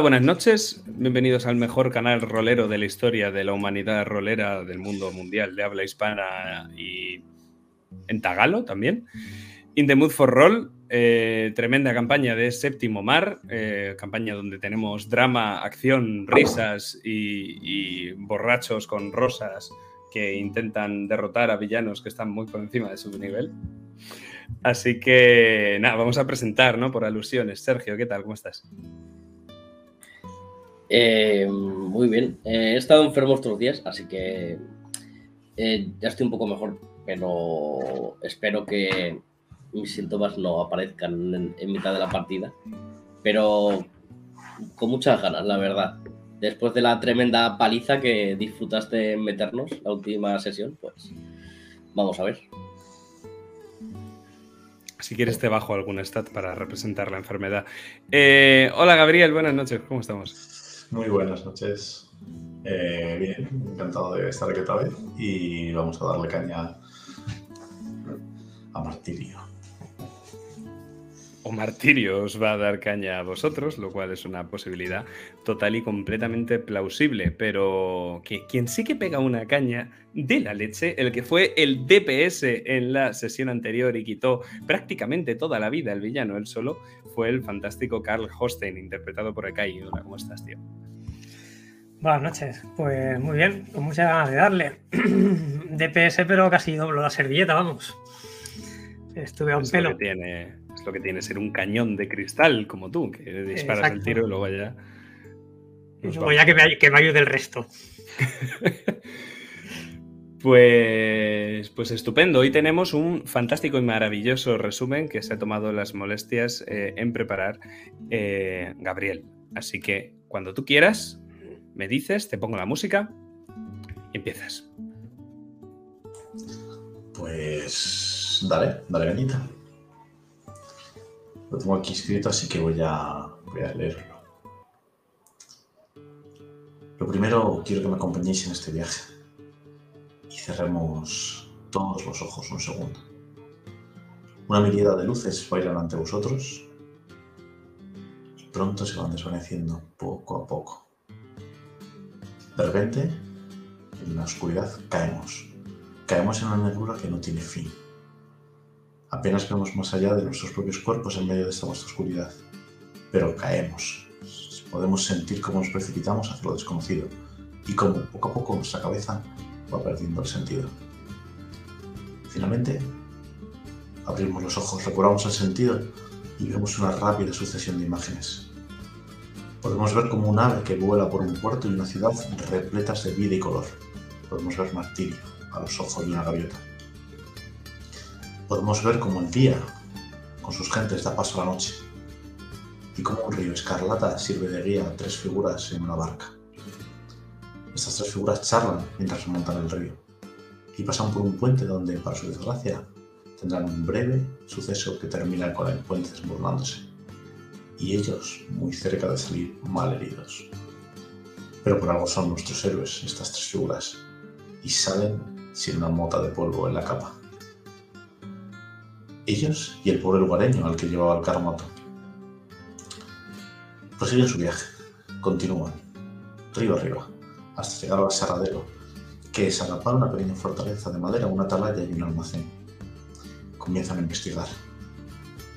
Buenas noches, bienvenidos al mejor canal rolero de la historia de la humanidad rolera del mundo mundial de habla hispana y en tagalo también. In the Mood for Roll, tremenda campaña de Séptimo Mar, campaña donde tenemos drama, acción, risas y borrachos con rosas que intentan derrotar a villanos que están muy por encima de su nivel. Así que nada, vamos a presentar, ¿no? Por alusiones. Sergio, ¿qué tal? ¿Cómo estás? Muy bien, he estado enfermo estos días, así que ya estoy un poco mejor, pero espero que mis síntomas no aparezcan en mitad de la partida, pero con muchas ganas, la verdad. Después de la tremenda paliza que disfrutaste en meternos la última sesión, pues vamos a ver. Si quieres te bajo alguna stat para representar la enfermedad. Hola Gabriel, buenas noches, ¿cómo estamos? Muy buenas noches. Bien, encantado de estar aquí otra vez y vamos a darle caña a Martirio. O Martirio os va a dar caña a vosotros, lo cual es una posibilidad total y completamente plausible, pero que quien sí que pega una caña de la leche, el que fue el DPS en la sesión anterior y quitó prácticamente toda la vida el villano él solo, fue el fantástico Carl Holstein, interpretado por Ekai. Hola, ¿cómo estás, tío? Buenas noches, pues muy bien, con muchas ganas de darle. DPS, pero casi doblo la servilleta, vamos. Estuve a un pelo. Es lo que tiene ser un cañón de cristal como tú, que disparas el tiro y luego ya... Luego ya que me ayude el resto. Pues estupendo. Hoy tenemos un fantástico y maravilloso resumen que se ha tomado las molestias en preparar Gabriel. Así que cuando tú quieras, me dices, te pongo la música y empiezas. Pues dale, Benita. Lo tengo aquí escrito, así que voy a leerlo. Lo primero, quiero que me acompañéis en este viaje. Y cerremos todos los ojos un segundo. Una mirada de luces bailan ante vosotros y pronto se van desvaneciendo poco a poco. De repente, en la oscuridad caemos. Caemos en una negrura que no tiene fin. Apenas vemos más allá de nuestros propios cuerpos en medio de esta vasta oscuridad, pero caemos. Podemos sentir cómo nos precipitamos hacia lo desconocido y cómo poco a poco nuestra cabeza va perdiendo el sentido. Finalmente, abrimos los ojos, recobramos el sentido y vemos una rápida sucesión de imágenes. Podemos ver como un ave que vuela por un puerto y una ciudad repletas de vida y color. Podemos ver Martirio a los ojos de una gaviota. Podemos ver cómo el día, con sus gentes, da paso a la noche y cómo un río escarlata sirve de guía a tres figuras en una barca. Estas tres figuras charlan mientras remontan el río y pasan por un puente donde, para su desgracia, tendrán un breve suceso que termina con el puente desbordándose y ellos muy cerca de salir malheridos. Pero por algo son nuestros héroes estas tres figuras y salen sin una mota de polvo en la capa. Ellos y el pobre lugareño al que llevaba el carromato. Prosiguen su viaje, continúan, río arriba, hasta llegar al Serradero, que es a la par una pequeña fortaleza de madera, una atalaya y un almacén. Comienzan a investigar,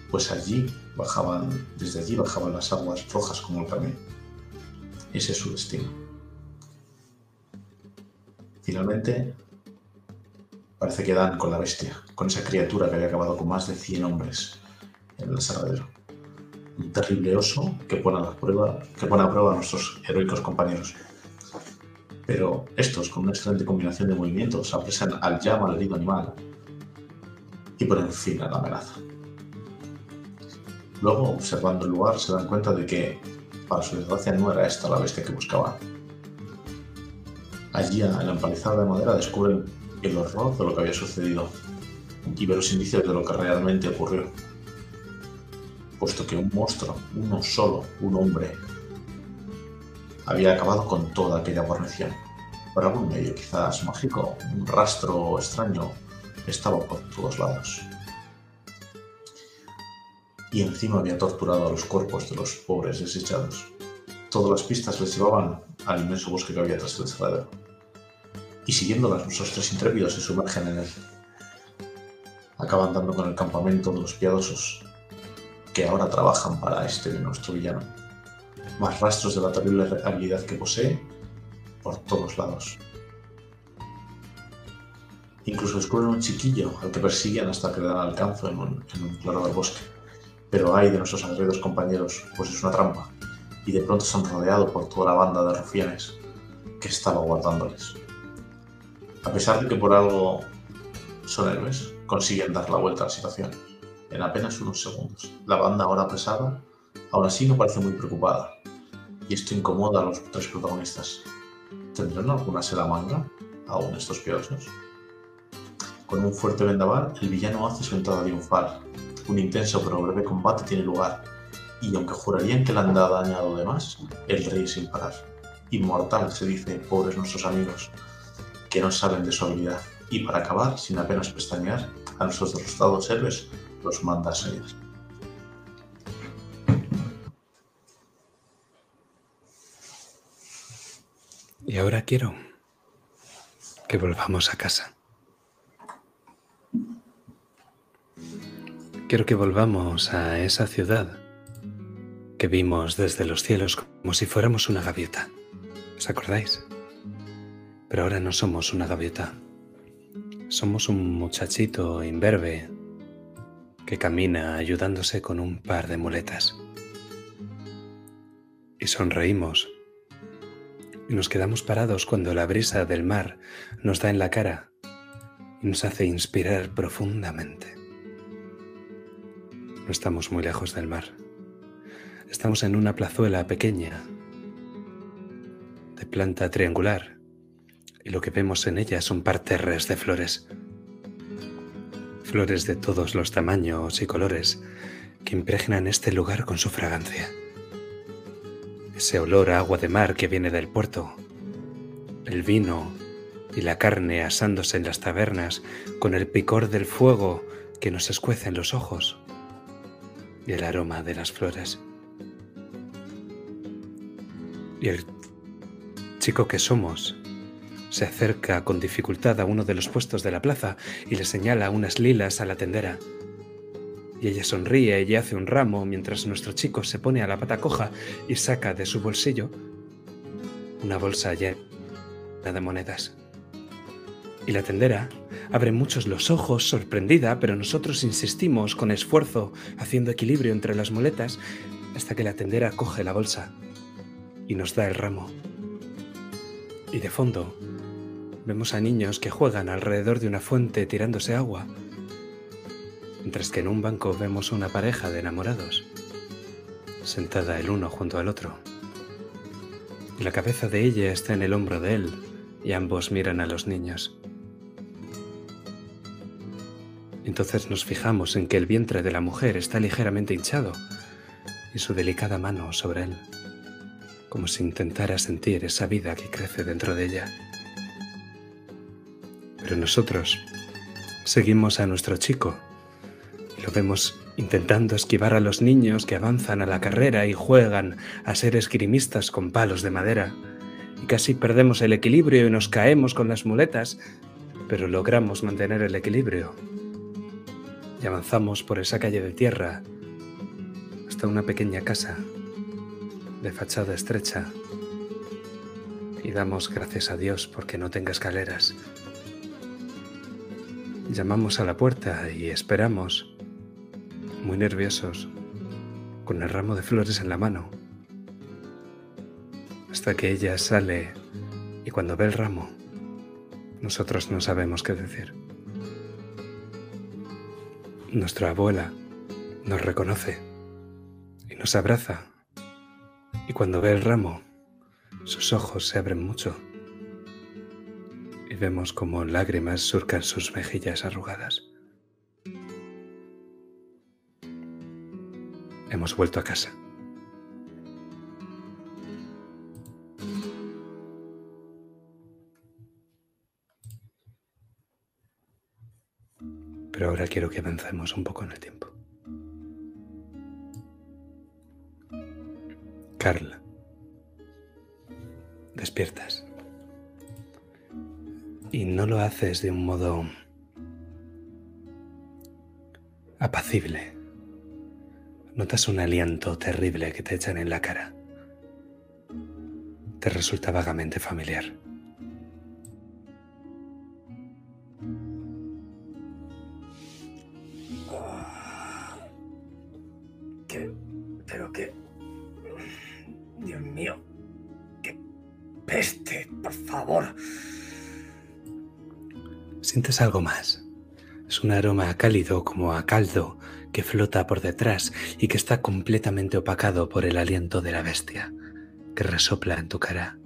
pues desde allí bajaban las aguas rojas como el carmín. Ese es su destino. Finalmente, parece que dan con la bestia, con esa criatura que había acabado con más de 100 hombres en el Serradero. Un terrible oso que pone a prueba a nuestros heroicos compañeros. Pero estos, con una excelente combinación de movimientos, apresan al ya malherido animal y ponen fin a la amenaza. Luego, observando el lugar, se dan cuenta de que, para su desgracia, no era esta la bestia que buscaban. Allí, en la empalizada de madera, descubren el horror de lo que había sucedido y ver los indicios de lo que realmente ocurrió, puesto que un monstruo, un hombre, había acabado con toda aquella guarnición. Por algún medio quizás mágico, un rastro extraño estaba por todos lados. y encima había torturado a los cuerpos de los pobres desechados. Todas las pistas les llevaban al inmenso bosque que había tras el Serradero. Y siguiéndolas, nuestros tres intrépidos se sumergen en él. Acaban dando con el campamento de los piadosos, que ahora trabajan para este nuestro villano. Más rastros de la terrible habilidad que posee por todos lados. Incluso descubren un chiquillo al que persiguen hasta que le dan alcance en un claro del bosque. Pero hay de nuestros atrevidos compañeros, pues es una trampa, y de pronto son rodeados por toda la banda de rufianes que estaba guardándoles. A pesar de que por algo son héroes, consiguen dar la vuelta a la situación en apenas unos segundos. La banda ahora pesada, aún así no parece muy preocupada, y esto incomoda a los tres protagonistas. ¿Tendrán alguna en la manga, aún estos piadosos? Con un fuerte vendaval, el villano hace su entrada triunfal. Un intenso pero breve combate tiene lugar, y aunque jurarían que le han dañado de más, el rey es sin parar. Inmortal, se dice, pobres nuestros amigos, que no saben de su habilidad. Y para acabar, sin apenas pestañear, a nuestros derrotados héroes los manda a seguir. Y ahora quiero que volvamos a casa. Quiero que volvamos a esa ciudad que vimos desde los cielos como si fuéramos una gaviota. ¿Os acordáis? Pero ahora no somos una gaviota. Somos un muchachito imberbe que camina ayudándose con un par de muletas. Y sonreímos. Y nos quedamos parados cuando la brisa del mar nos da en la cara y nos hace inspirar profundamente. No estamos muy lejos del mar. Estamos en una plazuela pequeña, de planta triangular, y lo que vemos en ella son parterres de flores. Flores de todos los tamaños y colores que impregnan este lugar con su fragancia. Ese olor a agua de mar que viene del puerto, el vino y la carne asándose en las tabernas con el picor del fuego que nos escuece en los ojos y el aroma de las flores. Y el chico que somos se acerca con dificultad a uno de los puestos de la plaza y le señala unas lilas a la tendera. Y ella sonríe y hace un ramo mientras nuestro chico se pone a la pata coja y saca de su bolsillo una bolsa llena de monedas. Y la tendera abre muchos los ojos, sorprendida, pero nosotros insistimos con esfuerzo, haciendo equilibrio entre las muletas, hasta que la tendera coge la bolsa y nos da el ramo. Y de fondo vemos a niños que juegan alrededor de una fuente tirándose agua, mientras que en un banco vemos una pareja de enamorados, sentada el uno junto al otro. La cabeza de ella está en el hombro de él, y ambos miran a los niños. Entonces nos fijamos en que el vientre de la mujer está ligeramente hinchado, y su delicada mano sobre él, como si intentara sentir esa vida que crece dentro de ella. Pero nosotros seguimos a nuestro chico, lo vemos intentando esquivar a los niños que avanzan a la carrera y juegan a ser esgrimistas con palos de madera. Y casi perdemos el equilibrio y nos caemos con las muletas, pero logramos mantener el equilibrio. Y avanzamos por esa calle de tierra hasta una pequeña casa de fachada estrecha. Y damos gracias a Dios porque no tenga escaleras. Llamamos a la puerta y esperamos, muy nerviosos, con el ramo de flores en la mano, hasta que ella sale y cuando ve el ramo, nosotros no sabemos qué decir. Nuestra abuela nos reconoce y nos abraza, y cuando ve el ramo, sus ojos se abren mucho y vemos como lágrimas surcan sus mejillas arrugadas. Hemos vuelto a casa. Pero ahora quiero que avancemos un poco en el tiempo. Carla. Despiertas. Y no lo haces de un modo apacible. Notas un aliento terrible que te echan en la cara. Te resulta vagamente familiar. ¿Qué? ¿Pero qué? Dios mío, qué peste, por favor. Sientes algo más. Es un aroma cálido, como a caldo, que flota por detrás y que está completamente opacado por el aliento de la bestia, que resopla en tu cara.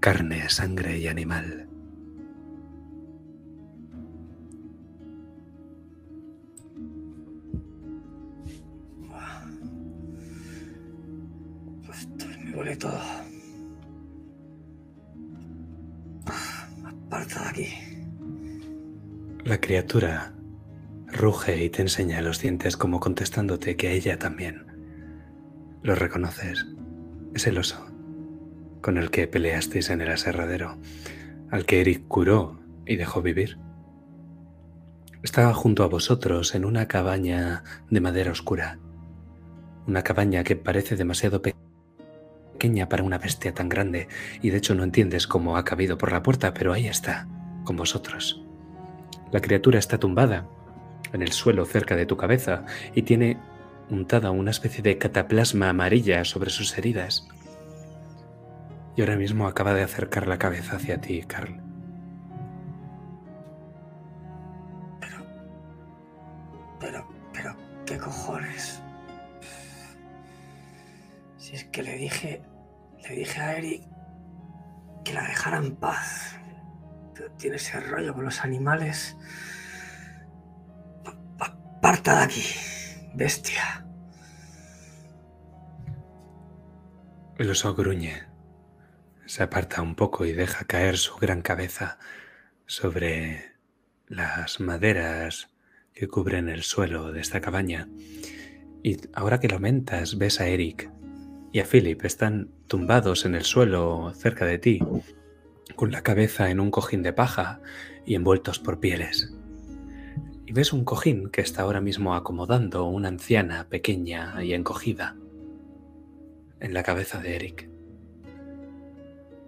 Carne, sangre y animal. Esto me huele todo. Aparta de aquí. La criatura ruge y te enseña los dientes como contestándote que a ella también. Lo reconoces. Es el oso con el que peleasteis en el aserradero, al que Eric curó y dejó vivir. Estaba junto a vosotros en una cabaña de madera oscura. Una cabaña que parece demasiado pequeña para una bestia tan grande, y de hecho no entiendes cómo ha cabido por la puerta, pero ahí está, con vosotros. La criatura está tumbada en el suelo cerca de tu cabeza y tiene untada una especie de cataplasma amarilla sobre sus heridas. Y ahora mismo acaba de acercar la cabeza hacia ti, Carl. Pero, ¿qué cojones? Si es que le dije a Eric que la dejara en paz. Pero tiene ese rollo con los animales. Aparta de aquí. Bestia. El oso gruñe, se aparta un poco y deja caer su gran cabeza sobre las maderas que cubren el suelo de esta cabaña. Y ahora que lo mentas, ves a Eric y a Philip, están tumbados en el suelo cerca de ti, con la cabeza en un cojín de paja y envueltos por pieles. Y ves un cojín que está ahora mismo acomodando una anciana pequeña y encogida en la cabeza de Eric.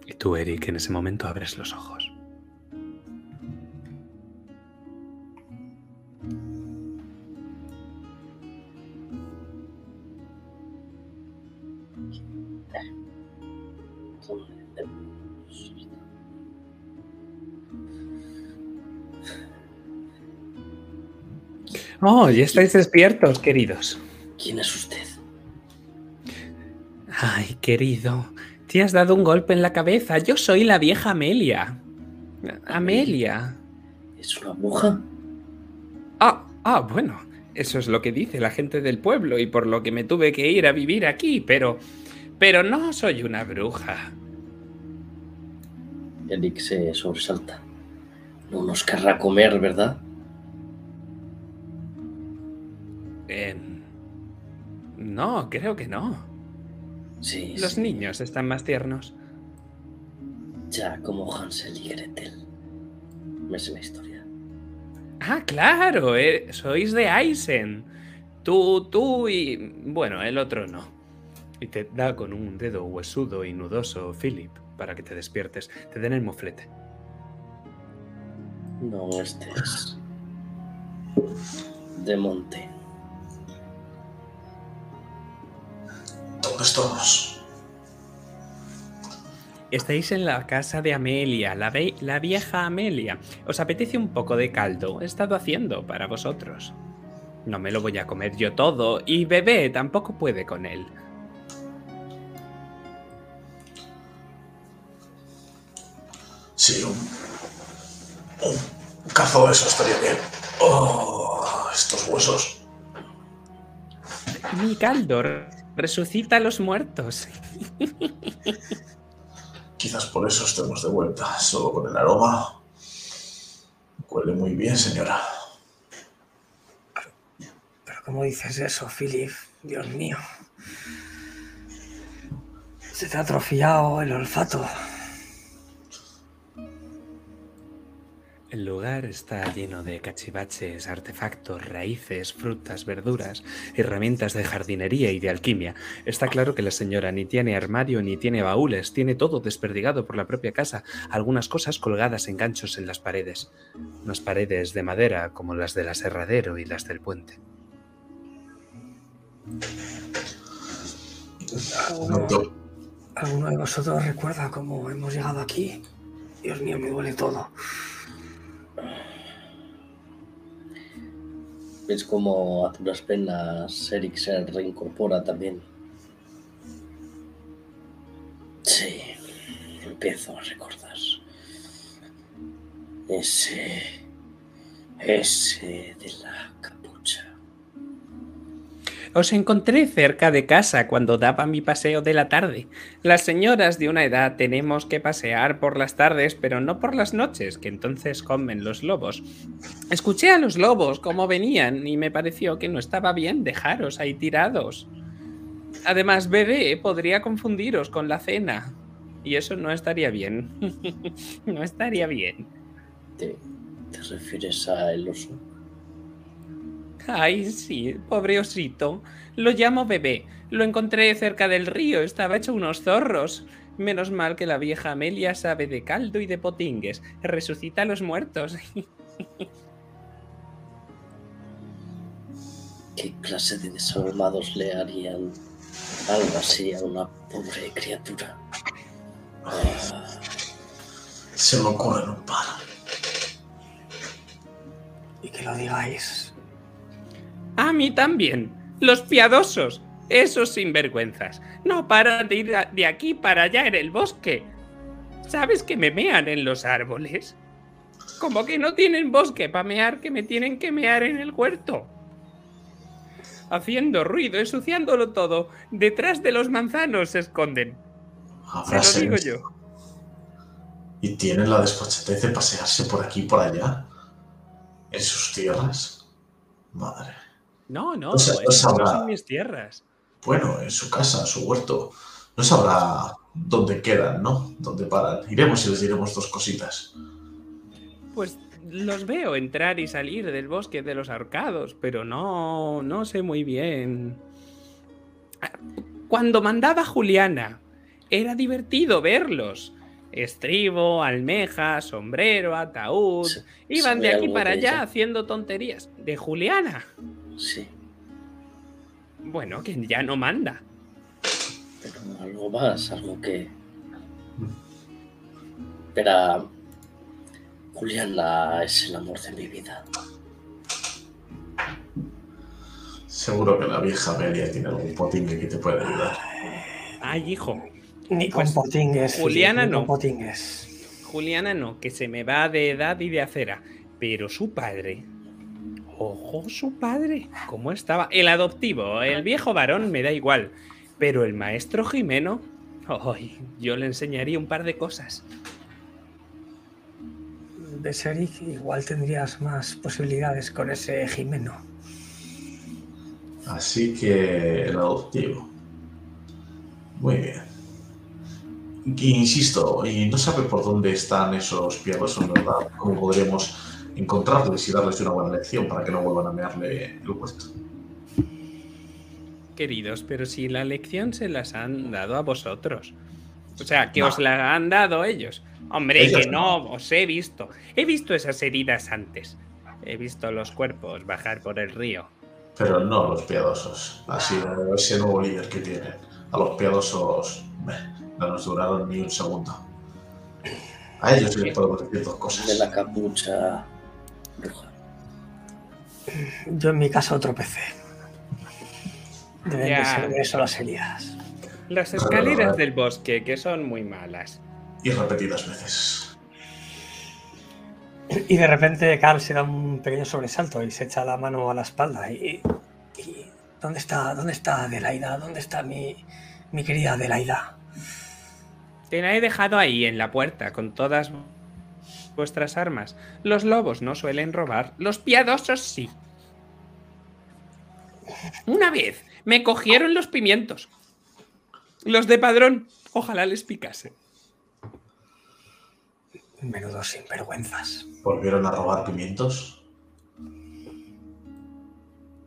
Y tú, Eric, en ese momento abres los ojos. Oh, ya estáis despiertos, queridos. ¿Quién es usted? Ay, querido, te has dado un golpe en la cabeza. Yo soy la vieja Amelia. Amelia. ¿Es una bruja? Ah, bueno, eso es lo que dice la gente del pueblo y por lo que me tuve que ir a vivir aquí, pero no soy una bruja. Eric se sobresalta. No nos querrá comer, ¿verdad? No, creo que no. Sí. Los niños están más tiernos. Ya, como Hansel y Gretel. Me sé la historia. Ah, claro, sois de Eisen. Tú y... bueno, el otro no. Y te da con un dedo huesudo y nudoso, Philip, para que te despiertes. Te den el moflete. No, este es... de Monte. ¿Dónde estamos? Estáis en la casa de Amelia, la vieja Amelia. ¿Os apetece un poco de caldo? He estado haciendo para vosotros. No me lo voy a comer yo todo, y bebé tampoco puede con él. Sí, un cazo, eso estaría bien. Oh, estos huesos. Mi caldo... resucita a los muertos. Quizás por eso estemos de vuelta, solo con el aroma. Huele muy bien, señora. Pero ¿cómo dices eso, Philip? Dios mío. Se te ha atrofiado el olfato. El lugar está lleno de cachivaches, artefactos, raíces, frutas, verduras, herramientas de jardinería y de alquimia. Está claro que la señora ni tiene armario ni tiene baúles, tiene todo desperdigado por la propia casa, algunas cosas colgadas en ganchos en las paredes. Unas paredes de madera como las del Serradero y las del puente. ¿Alguno de vosotros recuerda cómo hemos llegado aquí? Dios mío, me duele todo. ¿Ves cómo a duras penas Eric se reincorpora también? Sí, empiezo a recordar. Ese de la capucha. Os encontré cerca de casa cuando daba mi paseo de la tarde. Las señoras de una edad tenemos que pasear por las tardes, pero no por las noches, que entonces comen los lobos. Escuché a los lobos cómo venían y me pareció que no estaba bien dejaros ahí tirados. Además, bebé podría confundiros con la cena. Y eso no estaría bien. No estaría bien. ¿Te refieres al oso? Ay, sí, pobre osito. Lo llamo bebé. Lo encontré cerca del río, estaba hecho unos zorros. Menos mal que la vieja Amelia sabe de caldo y de potingues. Resucita a los muertos. ¿Qué clase de desalmados le harían algo así a una pobre criatura? Se me ocurre un par. Y que lo digáis... A mí también. Los piadosos. Esos sinvergüenzas. No paran de ir de aquí para allá en el bosque. ¿Sabes que me mean en los árboles? Como que no tienen bosque para mear, que me tienen que mear en el huerto. Haciendo ruido, ensuciándolo todo. Detrás de los manzanos se esconden. Se lo digo yo. Y tienen la desfachatez de pasearse por aquí y por allá. En sus tierras. Madre. No, o sea, no son mis tierras. Bueno, en su casa, en su huerto. No sabrá dónde quedan, ¿no? Dónde paran. Iremos y les diremos dos cositas. Pues los veo entrar y salir del bosque de los ahorcados, pero no sé muy bien. Cuando mandaba Juliana, era divertido verlos. Estribo, almeja, sombrero, ataúd... Iban de aquí para allá haciendo tonterías. De Juliana... Sí. Bueno, que ya no manda. Pero algo más, algo que... Espera, Juliana es el amor de mi vida. Seguro que la vieja Amelia tiene algún potingue que te puede ayudar. Ay, hijo. Ni con potingues. Juliana no. Juliana no, que se me va de edad y de acera. Pero su padre... Ojo, su padre, ¿cómo estaba? El adoptivo, el viejo varón, me da igual. Pero el maestro Jimeno, ay, yo le enseñaría un par de cosas. De Eric, igual tendrías más posibilidades con ese Jimeno. Así que el adoptivo. Muy bien. Insisto, y no sabe por dónde están esos piadosos, ¿verdad? ¿Cómo podremos encontrarles y darles una buena lección para que no vuelvan a mearle el puesto? Queridos, pero si la lección se las han dado a vosotros. O sea, que os la han dado ellos. Hombre, ellos que no os he visto. He visto esas heridas antes. He visto los cuerpos bajar por el río. Pero no los piadosos. Así, ese nuevo líder que tienen. A los piadosos no nos duraron ni un segundo. A ellos les podemos decir dos cosas. De la capucha... Yo en mi caso tropecé. Deben de ser de eso las heridas. Las escaleras del bosque, que son muy malas. Y repetidas veces. Y de repente Carl se da un pequeño sobresalto y se echa la mano a la espalda. Y ¿dónde está Adelaida? ¿Dónde está mi querida Adelaida? Te la he dejado ahí, en la puerta, con todas... vuestras armas. Los lobos no suelen robar, los piadosos sí. Una vez me cogieron los pimientos. Los de padrón, Ojalá les picase. Menudos sinvergüenzas. ¿Volvieron a robar pimientos?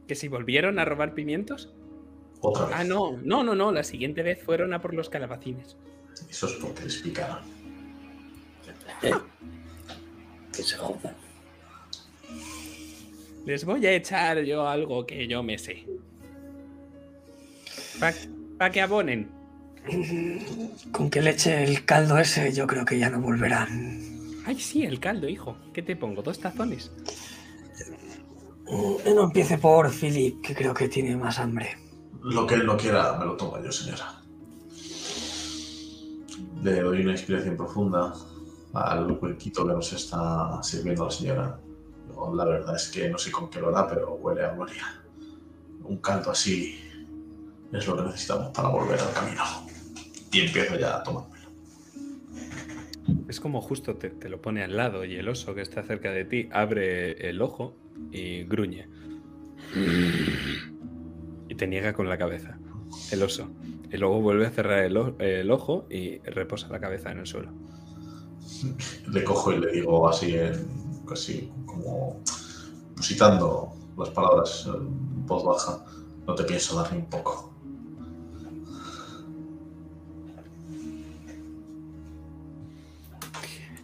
¿Que si volvieron a robar pimientos? ¿Otra vez? Ah, no. La siguiente vez fueron a por los calabacines. Eso es porque les picaron. Que se jodan. Les voy a echar yo algo que yo me sé. Pa' que abonen. Con que le eche el caldo ese, yo creo que ya no volverán. Ay, sí, el caldo, hijo. ¿Qué te pongo? 2 tazones. No empiece por Philip, que creo que tiene más hambre. Lo que él no quiera, me lo tomo yo, señora. Le doy una inspiración profunda al huequito que nos está sirviendo la señora. No, la verdad es que no sé con qué lo hará, pero huele a gloria. Un caldo así es lo que necesitamos para volver al camino. Y empiezo ya a tomármelo. Es como justo te lo pone al lado y el oso que está cerca de ti abre el ojo y gruñe. Y te niega con la cabeza el oso. Y luego vuelve a cerrar el ojo y reposa la cabeza en el suelo. Le cojo y le digo así, casi como musitando las palabras en voz baja. No te pienso dar ni un poco.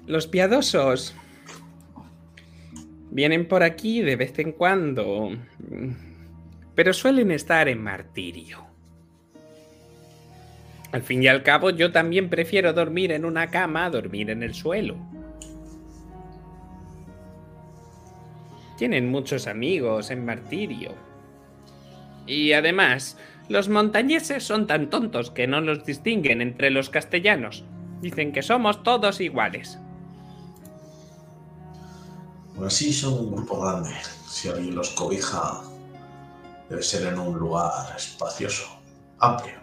Los piadosos vienen por aquí de vez en cuando, pero suelen estar en Martirio. Al fin y al cabo, yo también prefiero dormir en una cama a dormir en el suelo. Tienen muchos amigos en Martirio. Y además, los montañeses son tan tontos que no los distinguen entre los castellanos. Dicen que somos todos iguales. Bueno, sí, son un grupo grande. Si alguien los cobija, debe ser en un lugar espacioso, amplio.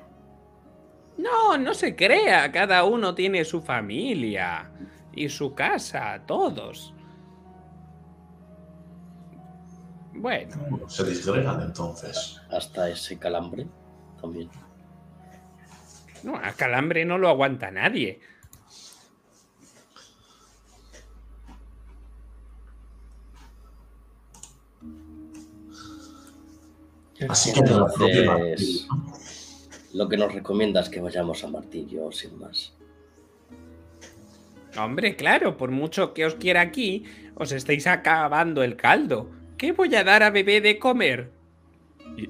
No, no se crea. Cada uno tiene su familia y su casa, todos. Bueno. Se disgregan entonces. Hasta ese calambre también. No, a calambre no lo aguanta nadie. Así que entonces, lo que nos recomienda es que vayamos a Martirio, sin más. Hombre, claro, por mucho que os quiera aquí, os estáis acabando el caldo. ¿Qué voy a dar a bebé de comer?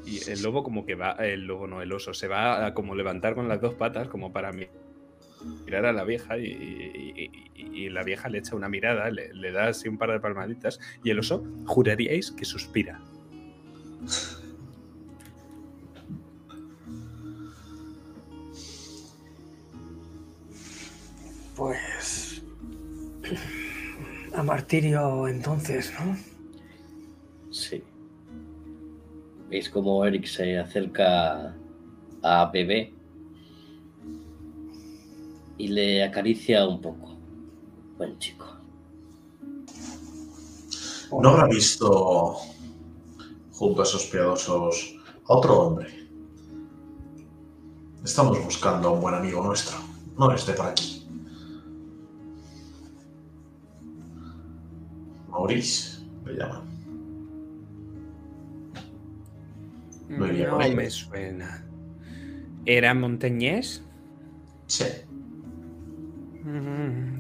Y el lobo como que va... El lobo no, el oso. Se va a como levantar con las 2 patas como para mirar a la vieja y la vieja le echa una mirada, le da así un par de palmaditas y el oso, juraríais que suspira. Pues... a Martirio entonces, ¿no? Sí. ¿Veis cómo Eric se acerca a Bebé? Y le acaricia un poco. Buen chico. ¿No habrá visto junto a esos piadosos a otro hombre? Estamos buscando a un buen amigo nuestro. No esté por aquí. Maurice, me llama. No me suena. ¿Era Montañés? Sí.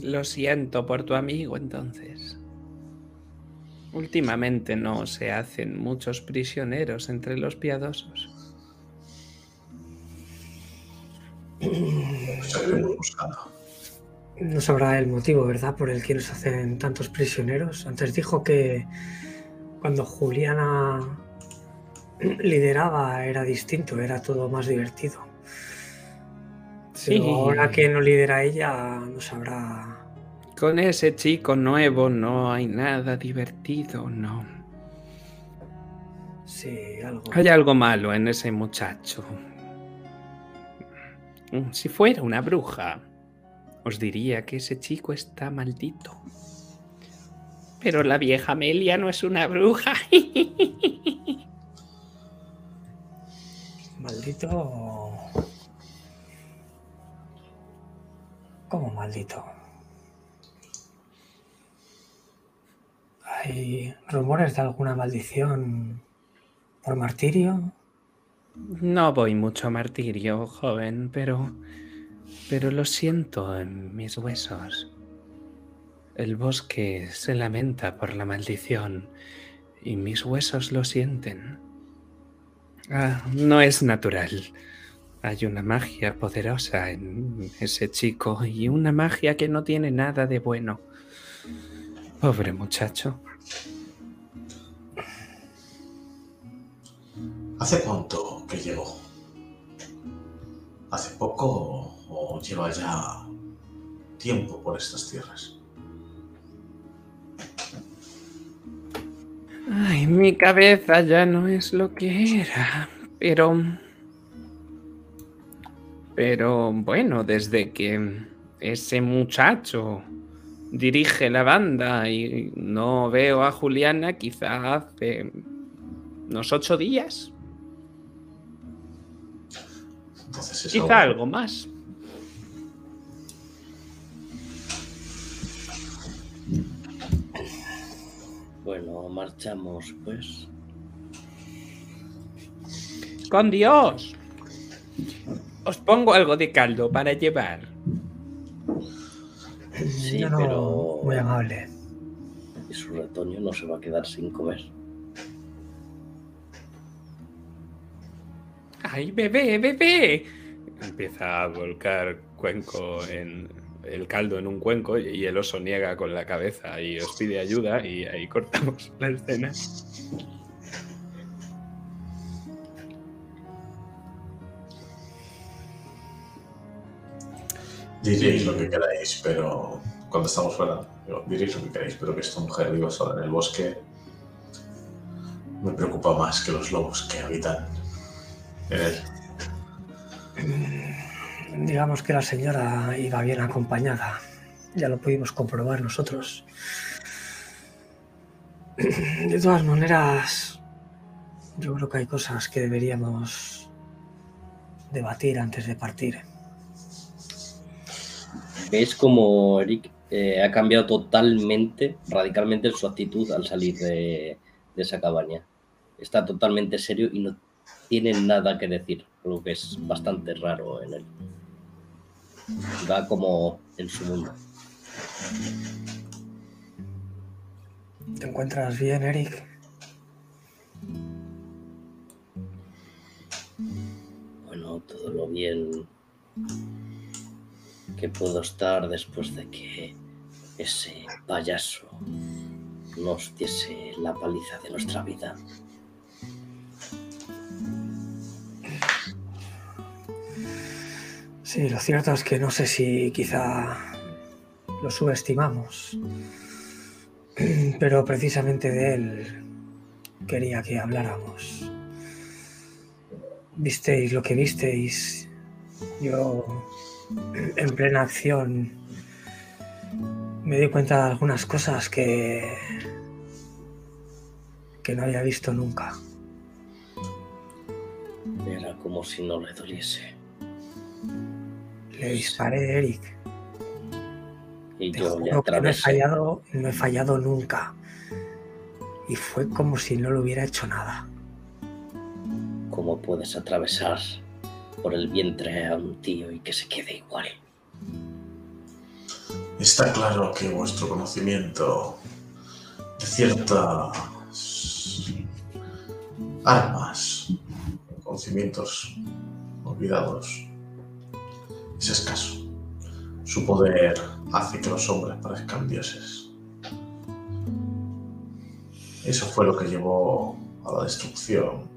Lo siento por tu amigo, entonces. Últimamente no se hacen muchos prisioneros entre los piadosos. Seguiremos buscando. No sabrá el motivo, ¿verdad?, por el que nos hacen tantos prisioneros. Antes dijo que cuando Juliana lideraba era distinto, era todo más divertido. Sí. Pero ahora que no lidera ella, no sabrá. Con ese chico nuevo no hay nada divertido, no. Sí, algo. Hay algo malo en ese muchacho. Si fuera una bruja... os diría que ese chico está maldito. Pero la vieja Amelia no es una bruja. Maldito... maldito. ¿Hay rumores de alguna maldición por Martirio? No voy mucho a Martirio, joven, pero lo siento en mis huesos. El bosque se lamenta por la maldición y mis huesos lo sienten. Ah, no es natural. Hay una magia poderosa en ese chico y una magia que no tiene nada de bueno. Pobre muchacho. ¿Hace cuánto que llegó? ¿Hace poco o lleva ya tiempo por estas tierras? Ay, mi cabeza ya no es lo que era, pero bueno, desde que ese muchacho dirige la banda y no veo a Juliana, quizá hace unos 8 días. Entonces, quizá algo más. Bueno, marchamos, pues. ¡Con Dios! Os pongo algo de caldo para llevar. Sí, no, pero... muy amable. Y su retoño no se va a quedar sin comer. ¡Ay, bebé, bebé! Empieza a volcar el caldo en un cuenco y el oso niega con la cabeza y os pide ayuda y ahí cortamos la escena. Diréis lo que queráis, pero cuando estamos fuera, diréis lo que queráis, pero que esta mujer viva sola en el bosque me preocupa más que los lobos que habitan en él. Digamos que la señora iba bien acompañada. Ya lo pudimos comprobar nosotros. De todas maneras, yo creo que hay cosas que deberíamos debatir antes de partir. ¿Veis cómo Eric ha cambiado totalmente, radicalmente su actitud al salir de esa cabaña? Está totalmente serio y no tiene nada que decir, lo que es bastante raro en él. Va como en su mundo. ¿Te encuentras bien, Eric? Bueno, todo lo bien que puedo estar después de que ese payaso nos diese la paliza de nuestra vida. Sí, lo cierto es que no sé si quizá lo subestimamos, pero precisamente de él quería que habláramos. Visteis lo que visteis, yo en plena acción me di cuenta de algunas cosas que no había visto nunca. Era como si no le doliese. Le disparé, Eric. Y yo le atravesé. No he fallado nunca. Y fue como si no le hubiera hecho nada. ¿Cómo puedes atravesar por el vientre a un tío y que se quede igual? Está claro que vuestro conocimiento de ciertas armas, conocimientos olvidados, es escaso. Su poder hace que los hombres parezcan dioses. Eso fue lo que llevó a la destrucción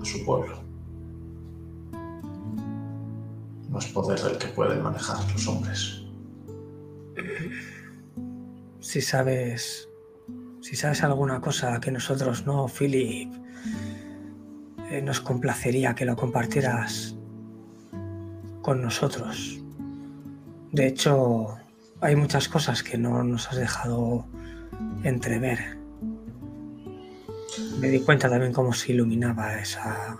a su pueblo. No es poder del que pueden manejar los hombres. Si sabes alguna cosa que nosotros no, Philip, nos complacería que lo compartieras con nosotros. De hecho, hay muchas cosas que no nos has dejado entrever. Me di cuenta también cómo se iluminaba esa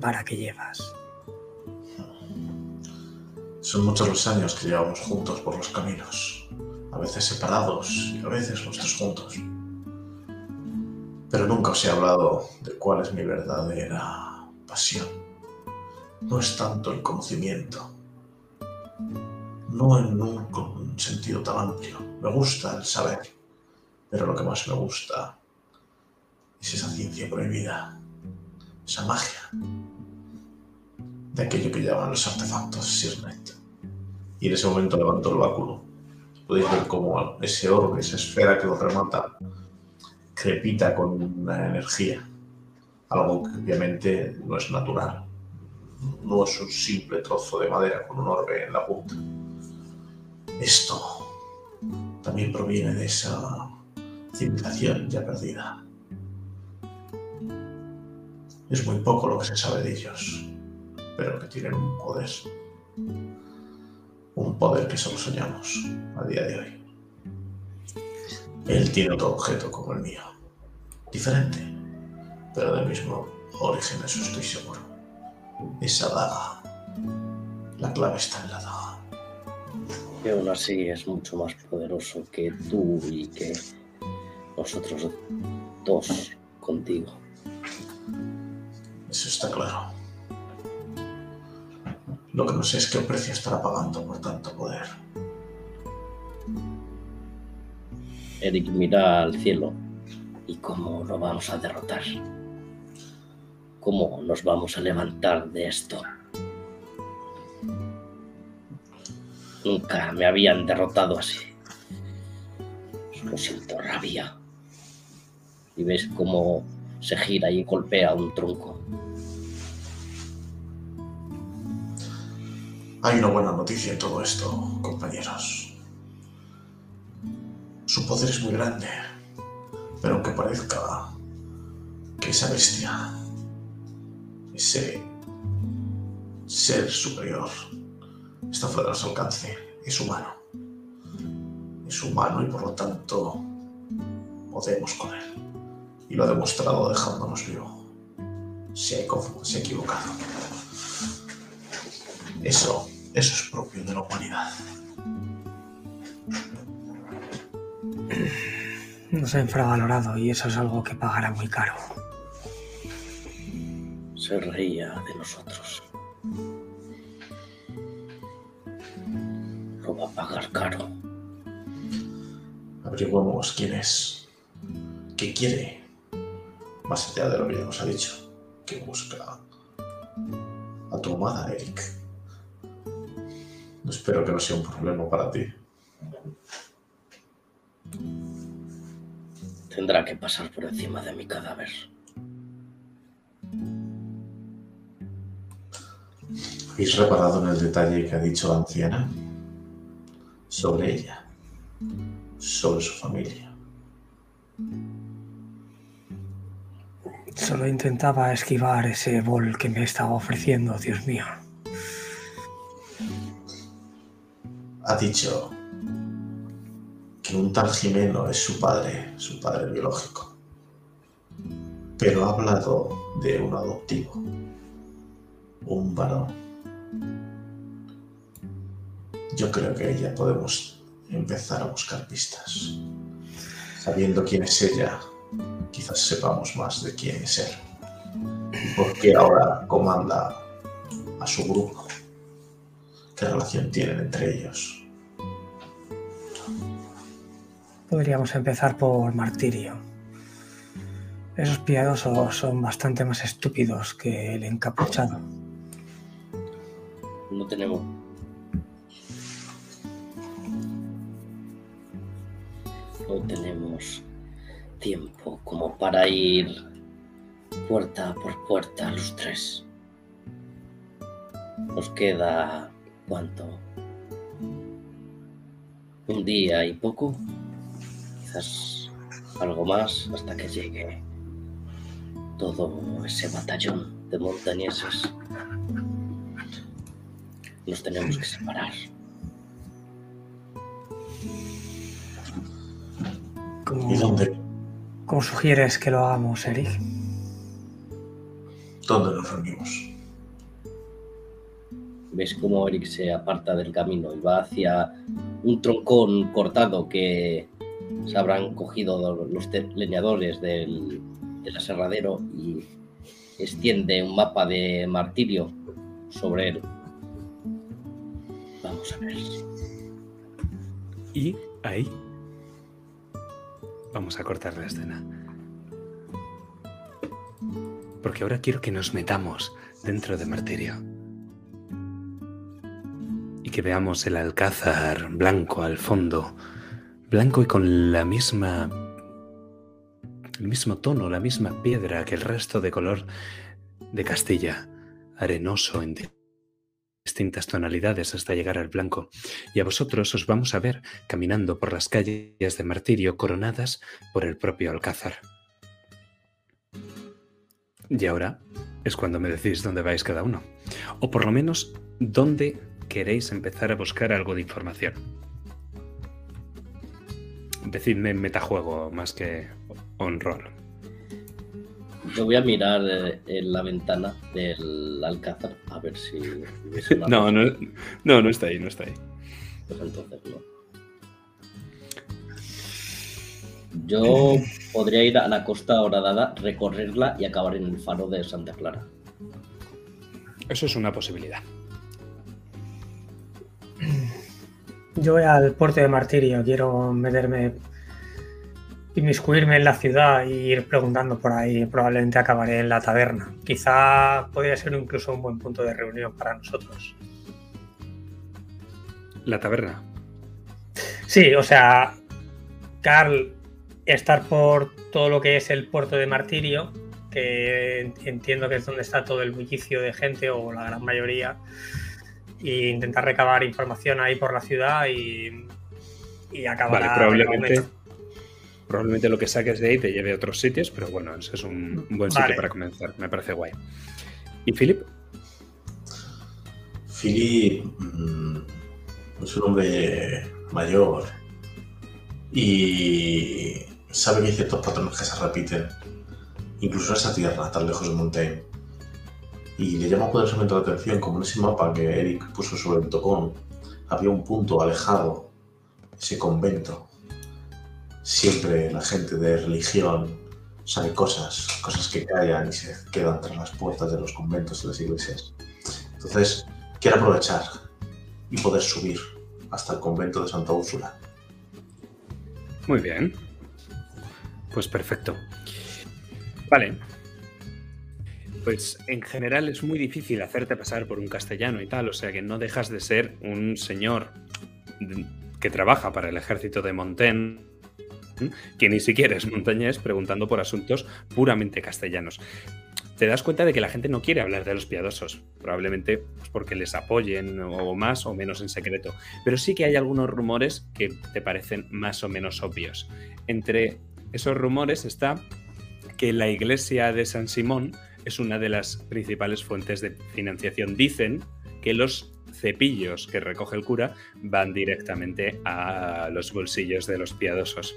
vara que llevas. Son muchos los años que llevamos juntos por los caminos, a veces separados y a veces los dos juntos. Pero nunca os he hablado de cuál es mi verdadera pasión. No es tanto el conocimiento, no en un sentido tan amplio. Me gusta el saber, pero lo que más me gusta es esa ciencia prohibida, esa magia de aquello que llaman los artefactos Syrneth. Y en ese momento levantó el báculo. Podéis ver cómo ese orbe, esa esfera que lo remata, crepita con una energía, algo que obviamente no es natural. No es un simple trozo de madera con un orbe en la punta. Esto también proviene de esa civilización ya perdida. Es muy poco lo que se sabe de ellos, pero que tienen un poder que solo soñamos a día de hoy. Él tiene otro objeto como el mío, diferente, pero del mismo origen, eso estoy seguro. Esa daga, la clave está en la daga. Y aún así es mucho más poderoso que tú y que nosotros dos contigo. Eso está claro. Lo que no sé es qué precio estará pagando por tanto poder. Eric mira al cielo. ¿Y cómo lo vamos a derrotar? ¿Cómo nos vamos a levantar de esto? Nunca me habían derrotado así. Solo siento rabia. Y ves cómo se gira y golpea un tronco. Hay una buena noticia en todo esto, compañeros. Su poder es muy grande, pero aunque parezca que esa bestia, ese ser superior, está fuera de su alcance, es humano. Es humano y por lo tanto podemos con él. Y lo ha demostrado dejándonos vivo. Se ha equivocado. Eso es propio de la humanidad. Nos ha infravalorado y eso es algo que pagará muy caro. Se reía de nosotros. Lo va a pagar caro. Averiguamos quién es, qué quiere, más allá de lo que ya nos ha dicho, que busca a tu amada, Eric. Espero que no sea un problema para ti. Tendrá que pasar por encima de mi cadáver. ¿Habéis reparado en el detalle que ha dicho la anciana? Sobre ella. Sobre su familia. Solo intentaba esquivar ese bol que me estaba ofreciendo, Dios mío. Ha dicho que un tal Jimeno es su padre biológico, pero ha hablado de un adoptivo, un varón. Yo creo que ya podemos empezar a buscar pistas. Sabiendo quién es ella, quizás sepamos más de quién es él y por qué ahora comanda a su grupo. ¿Qué relación tienen entre ellos? Podríamos empezar por Martirio. Esos piadosos son bastante más estúpidos que el encapuchado. No tenemos. No tenemos tiempo como para ir puerta por puerta los tres. Nos queda... ¿Cuánto? Un día y poco, quizás algo más, hasta que llegue todo ese batallón de montañeses. Nos tenemos que separar. ¿Y dónde? ¿Cómo sugieres que lo hagamos, Eric? ¿Dónde nos reunimos? Ves cómo Eric se aparta del camino y va hacia un troncón cortado que se habrán cogido los leñadores del aserradero, y extiende un mapa de Martirio sobre él. Vamos a ver. Y ahí vamos a cortar la escena. Porque ahora quiero que nos metamos dentro de Martirio. Y que veamos el alcázar blanco al fondo, blanco y con el mismo tono, la misma piedra que el resto de color de Castilla, arenoso en distintas tonalidades hasta llegar al blanco. Y a vosotros os vamos a ver caminando por las calles de Martirio coronadas por el propio alcázar. Y ahora es cuando me decís dónde vais cada uno, o por lo menos dónde queréis empezar a buscar algo de información. Decidme en metajuego más que on roll. Yo voy a mirar en la ventana del alcázar a ver si... No está ahí, no está ahí. Pues entonces no. Yo podría ir a la costa horadada, recorrerla y acabar en el faro de Santa Clara. Eso es una posibilidad. Yo voy al puerto de Martirio, quiero meterme, inmiscuirme en la ciudad y ir preguntando por ahí. Probablemente acabaré en la taberna. Quizá podría ser incluso un buen punto de reunión para nosotros. ¿La taberna? Sí, o sea, Carl, estar por todo lo que es el puerto de Martirio, que entiendo que es donde está todo el bullicio de gente o la gran mayoría, e intentar recabar información ahí por la ciudad y acabar... Vale, probablemente lo que saques de ahí te lleve a otros sitios, pero bueno, ese es un buen sitio para comenzar, me parece guay. ¿Y Philip? Philip es un hombre mayor y sabe que hay ciertos patrones que se repiten, incluso en esa tierra tan lejos de Montaigne. Y le llama poderosamente la atención, como en ese mapa que Eric puso sobre el tocón, había un punto alejado, ese convento. Siempre la gente de religión sabe cosas que callan y se quedan tras las puertas de los conventos y las iglesias. Entonces, quiere aprovechar y poder subir hasta el convento de Santa Úrsula. Muy bien. Pues perfecto. Vale. Pues en general es muy difícil hacerte pasar por un castellano y tal, o sea que no dejas de ser un señor que trabaja para el ejército de Montaigne, que ni siquiera es montañés, preguntando por asuntos puramente castellanos. Te das cuenta de que la gente no quiere hablar de los piadosos, probablemente pues, porque les apoyen o más o menos en secreto, pero sí que hay algunos rumores que te parecen más o menos obvios. Entre esos rumores está que la iglesia de San Simón es una de las principales fuentes de financiación. Dicen que los cepillos que recoge el cura van directamente a los bolsillos de los piadosos.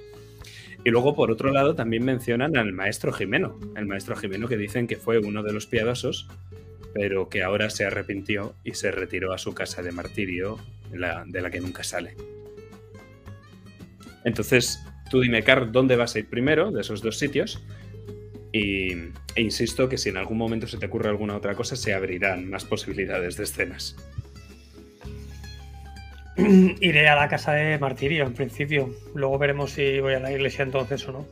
Y luego, por otro lado, también mencionan al maestro Jimeno. El maestro Jimeno, que dicen que fue uno de los piadosos, pero que ahora se arrepintió y se retiró a su casa de Martirio, de la que nunca sale. Entonces, tú dime, Carl, ¿dónde vas a ir primero de esos dos sitios? E insisto que si en algún momento se te ocurre alguna otra cosa, se abrirán más posibilidades de escenas. Iré a la casa de Martirio, en principio. Luego veremos si voy a la iglesia entonces o no.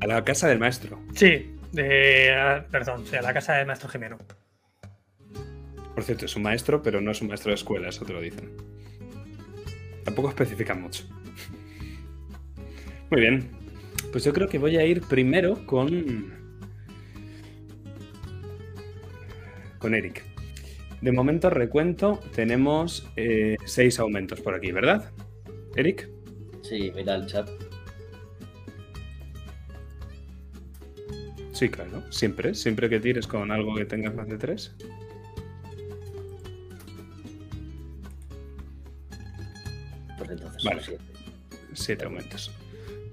¿A la casa del maestro? Sí, a la casa del maestro Jimeno. Por cierto, es un maestro, pero no es un maestro de escuela, eso te lo dicen. Tampoco especifican mucho. Muy bien. Pues yo creo que voy a ir primero con Eric. De momento, recuento, tenemos 6 aumentos por aquí, ¿verdad, Eric? Sí, mira el chat. Sí, claro, siempre que tires con algo que tengas más de 3. Pues entonces, vale, 7 aumentos.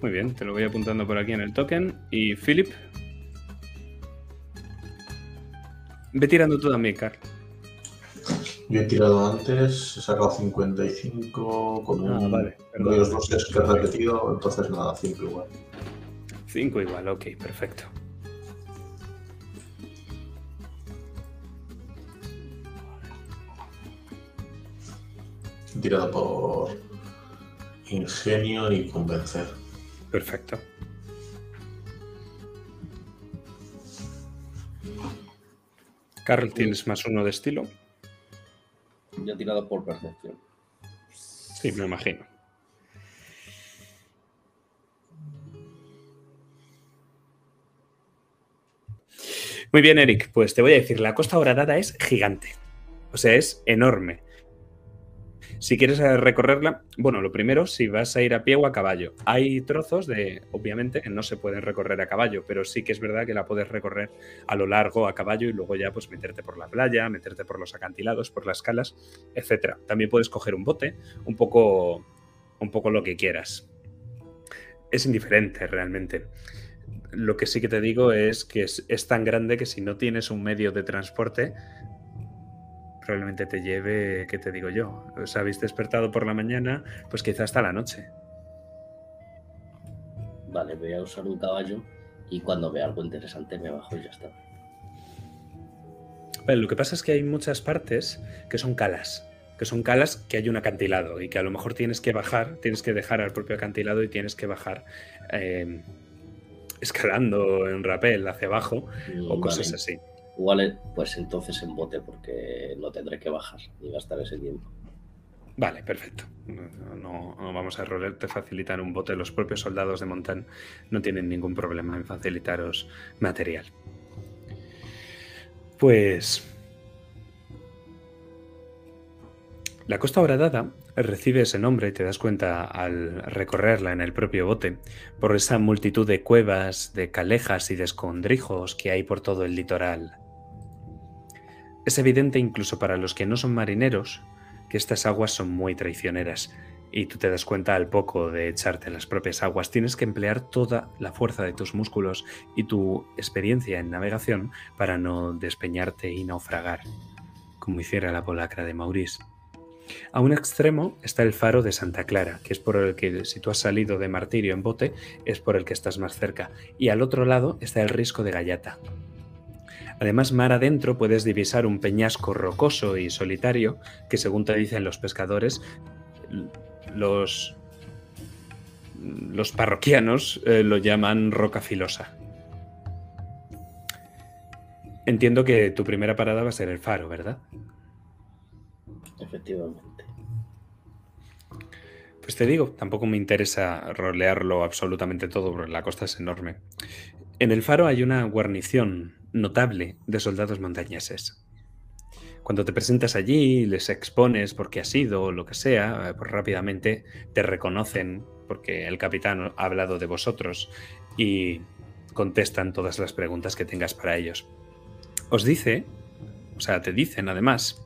Muy bien, te lo voy apuntando por aquí en el token. Y Philip, ve tirando tú también, Carl. Yo he tirado antes, he sacado 55 con uno de los bosses que he repetido, entonces nada, 5 igual. 5 igual, ok, perfecto. He tirado por ingenio y convencer. Perfecto. Carl, tienes más uno de estilo. Ya he tirado por percepción. Sí, me imagino. Muy bien, Eric, pues te voy a decir, la Costa Horadada es gigante. O sea, es enorme. Si quieres recorrerla, bueno, lo primero, si vas a ir a pie o a caballo. Hay trozos de, obviamente, que no se pueden recorrer a caballo, pero sí que es verdad que la puedes recorrer a lo largo a caballo y luego ya pues meterte por la playa, meterte por los acantilados, por las calas, etc. También puedes coger un bote, un poco lo que quieras. Es indiferente realmente. Lo que sí que te digo es que es tan grande que si no tienes un medio de transporte, probablemente te lleve, ¿qué te digo yo? Os habéis despertado por la mañana, pues quizá hasta la noche. Vale, voy a usar un caballo y cuando vea algo interesante me bajo y ya está. Vale, lo que pasa es que hay muchas partes que son calas que hay un acantilado y que a lo mejor tienes que bajar, tienes que dejar al propio acantilado y tienes que bajar escalando en rapel hacia abajo o cosas así. Igual, pues entonces en bote, porque no tendré que bajar ni gastar ese tiempo. Vale, perfecto. No vamos a errar, te facilitan un bote. Los propios soldados de Montañés no tienen ningún problema en facilitaros material. Pues la Costa Horadada recibe ese nombre, te das cuenta al recorrerla en el propio bote, por esa multitud de cuevas, de calejas y de escondrijos que hay por todo el litoral. Es evidente incluso para los que no son marineros que estas aguas son muy traicioneras y tú te das cuenta al poco de echarte las propias aguas. Tienes que emplear toda la fuerza de tus músculos y tu experiencia en navegación para no despeñarte y naufragar, como hiciera la polacra de Maurice. A un extremo está el faro de Santa Clara, que es por el que, si tú has salido de Martirio en bote, es por el que estás más cerca. Y al otro lado está el risco de Gallata. Además, mar adentro puedes divisar un peñasco rocoso y solitario que, según te dicen los pescadores, los parroquianos lo llaman roca filosa. Entiendo que tu primera parada va a ser el faro, ¿verdad? Efectivamente. Pues te digo, tampoco me interesa rolearlo absolutamente todo, porque la costa es enorme. En el faro hay una guarnición notable de soldados montañeses. Cuando te presentas allí, les expones por qué has ido o lo que sea, pues rápidamente te reconocen porque el capitán ha hablado de vosotros y contestan todas las preguntas que tengas para ellos. Te dicen además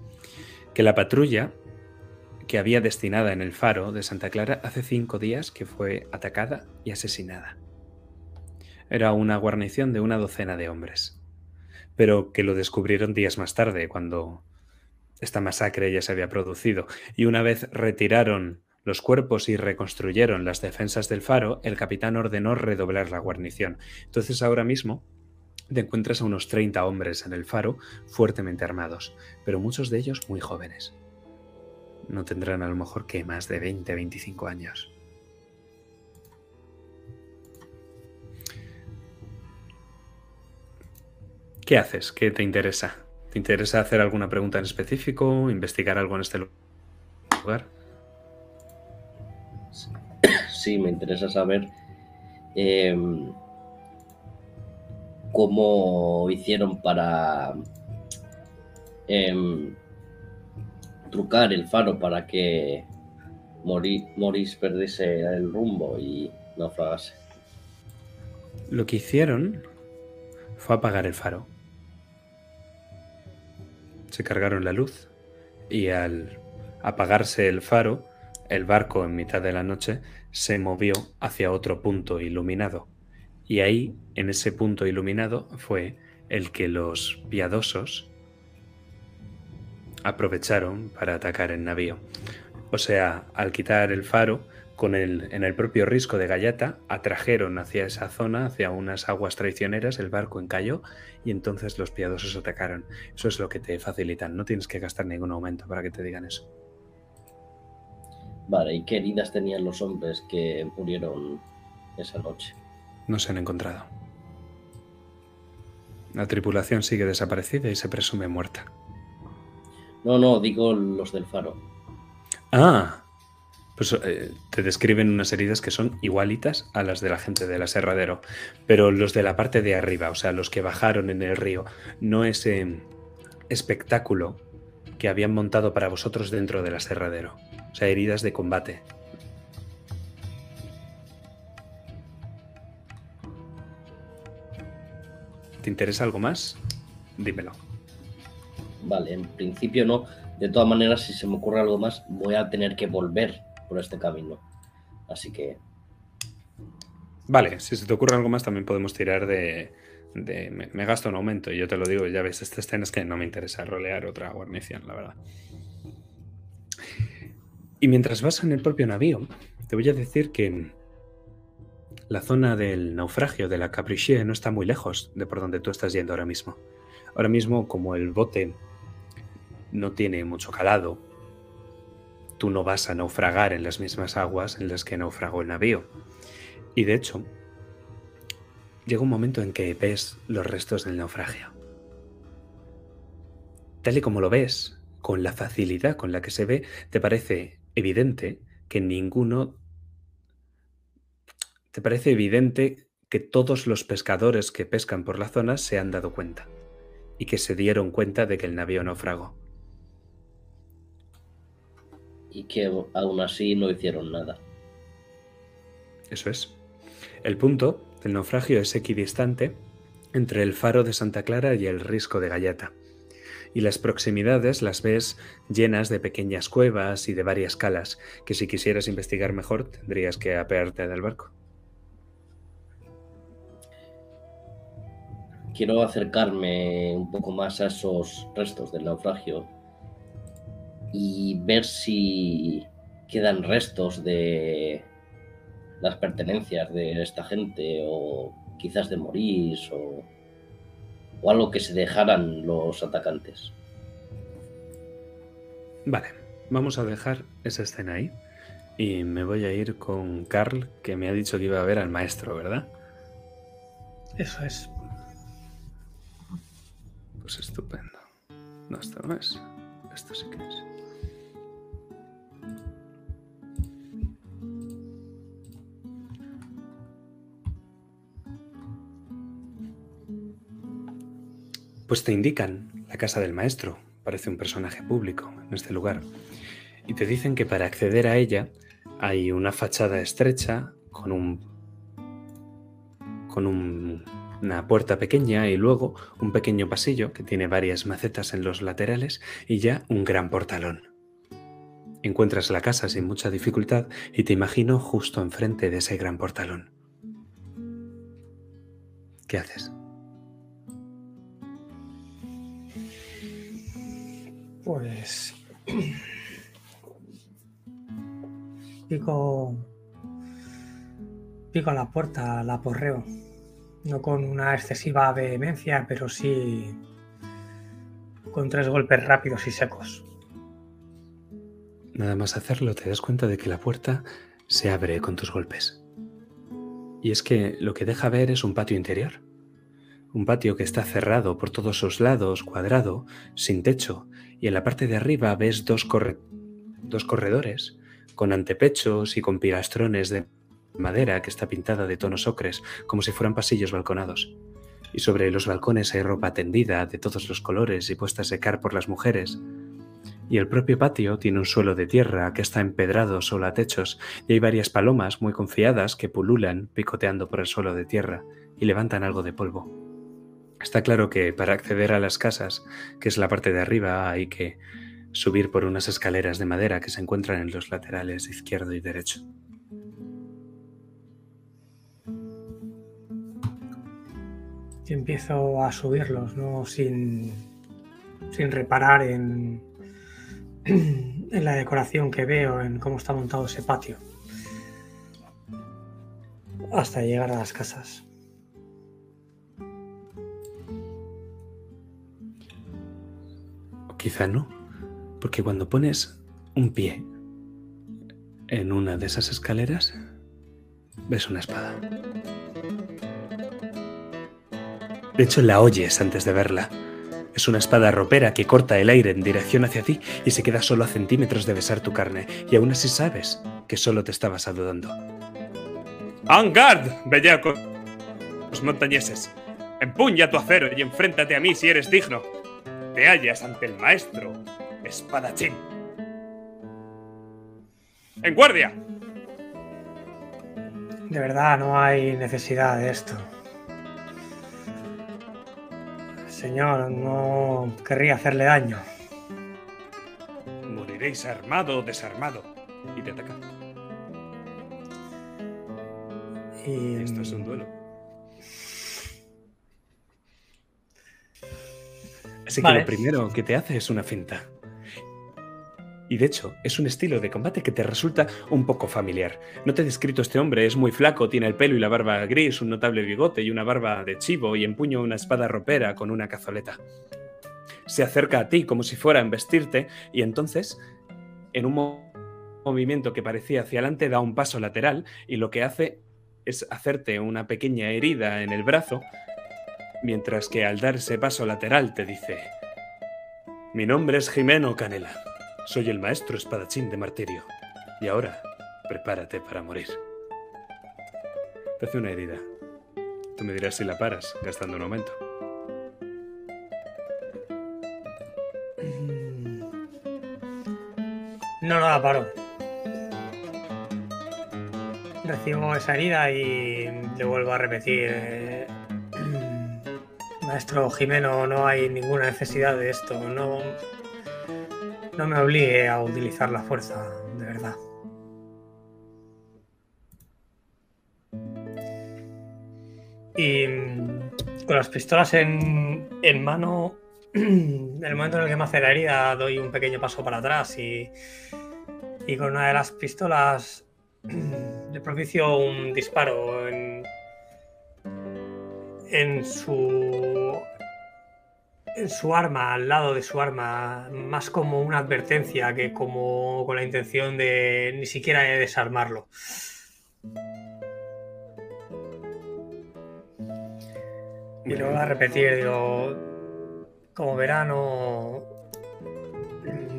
que la patrulla que había destinada en el faro de Santa Clara hace 5 días que fue atacada y asesinada. Era una guarnición de 12 de hombres, pero que lo descubrieron días más tarde, cuando esta masacre ya se había producido, y una vez retiraron los cuerpos y reconstruyeron las defensas del faro, el capitán ordenó redoblar la guarnición. Entonces ahora mismo te encuentras a unos 30 hombres en el faro, fuertemente armados, pero muchos de ellos muy jóvenes. No tendrán a lo mejor que más de 20, 25 años. ¿Qué haces? ¿Qué te interesa? ¿Te interesa hacer alguna pregunta en específico? ¿Investigar algo en este lugar? Sí, me interesa saber cómo hicieron para trucar el faro para que Maurice perdiese el rumbo y naufragase. Lo que hicieron fue apagar el faro. Se cargaron la luz y al apagarse el faro, el barco en mitad de la noche se movió hacia otro punto iluminado. Y ahí, en ese punto iluminado, fue el que los piadosos aprovecharon para atacar el navío. O sea, al quitar el faro, en el propio risco de Gallata, atrajeron hacia esa zona, hacia unas aguas traicioneras, el barco encalló y entonces los piadosos atacaron. Eso es lo que te facilitan, no tienes que gastar ningún aumento para que te digan eso. Vale, ¿y qué heridas tenían los hombres que murieron esa noche? No se han encontrado. La tripulación sigue desaparecida y se presume muerta. No, no, digo los del faro. Ah, pues te describen unas heridas que son igualitas a las de la gente de la Serradero, pero los de la parte de arriba, o sea, los que bajaron en el río, no ese espectáculo que habían montado para vosotros dentro de la Serradero. O sea, heridas de combate. ¿Te interesa algo más? Dímelo. Vale, en principio no. De todas maneras, si se me ocurre algo más, voy a tener que volver por este camino. Así que... Vale, si se te ocurre algo más también podemos tirar de... Me gasto un aumento y yo te lo digo, ya ves, esta escena es que no me interesa rolear otra guarnición, la verdad. Y mientras vas en el propio navío, te voy a decir que la zona del naufragio de la Capricié no está muy lejos de por donde tú estás yendo ahora mismo. Ahora mismo, como el bote no tiene mucho calado, tú no vas a naufragar en las mismas aguas en las que naufragó el navío. Y de hecho, llega un momento en que ves los restos del naufragio. Tal y como lo ves, con la facilidad con la que se ve, te parece... Te parece evidente que todos los pescadores que pescan por la zona se han dado cuenta y que se dieron cuenta de que el navío naufragó. Y que aún así no hicieron nada. Eso es. El punto del naufragio es equidistante entre el faro de Santa Clara y el risco de Gallata. Y las proximidades las ves llenas de pequeñas cuevas y de varias calas, que si quisieras investigar mejor tendrías que apearte del barco. Quiero acercarme un poco más a esos restos del naufragio y ver si quedan restos de las pertenencias de esta gente o quizás de Maurice o algo que se dejaran los atacantes. Vale, vamos a dejar esa escena ahí y me voy a ir con Carl, que me ha dicho que iba a ver al maestro, ¿verdad? Eso es. Pues estupendo. No está más. Esto sí que es. Pues te indican la casa del maestro, parece un personaje público en este lugar, y te dicen que para acceder a ella hay una fachada estrecha con una puerta pequeña y luego un pequeño pasillo que tiene varias macetas en los laterales y ya un gran portalón. Encuentras la casa sin mucha dificultad y te imagino justo enfrente de ese gran portalón. ¿Qué haces? Pues pico a la puerta, la porreo, no con una excesiva vehemencia, pero sí con 3 golpes rápidos y secos. Nada más hacerlo te das cuenta de que la puerta se abre con tus golpes. Y es que lo que deja ver es un patio interior. Un patio que está cerrado por todos sus lados, cuadrado, sin techo, y en la parte de arriba ves dos corredores con antepechos y con pilastrones de madera que está pintada de tonos ocres, como si fueran pasillos balconados. Y sobre los balcones hay ropa tendida de todos los colores y puesta a secar por las mujeres. Y el propio patio tiene un suelo de tierra que está empedrado solo a techos, y hay varias palomas muy confiadas que pululan picoteando por el suelo de tierra y levantan algo de polvo. Está claro que para acceder a las casas, que es la parte de arriba, hay que subir por unas escaleras de madera que se encuentran en los laterales izquierdo y derecho. Yo empiezo a subirlos, ¿no? sin reparar en en la decoración que veo, en cómo está montado ese patio, hasta llegar a las casas. O quizá no, porque cuando pones un pie en una de esas escaleras, ves una espada. De hecho, la oyes antes de verla. Es una espada ropera que corta el aire en dirección hacia ti y se queda solo a centímetros de besar tu carne, y aún así sabes que solo te estabas saludando. ¡En garde, bellacos montañeses! Empuña tu acero y enfréntate a mí si eres digno. Te hallas ante el maestro espadachín. ¡En guardia! De verdad, no hay necesidad de esto. Señor, no querría hacerle daño. Moriréis armado o desarmado. Y te ataca. Y... esto es un duelo. Así vale. Que lo primero que te hace es una finta. Y de hecho, es un estilo de combate que te resulta un poco familiar. No te he descrito este hombre, es muy flaco, tiene el pelo y la barba gris, un notable bigote y una barba de chivo, y empuña una espada ropera con una cazoleta. Se acerca a ti como si fuera a embestirte, y entonces, en un movimiento que parecía hacia adelante, da un paso lateral, y lo que hace es hacerte una pequeña herida en el brazo, mientras que al dar ese paso lateral te dice: «Mi nombre es Jimeno Canela. Soy el maestro espadachín de Martirio. Y ahora, prepárate para morir». Te hace una herida. Tú me dirás si la paras, gastando un aumento. No, no la paro. Recibo esa herida y le vuelvo a repetir: «Maestro Jimeno, no hay ninguna necesidad de esto. No me obligue a utilizar la fuerza, de verdad». Y con las pistolas en mano, en el momento en el que me hace la herida, doy un pequeño paso para atrás y con una de las pistolas le propicio un disparo en su arma, al lado de su arma, más como una advertencia que como con la intención de ni siquiera de desarmarlo. Y lo voy a repetir, digo: «Como verán, no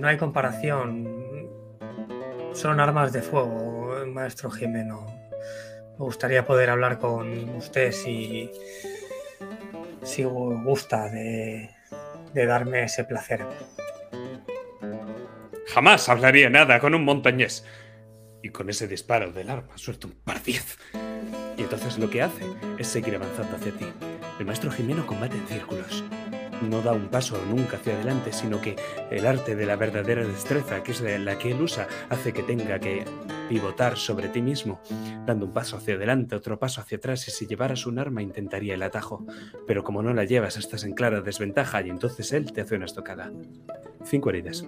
hay comparación. Son armas de fuego, maestro Jimeno. Me gustaría poder hablar con usted si gusta de darme ese placer». «Jamás hablaría nada con un montañés». Y con ese disparo del arma suelta un par 10. Y entonces lo que hace es seguir avanzando hacia ti. El maestro Jimeno combate en círculos. No da un paso nunca hacia adelante, sino que el arte de la verdadera destreza, que es la que él usa, hace que tenga que pivotar sobre ti mismo, dando un paso hacia adelante, otro paso hacia atrás, y si llevaras un arma intentaría el atajo, pero como no la llevas estás en clara desventaja, y entonces él te hace una estocada. 5 heridas.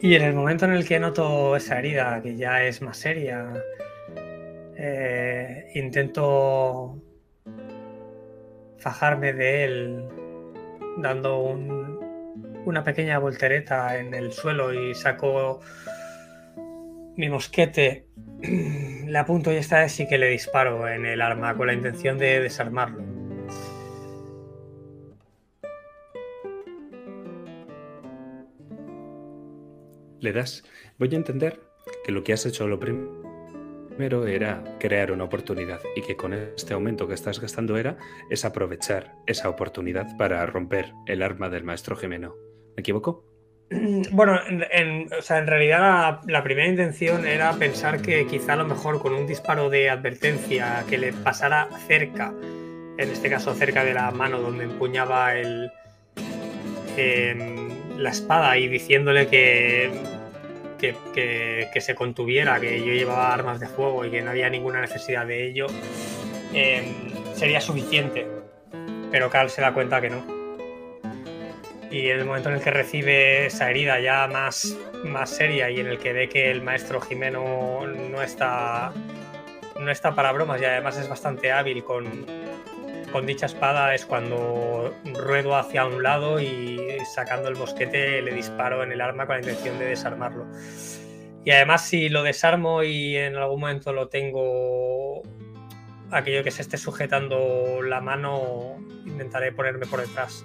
Y en el momento en el que noto esa herida, que ya es más seria, intento fajarme de él, dando una pequeña voltereta en el suelo, y saco mi mosquete, le apunto y esta vez sí que le disparo en el arma con la intención de desarmarlo. Le das. Voy a entender que lo que has hecho lo primero era crear una oportunidad, y que con este aumento que estás gastando es aprovechar esa oportunidad para romper el arma del maestro Jimeno. ¿Me equivoco? Bueno, en realidad la primera intención era pensar que quizá a lo mejor con un disparo de advertencia que le pasara cerca, en este caso cerca de la mano donde empuñaba la espada, y diciéndole que se contuviera, que yo llevaba armas de fuego y que no había ninguna necesidad de ello, sería suficiente. Pero Carl se da cuenta que no. Y en el momento en el que recibe esa herida ya más seria y en el que ve que el maestro Jimeno no está para bromas y además es bastante hábil con dicha espada, es cuando ruedo hacia un lado y sacando el mosquete le disparo en el arma con la intención de desarmarlo. Y además si lo desarmo y en algún momento lo tengo, aquello que se esté sujetando la mano, intentaré ponerme por detrás.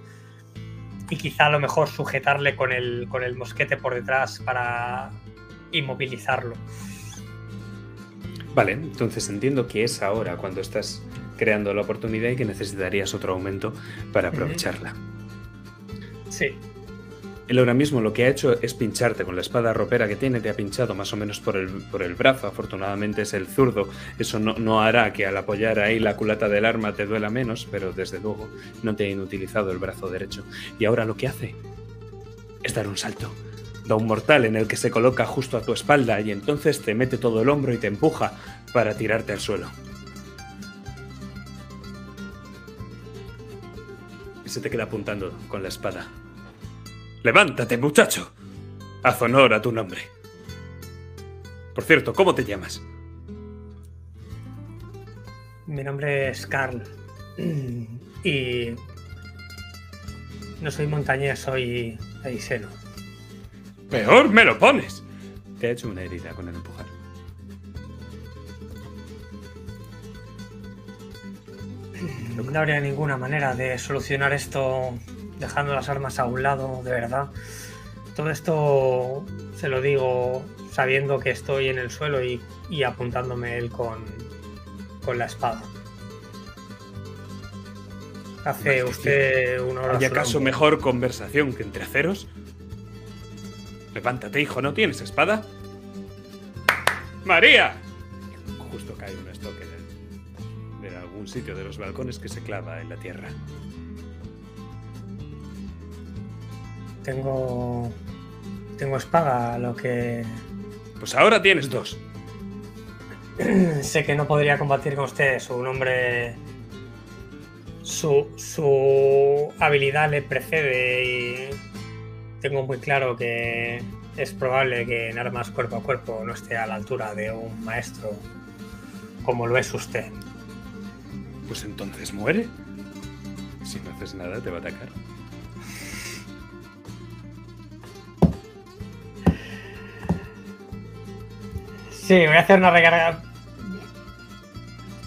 Y quizá a lo mejor sujetarle con el mosquete por detrás para inmovilizarlo. Vale, entonces entiendo que es ahora cuando estás creando la oportunidad y que necesitarías otro aumento para aprovecharla. Sí. Él ahora mismo lo que ha hecho es pincharte con la espada ropera que tiene, te ha pinchado más o menos por el brazo, afortunadamente es el zurdo, eso no hará que al apoyar ahí la culata del arma te duela menos, pero desde luego no te ha inutilizado el brazo derecho. Y ahora lo que hace es dar un salto, da un mortal en el que se coloca justo a tu espalda y entonces te mete todo el hombro y te empuja para tirarte al suelo. Y se te queda apuntando con la espada. ¡Levántate, muchacho! Haz honor a tu nombre. Por cierto, ¿cómo te llamas? Mi nombre es Carl. Y no soy montañés, soy Eiseno. ¡Peor me lo pones! Te ha hecho una herida con el empujar. No habría ninguna manera de solucionar esto dejando las armas a un lado, de verdad. Todo esto se lo digo sabiendo que estoy en el suelo y apuntándome él con la espada. ¿Hace usted una hora? ¿Hay acaso mejor conversación que entre aceros? Levántate, hijo, ¿no tienes espada? ¡María! Justo cae un estoque de algún sitio de los balcones que se clava en la tierra. Tengo espada, lo que... Pues ahora tienes dos. Sé que no podría combatir con usted, su nombre... Su habilidad le precede y tengo muy claro que es probable que en armas cuerpo a cuerpo no esté a la altura de un maestro como lo es usted. Pues entonces muere. Si no haces nada te va a atacar. Sí, voy a hacer una recarga.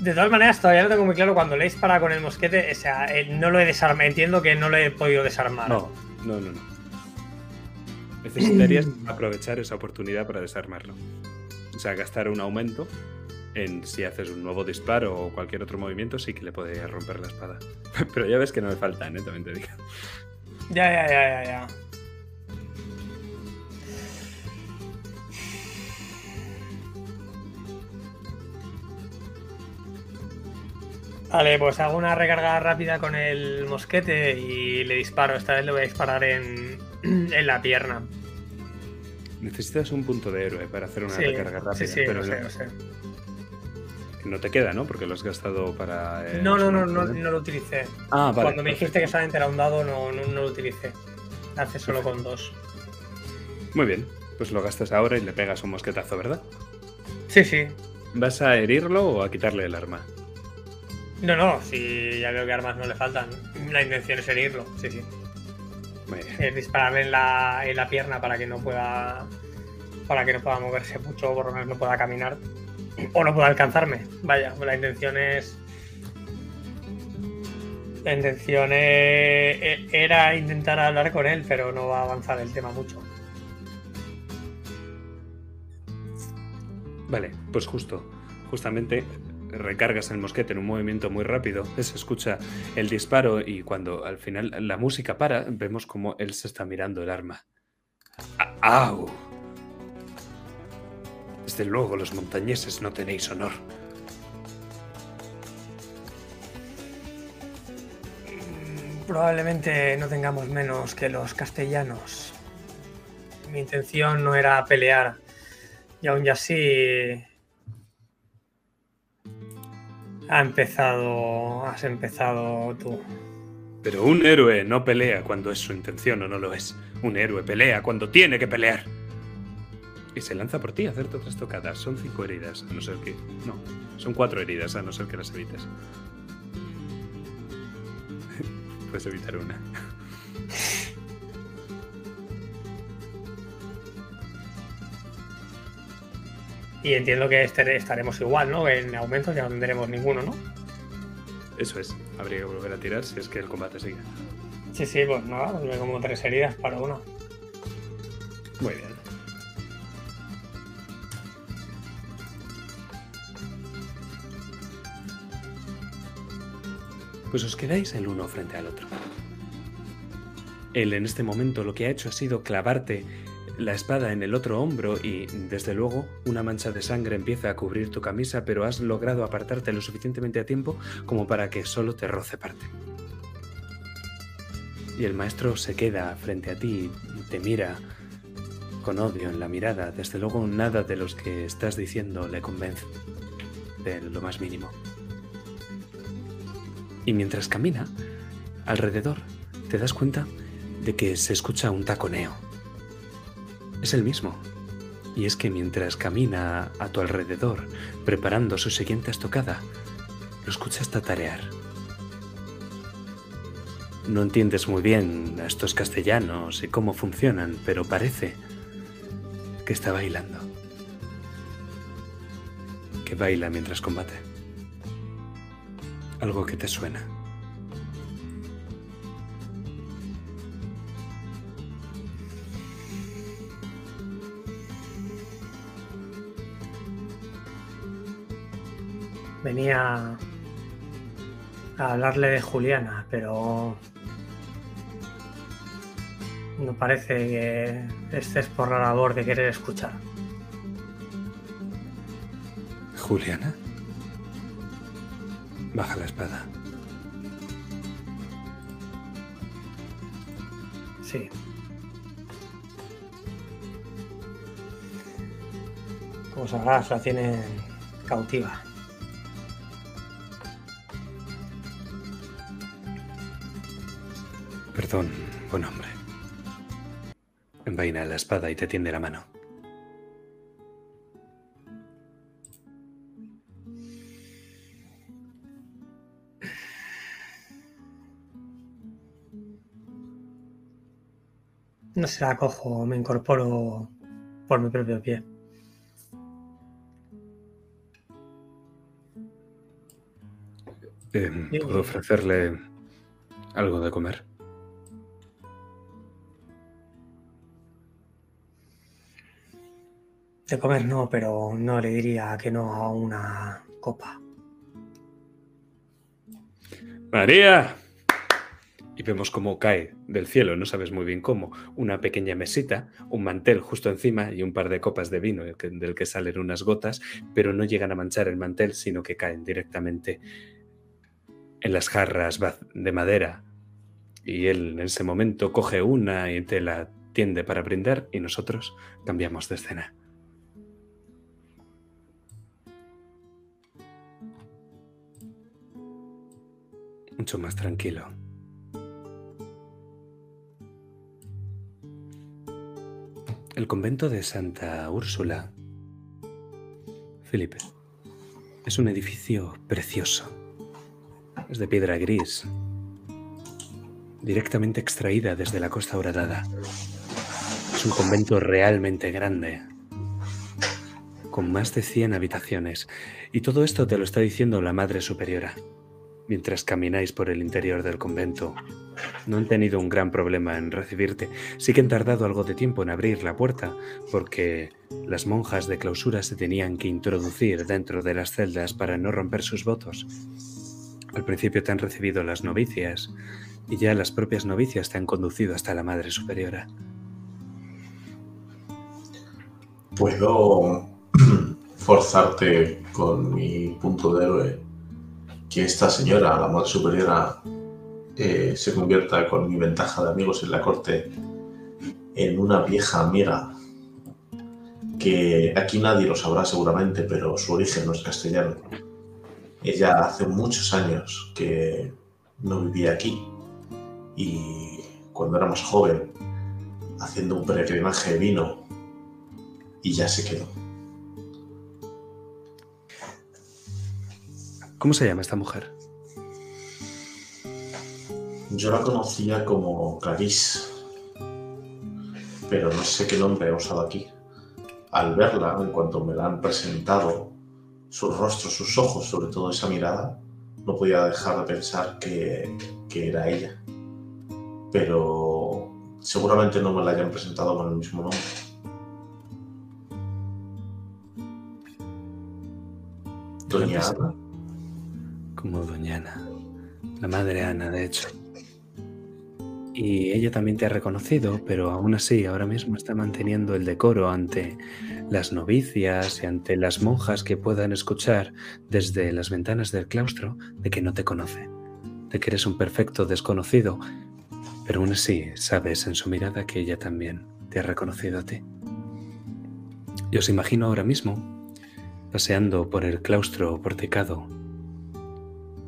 De todas maneras, todavía no tengo muy claro cuando le dispara con el mosquete. O sea, no lo he desarmado. Entiendo que no lo he podido desarmar. No. Necesitarías aprovechar esa oportunidad para desarmarlo. O sea, gastar un aumento en si haces un nuevo disparo o cualquier otro movimiento, sí que le podrías romper la espada. Pero ya ves que no me faltan, ¿eh? También te digo. Ya. Vale, pues hago una recarga rápida con el mosquete y le disparo. Esta vez le voy a disparar en la pierna. Necesitas un punto de héroe para hacer una recarga rápida. Sí, pero lo sé. No te queda, ¿no? Porque lo has gastado para... No lo utilicé. Ah, vale. Cuando me dijiste que solamente era un dado, no lo utilicé. Hace solo con dos. Muy bien, pues lo gastas ahora y le pegas un mosquetazo, ¿verdad? Sí. ¿Vas a herirlo o a quitarle el arma? No, si ya veo que armas no le faltan. La intención es herirlo, sí. Muy bien. Es dispararle en la pierna para que no pueda moverse mucho, o por lo menos no pueda caminar. O no pueda alcanzarme. Vaya, la intención es... Era intentar hablar con él, pero no va a avanzar el tema mucho. Vale, pues justamente... Recargas el mosquete en un movimiento muy rápido, se escucha el disparo y cuando al final la música para, vemos como él se está mirando el arma. ¡Au! Desde luego los montañeses no tenéis honor. Probablemente no tengamos menos que los castellanos. Mi intención no era pelear. Y aún así has empezado tú. Pero un héroe no pelea cuando es su intención o no lo es. Un héroe pelea cuando tiene que pelear. Y se lanza por ti a hacerte otras tocadas. Son 5 heridas, a no ser que... No, son 4 heridas, a no ser que las evites. Puedes evitar una. Y entiendo que estaremos igual, ¿no? En aumentos ya no tendremos ninguno, ¿no? Eso es. Habría que volver a tirar si es que el combate sigue. Sí, sí, pues nada. Me como 3 heridas para una. Muy bien. Pues os quedáis el uno frente al otro. Él en este momento lo que ha hecho ha sido clavarte la espada en el otro hombro y, desde luego, una mancha de sangre empieza a cubrir tu camisa, pero has logrado apartarte lo suficientemente a tiempo como para que solo te roce parte. Y el maestro se queda frente a ti y te mira con odio en la mirada. Desde luego, nada de los que estás diciendo le convence de lo más mínimo. Y mientras camina alrededor, te das cuenta de que se escucha un taconeo. Es el mismo. Y es que mientras camina a tu alrededor, preparando su siguiente estocada, lo escuchas tatarear. No entiendes muy bien a estos castellanos y cómo funcionan, pero parece que está bailando. Que baila mientras combate. Algo que te suena. Venía a hablarle de Juliana, pero no parece que estés por la labor de querer escuchar. ¿Juliana? Baja la espada. Sí. Como sabrás, la tienen cautiva. Perdón, buen hombre. Envaina la espada y te tiende la mano. No se la cojo, me incorporo por mi propio pie. ¿Puedo ofrecerle algo de comer? De comer no, pero no le diría que no a una copa. ¡María! Y vemos cómo cae del cielo, no sabes muy bien cómo, una pequeña mesita, un mantel justo encima y un par de copas de vino del que salen unas gotas, pero no llegan a manchar el mantel, sino que caen directamente en las jarras de madera. Y él en ese momento coge una y te la tiende para brindar y nosotros cambiamos de escena. Mucho más tranquilo. El convento de Santa Úrsula, Felipe, es un edificio precioso. Es de piedra gris, directamente extraída desde la costa horadada. Es un convento realmente grande, con más de 100 habitaciones. Y todo esto te lo está diciendo la Madre Superiora. Mientras camináis por el interior del convento, no han tenido un gran problema en recibirte. Sí que han tardado algo de tiempo en abrir la puerta, porque las monjas de clausura se tenían que introducir dentro de las celdas para no romper sus votos. Al principio te han recibido las novicias, y ya las propias novicias te han conducido hasta la Madre Superiora. ¿Puedo forzarte con mi punto de héroe que esta señora, la Madre Superiora, se convierta con mi ventaja de amigos en la corte en una vieja amiga que aquí nadie lo sabrá seguramente, pero su origen no es castellano. Ella hace muchos años que no vivía aquí y cuando era más joven, haciendo un peregrinaje, vino y ya se quedó. ¿Cómo se llama esta mujer? Yo la conocía como Clarisse, pero no sé qué nombre he usado aquí. Al verla, en cuanto me la han presentado, su rostro, sus ojos, sobre todo esa mirada, no podía dejar de pensar que era ella. Pero seguramente no me la hayan presentado con el mismo nombre. ¿Doña Ana? Como Doña Ana, la madre Ana, de hecho. Y ella también te ha reconocido, pero aún así ahora mismo está manteniendo el decoro ante las novicias y ante las monjas que puedan escuchar desde las ventanas del claustro de que no te conoce, de que eres un perfecto desconocido, pero aún así sabes en su mirada que ella también te ha reconocido a ti. Y os imagino ahora mismo paseando por el claustro porticado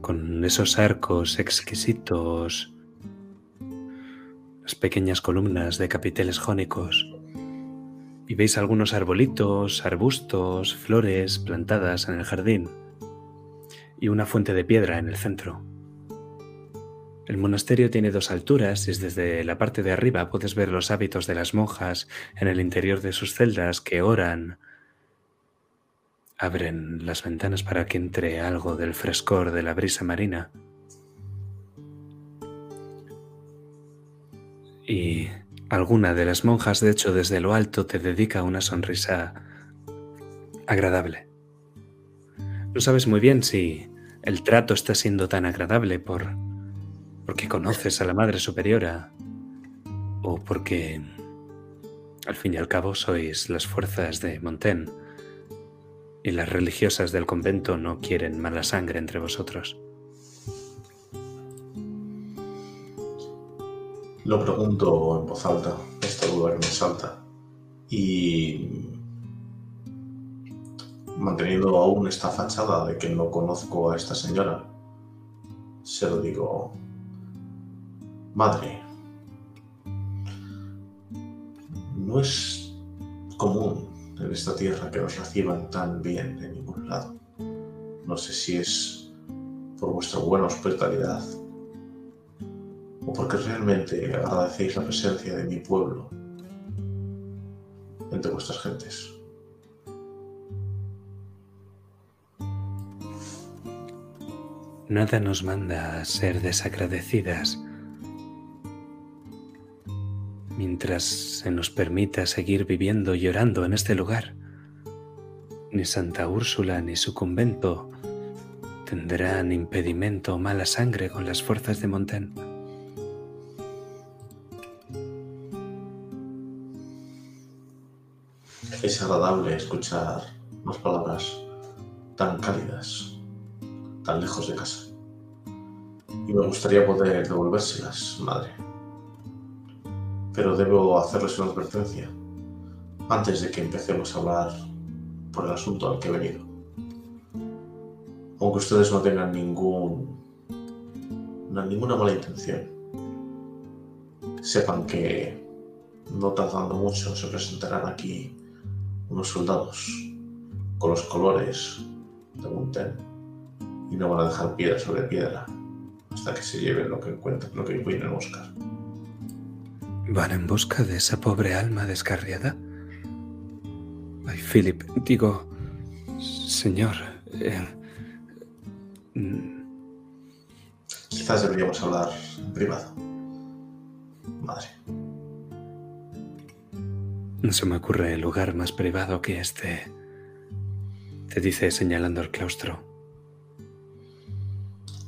con esos arcos exquisitos, las pequeñas columnas de capiteles jónicos, y veis algunos arbolitos, arbustos, flores plantadas en el jardín y una fuente de piedra en el centro. El monasterio tiene dos alturas y desde la parte de arriba puedes ver los hábitos de las monjas en el interior de sus celdas que oran, abren las ventanas para que entre algo del frescor de la brisa marina. Y alguna de las monjas, de hecho, desde lo alto te dedica una sonrisa agradable. No sabes muy bien si el trato está siendo tan agradable porque conoces a la Madre Superiora o porque, al fin y al cabo, sois las fuerzas de Montaigne y las religiosas del convento no quieren mala sangre entre vosotros. Lo pregunto en voz alta, esta duda que me salta, y manteniendo aún esta fachada de que no conozco a esta señora, se lo digo: madre, no es común en esta tierra que nos reciban tan bien de ningún lado. No sé si es por vuestra buena hospitalidad o porque realmente agradecéis la presencia de mi pueblo entre vuestras gentes. Nada nos manda a ser desagradecidas mientras se nos permita seguir viviendo y orando en este lugar. Ni Santa Úrsula ni su convento tendrán impedimento o mala sangre con las fuerzas de Montaigne. Es agradable escuchar unas palabras tan cálidas, tan lejos de casa. Y me gustaría poder devolvérselas, madre. Pero debo hacerles una advertencia antes de que empecemos a hablar por el asunto al que he venido. Aunque ustedes no tengan ninguna mala intención, sepan que no tardando mucho se presentarán aquí unos soldados con los colores de Montaigne y no van a dejar piedra sobre piedra hasta que se lleven lo que encuentren, lo que vienen a buscar. ¿Van en busca de esa pobre alma descarriada? Ay, Felipe, digo, señor, quizás deberíamos hablar en privado, madre. No se me ocurre lugar más privado que este, te dice señalando el claustro.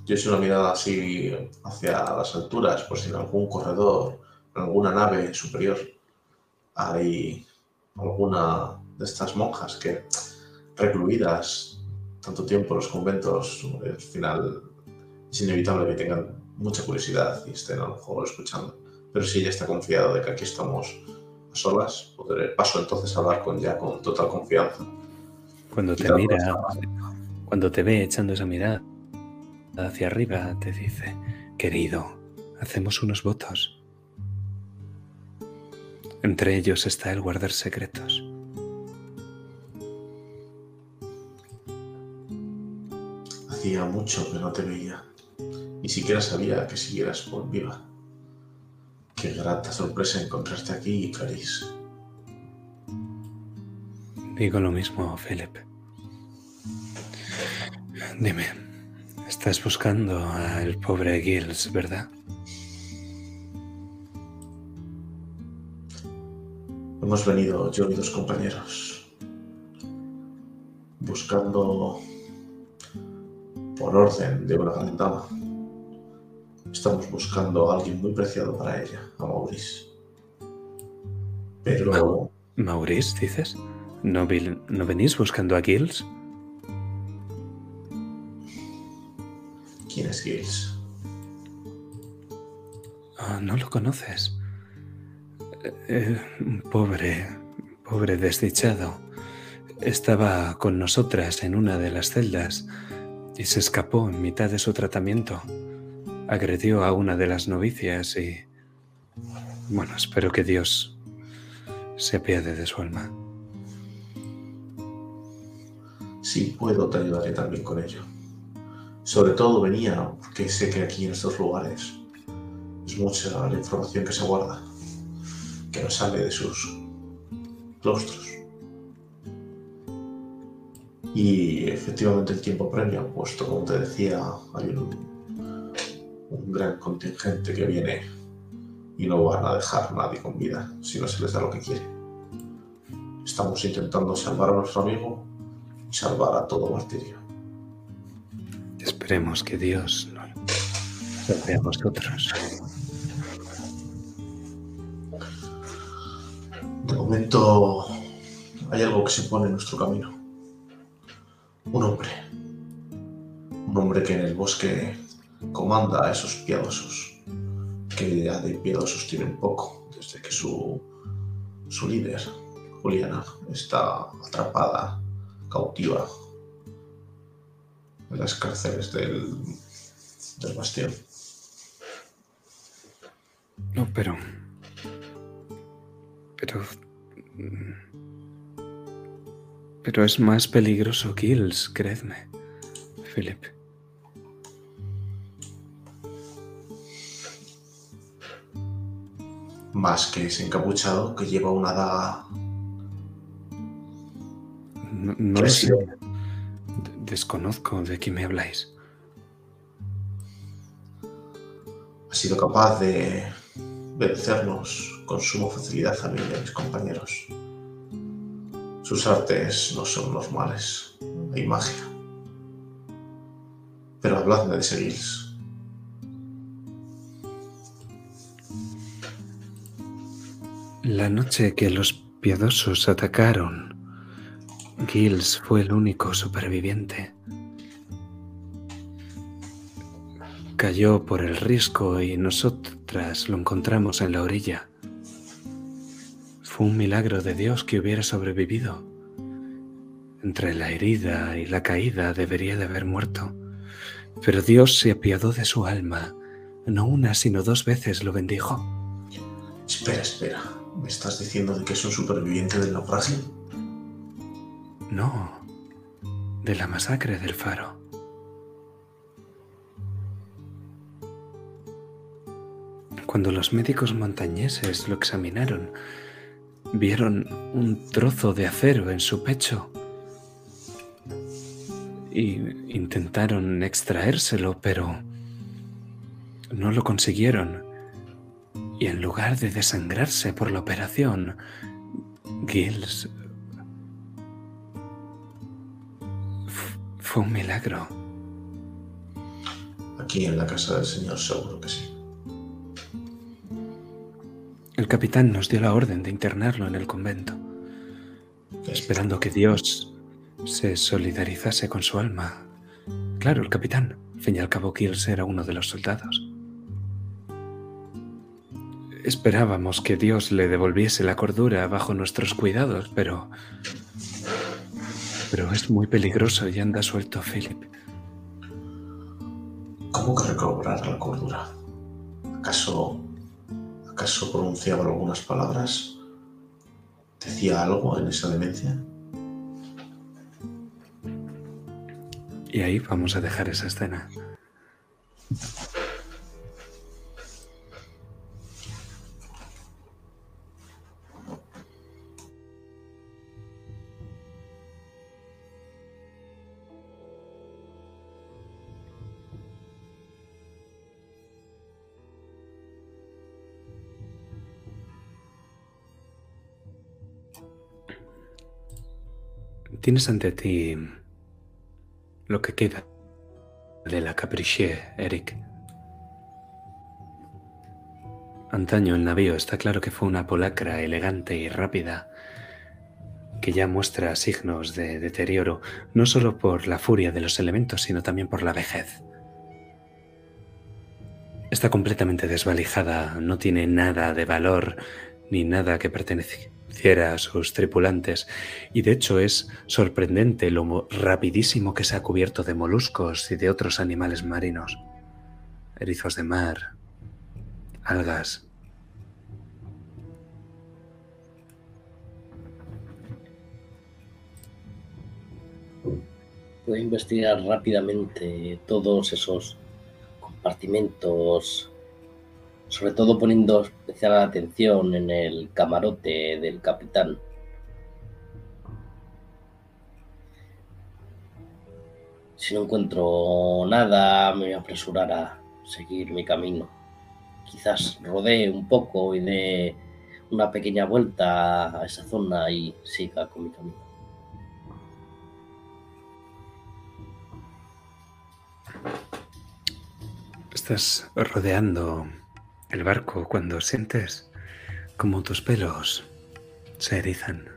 Yo hice una mirada así hacia las alturas, pues en algún corredor, en alguna nave superior, hay alguna de estas monjas que, recluidas tanto tiempo en los conventos, al final es inevitable que tengan mucha curiosidad y estén a lo mejor escuchando. Pero sí, ya está confiado de que aquí estamos solas, podré, paso entonces a hablar con ya con total confianza. Cuando te mira, cuando te ve echando esa mirada hacia arriba, te dice: querido, hacemos unos votos. Entre ellos está el guardar secretos. Hacía mucho que no te veía. Ni siquiera sabía que siguieras por viva. Qué grata sorpresa encontrarte aquí, Clarisse. Digo lo mismo, Felipe. Dime, estás buscando al pobre Gilles, ¿verdad? Hemos venido, yo y dos compañeros, buscando por orden de una gran dama. Estamos buscando a alguien muy preciado para ella, a Maurice. Pero... ¿Maurice, dices? ¿No venís buscando a Gilles? ¿Quién es Gilles? Oh, no lo conoces. Pobre desdichado. Estaba con nosotras en una de las celdas y se escapó en mitad de su tratamiento. Agredió a una de las novicias y... bueno, espero que Dios se apiade de su alma. Sí, puedo, te ayudaré también con ello. Sobre todo venía porque sé que aquí en estos lugares es mucha la información que se guarda, que no sale de sus claustros. Y efectivamente el tiempo premia, puesto, como te decía, hay un gran contingente que viene y no van a dejar a nadie con vida si no se les da lo que quiere. Estamos intentando salvar a nuestro amigo y salvar a todo Martirio. Esperemos que Dios nos salve a vosotros. De momento hay algo que se pone en nuestro camino. Un hombre que en el bosque comanda a esos piadosos, que ya de piadosos tienen poco, desde que su líder, Juliana, está atrapada, cautiva, en las cárceles del Bastión. No, pero es más peligroso que Gilles, creedme, Felipe. Más que ese encapuchado que lleva una daga. No lo sé. Desconozco de qué me habláis. Ha sido capaz de vencernos con suma facilidad a mí y a mis compañeros. Sus artes no son normales, hay magia. Pero habladme de seguirse. La noche que los piadosos atacaron, Gilles fue el único superviviente. Cayó por el risco y nosotras lo encontramos en la orilla. Fue un milagro de Dios que hubiera sobrevivido. Entre la herida y la caída debería de haber muerto. Pero Dios se apiadó de su alma. No una, sino dos veces lo bendijo. Espera. ¿Me estás diciendo de que es un superviviente del naufragio? No, de la masacre del faro. Cuando los médicos montañeses lo examinaron, vieron un trozo de acero en su pecho y intentaron extraérselo, pero no lo consiguieron. Y en lugar de desangrarse por la operación, Gilles... fue un milagro. Aquí en la casa del señor seguro que sí. El capitán nos dio la orden de internarlo en el convento, esperando que Dios se solidarizase con su alma. Claro, el capitán. Al fin y al cabo, Gilles era uno de los soldados. Esperábamos que Dios le devolviese la cordura bajo nuestros cuidados, pero es muy peligroso y anda suelto, Philip. ¿Cómo que recobrar la cordura? ¿Acaso pronunciaba algunas palabras? ¿Decía algo en esa demencia? Y ahí vamos a dejar esa escena. Tienes ante ti lo que queda de la Capricié, Eric. Antaño el navío está claro que fue una polacra elegante y rápida que ya muestra signos de deterioro, no solo por la furia de los elementos, sino también por la vejez. Está completamente desvalijada, no tiene nada de valor ni nada que perteneciera a sus tripulantes, y de hecho es sorprendente lo rapidísimo que se ha cubierto de moluscos y de otros animales marinos, erizos de mar, algas. Puedo investigar rápidamente todos esos compartimentos, sobre todo poniendo especial atención en el camarote del capitán. Si no encuentro nada, me voy a apresurar a seguir mi camino. Quizás rodee un poco y dé una pequeña vuelta a esa zona y siga con mi camino. Estás rodeando el barco cuando sientes como tus pelos se erizan.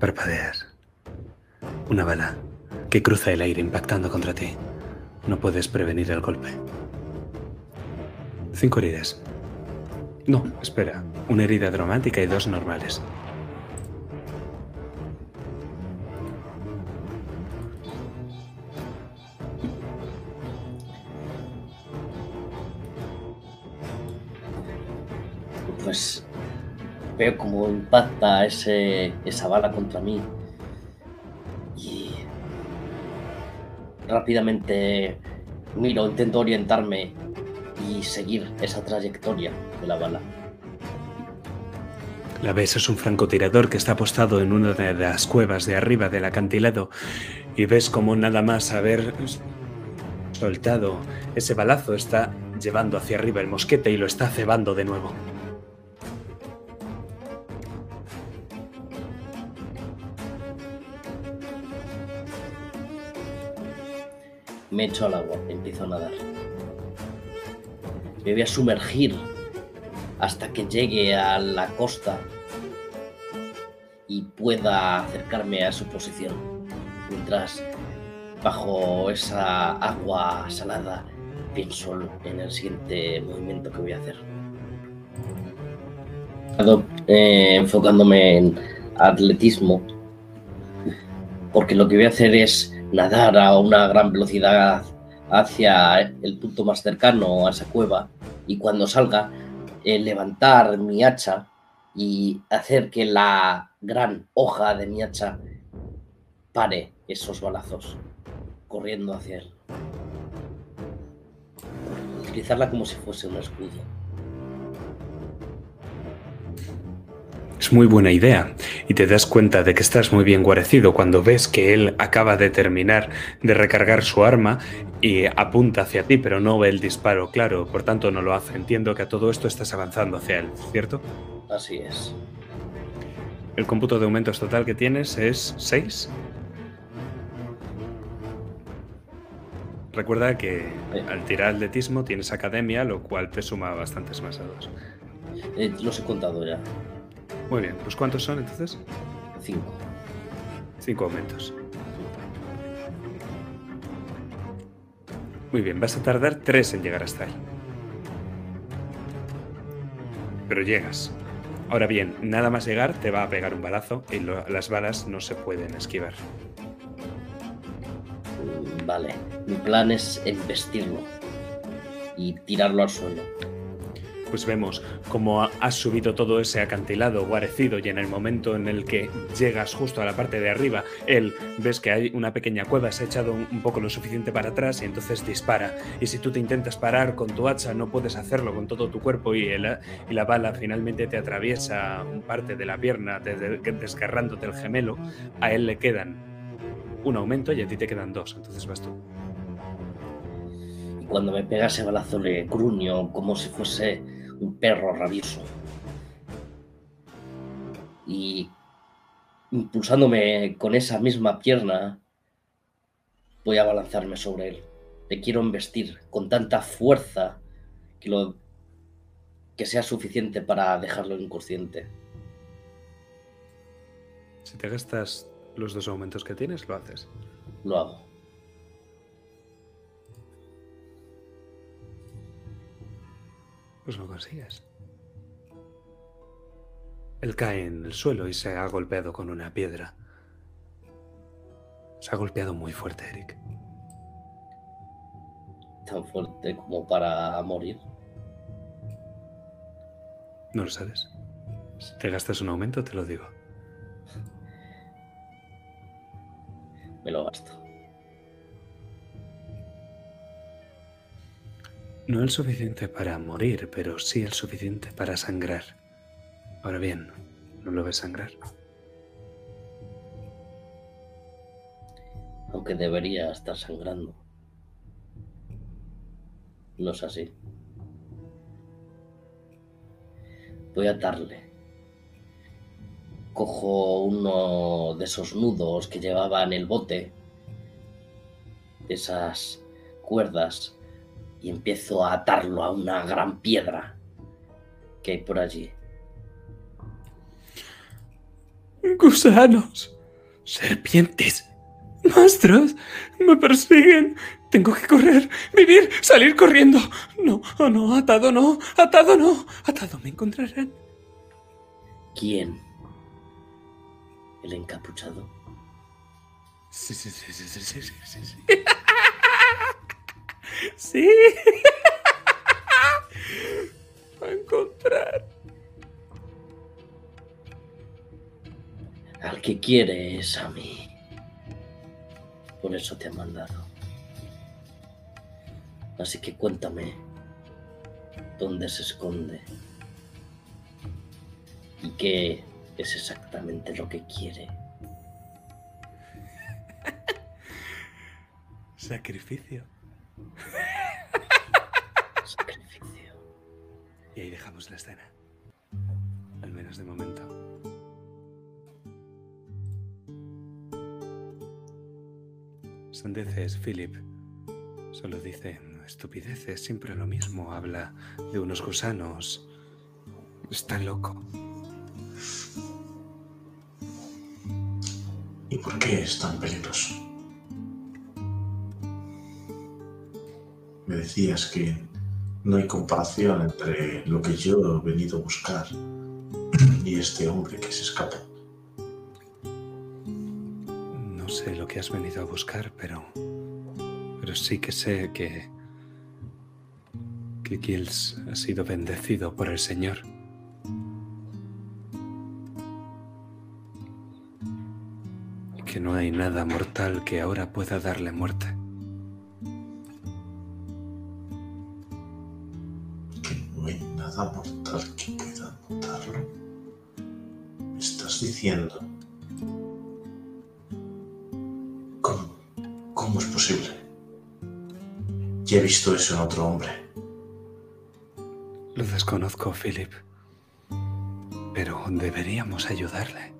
Parpadeas. Una bala que cruza el aire impactando contra ti. No puedes prevenir el golpe. 5 heridas. No, espera. Una herida dramática y 2 normales. Pues veo cómo impacta esa bala contra mí. Rápidamente miro, intento orientarme y seguir esa trayectoria de la bala. La ves, es un francotirador que está apostado en una de las cuevas de arriba del acantilado y ves como nada más haber soltado ese balazo está llevando hacia arriba el mosquete y lo está cebando de nuevo. Me echo al agua, empiezo a nadar. Me voy a sumergir hasta que llegue a la costa y pueda acercarme a su posición. Mientras, bajo esa agua salada, pienso en el siguiente movimiento que voy a hacer. Enfocándome en atletismo, porque lo que voy a hacer es nadar a una gran velocidad hacia el punto más cercano a esa cueva y cuando salga levantar mi hacha y hacer que la gran hoja de mi hacha pare esos balazos corriendo hacia él. Utilizarla como si fuese un escudo. Es muy buena idea y te das cuenta de que estás muy bien guarecido cuando ves que él acaba de terminar de recargar su arma y apunta hacia ti, pero no ve el disparo, claro, por tanto no lo hace. Entiendo que a todo esto estás avanzando hacia él, ¿cierto? Así es. El cómputo de aumentos total que tienes es 6. Recuerda que al tirar atletismo tienes academia, lo cual te suma bastantes más a 2. Los he contado ya. Muy bien, pues ¿cuántos son entonces? 5. 5 aumentos. Muy bien, vas a tardar 3 en llegar hasta ahí. pero llegas. Ahora bien, nada más llegar te va a pegar un balazo y las balas no se pueden esquivar. Vale, mi plan es embestirlo y tirarlo al suelo. Pues vemos cómo has subido todo ese acantilado guarecido y en el momento en el que llegas justo a la parte de arriba, él ves que hay una pequeña cueva, se ha echado un poco lo suficiente para atrás y entonces dispara. Y si tú te intentas parar con tu hacha, no puedes hacerlo con todo tu cuerpo y la bala finalmente te atraviesa parte de la pierna, desgarrándote el gemelo. A él le quedan un aumento y a ti te quedan dos, entonces vas tú. Y cuando me pega ese balazo le gruño como si fuese un perro rabioso. Y impulsándome con esa misma pierna, voy a abalanzarme sobre él. Le quiero embestir con tanta fuerza que sea suficiente para dejarlo inconsciente. Si te gastas los dos aumentos que tienes, lo haces. Lo hago. Pues lo consigues. Él cae en el suelo y se ha golpeado con una piedra. Se ha golpeado muy fuerte, Eric. ¿Tan fuerte como para morir? No lo sabes. Si te gastas un aumento, te lo digo. Me lo gasto. No el suficiente para morir, pero sí el suficiente para sangrar. Ahora bien, no lo ves sangrar. Aunque debería estar sangrando. No es así. Voy a atarle. Cojo uno de esos nudos que llevaba en el bote. Esas cuerdas. Y empiezo a atarlo a una gran piedra que hay por allí. Gusanos, serpientes, monstruos, me persiguen. Tengo que correr, vivir, salir corriendo. No, oh no, atado no, atado no, atado me encontrarán. ¿Quién? ¿El encapuchado? Sí, sí, sí, sí, sí, sí, sí, sí. Sí, va a encontrar al que quieres a mí. Por eso te ha mandado. Así que cuéntame dónde se esconde y qué es exactamente lo que quiere. Sacrificio. Sacrificio. Y ahí dejamos la escena. Al menos de momento. Sandeces, Philip. Solo dice estupideces, siempre lo mismo. Habla de unos gusanos. Está loco. ¿Y por qué es tan peligroso? Me decías que no hay comparación entre lo que yo he venido a buscar y este hombre que se escapa. No sé lo que has venido a buscar, pero sí que sé que Gilles ha sido bendecido por el Señor. Y que no hay nada mortal que ahora pueda darle muerte. Mortal que pueda matarlo. ¿Me estás diciendo? ¿Cómo es posible? Ya he visto eso en otro hombre. Lo desconozco, Philip. Pero deberíamos ayudarle.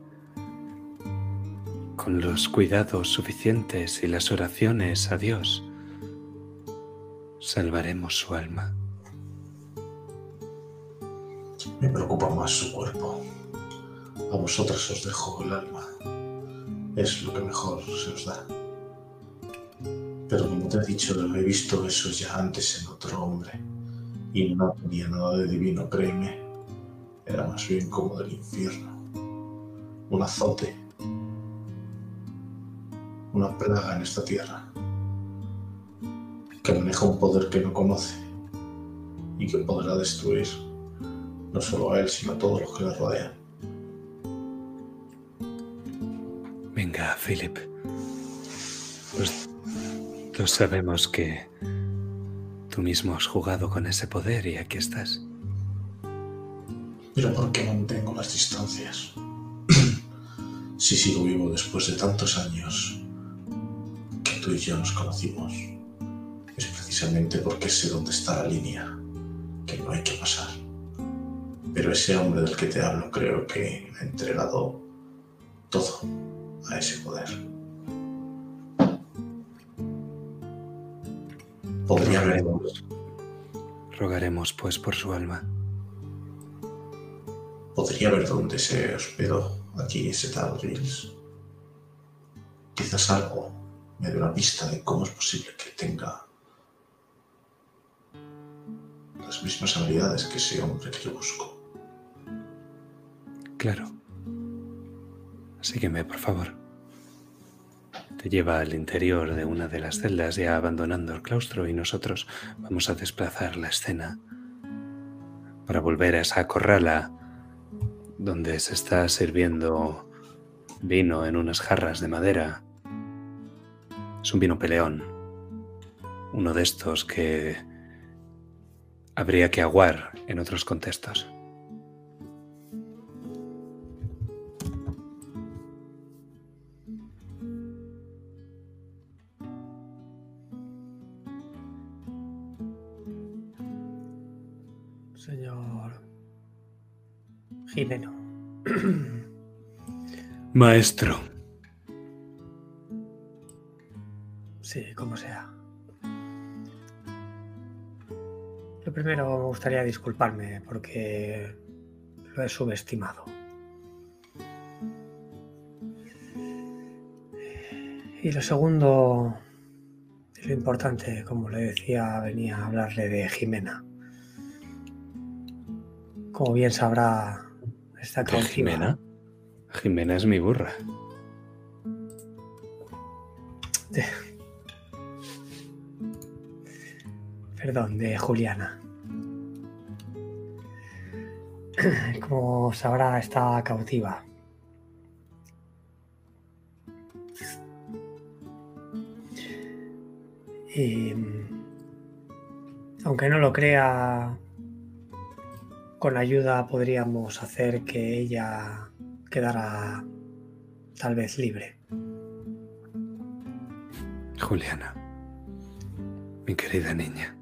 Con los cuidados suficientes y las oraciones a Dios, salvaremos su alma. Me preocupa más su cuerpo. A vosotras os dejo el alma. Es lo que mejor se os da. Pero como te he dicho, he visto eso ya antes en otro hombre. Y no tenía nada de divino, créeme. cansancio incómodo del infierno, un azote, una plaga en esta tierra, que maneja un poder que no conoce y que podrá destruir no solo a él, sino a todos los que le rodean. Venga, Philip. Pues todos sabemos que tú mismo has jugado con ese poder y aquí estás. Pero ¿por qué mantengo las distancias? Si sigo vivo después de tantos años que tú y yo nos conocimos, es precisamente porque sé dónde está la línea que no hay que pasar. Pero ese hombre del que te hablo creo que me ha entregado todo a ese poder. Podría haberlo. Rogaremos pues por su alma. Podría ver dónde se hospedó aquí ese tal Gilles. Quizás algo me dé una pista de cómo es posible que tenga las mismas habilidades que ese hombre que yo busco. Claro. Sígueme, por favor. Te lleva al interior de una de las celdas, ya abandonando el claustro, y nosotros vamos a desplazar la escena para volver a esa corrala donde se está sirviendo vino en unas jarras de madera. Es un vino peleón, uno de estos que habría que aguar en otros contextos. Señor Jimeno. Maestro. Sí, como sea. Lo primero, me gustaría disculparme porque lo he subestimado. Y lo segundo, lo importante, como le decía, venía a hablarle de Jimena. Como bien sabrá, está con Jimena. Jimena es mi burra. Perdón, de Juliana. Como sabrá, está cautiva. Y aunque no lo crea, con ayuda podríamos hacer que ella quedara tal vez libre. Juliana, mi querida niña,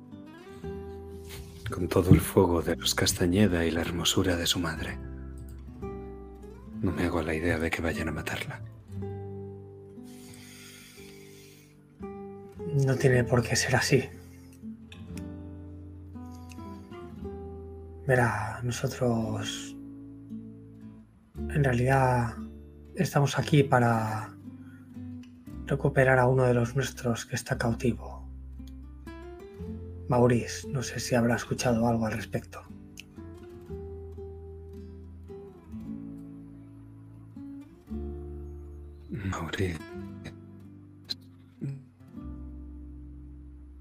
con todo el fuego de los Castañeda y la hermosura de su madre, no me hago la idea de que vayan a matarla. No tiene por qué ser así. Verá, nosotros en realidad estamos aquí para recuperar a uno de los nuestros que está cautivo. Maurice, no sé si habrá escuchado algo al respecto. Maurice.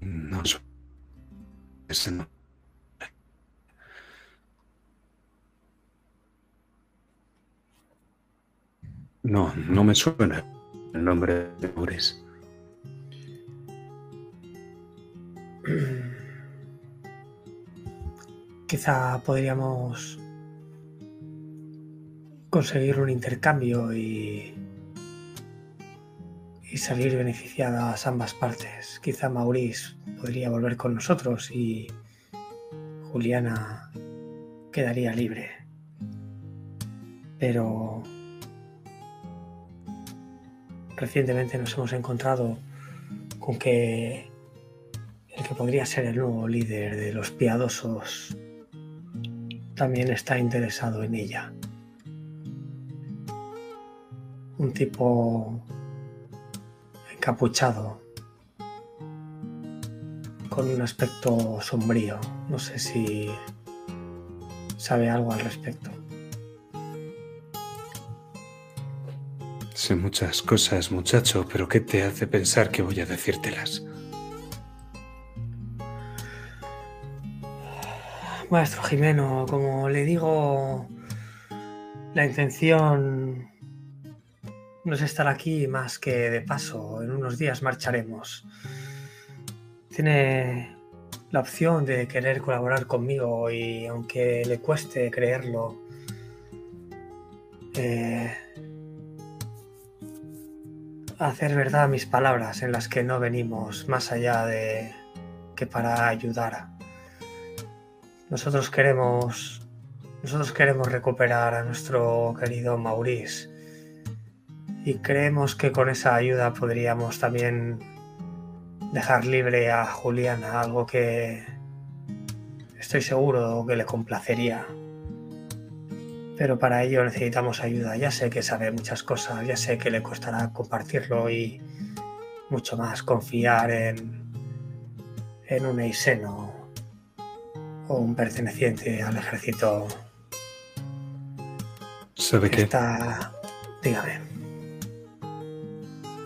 No sé. Ese no. No, no me suena el nombre de Maurice. Quizá podríamos conseguir un intercambio y salir beneficiadas ambas partes. Quizá Maurice podría volver con nosotros y Juliana quedaría libre. Pero recientemente nos hemos encontrado con que el que podría ser el nuevo líder de los piadosos también está interesado en ella. Un tipo encapuchado, con un aspecto sombrío. No sé si sabe algo al respecto. Sé muchas cosas, muchacho, pero ¿qué te hace pensar que voy a decírtelas? Maestro Jimeno, como le digo, la intención no es estar aquí más que de paso. En unos días marcharemos. Tiene la opción de querer colaborar conmigo y, aunque le cueste creerlo, hacer verdad mis palabras en las que no venimos más allá de que para ayudar. Nosotros queremos recuperar a nuestro querido Maurice y creemos que con esa ayuda podríamos también dejar libre a Juliana, algo que estoy seguro que le complacería. Pero para ello necesitamos ayuda. Ya sé que sabe muchas cosas, ya sé que le costará compartirlo y mucho más confiar en un Eiseno o un perteneciente al ejército. ¿Sabe qué? Dígame.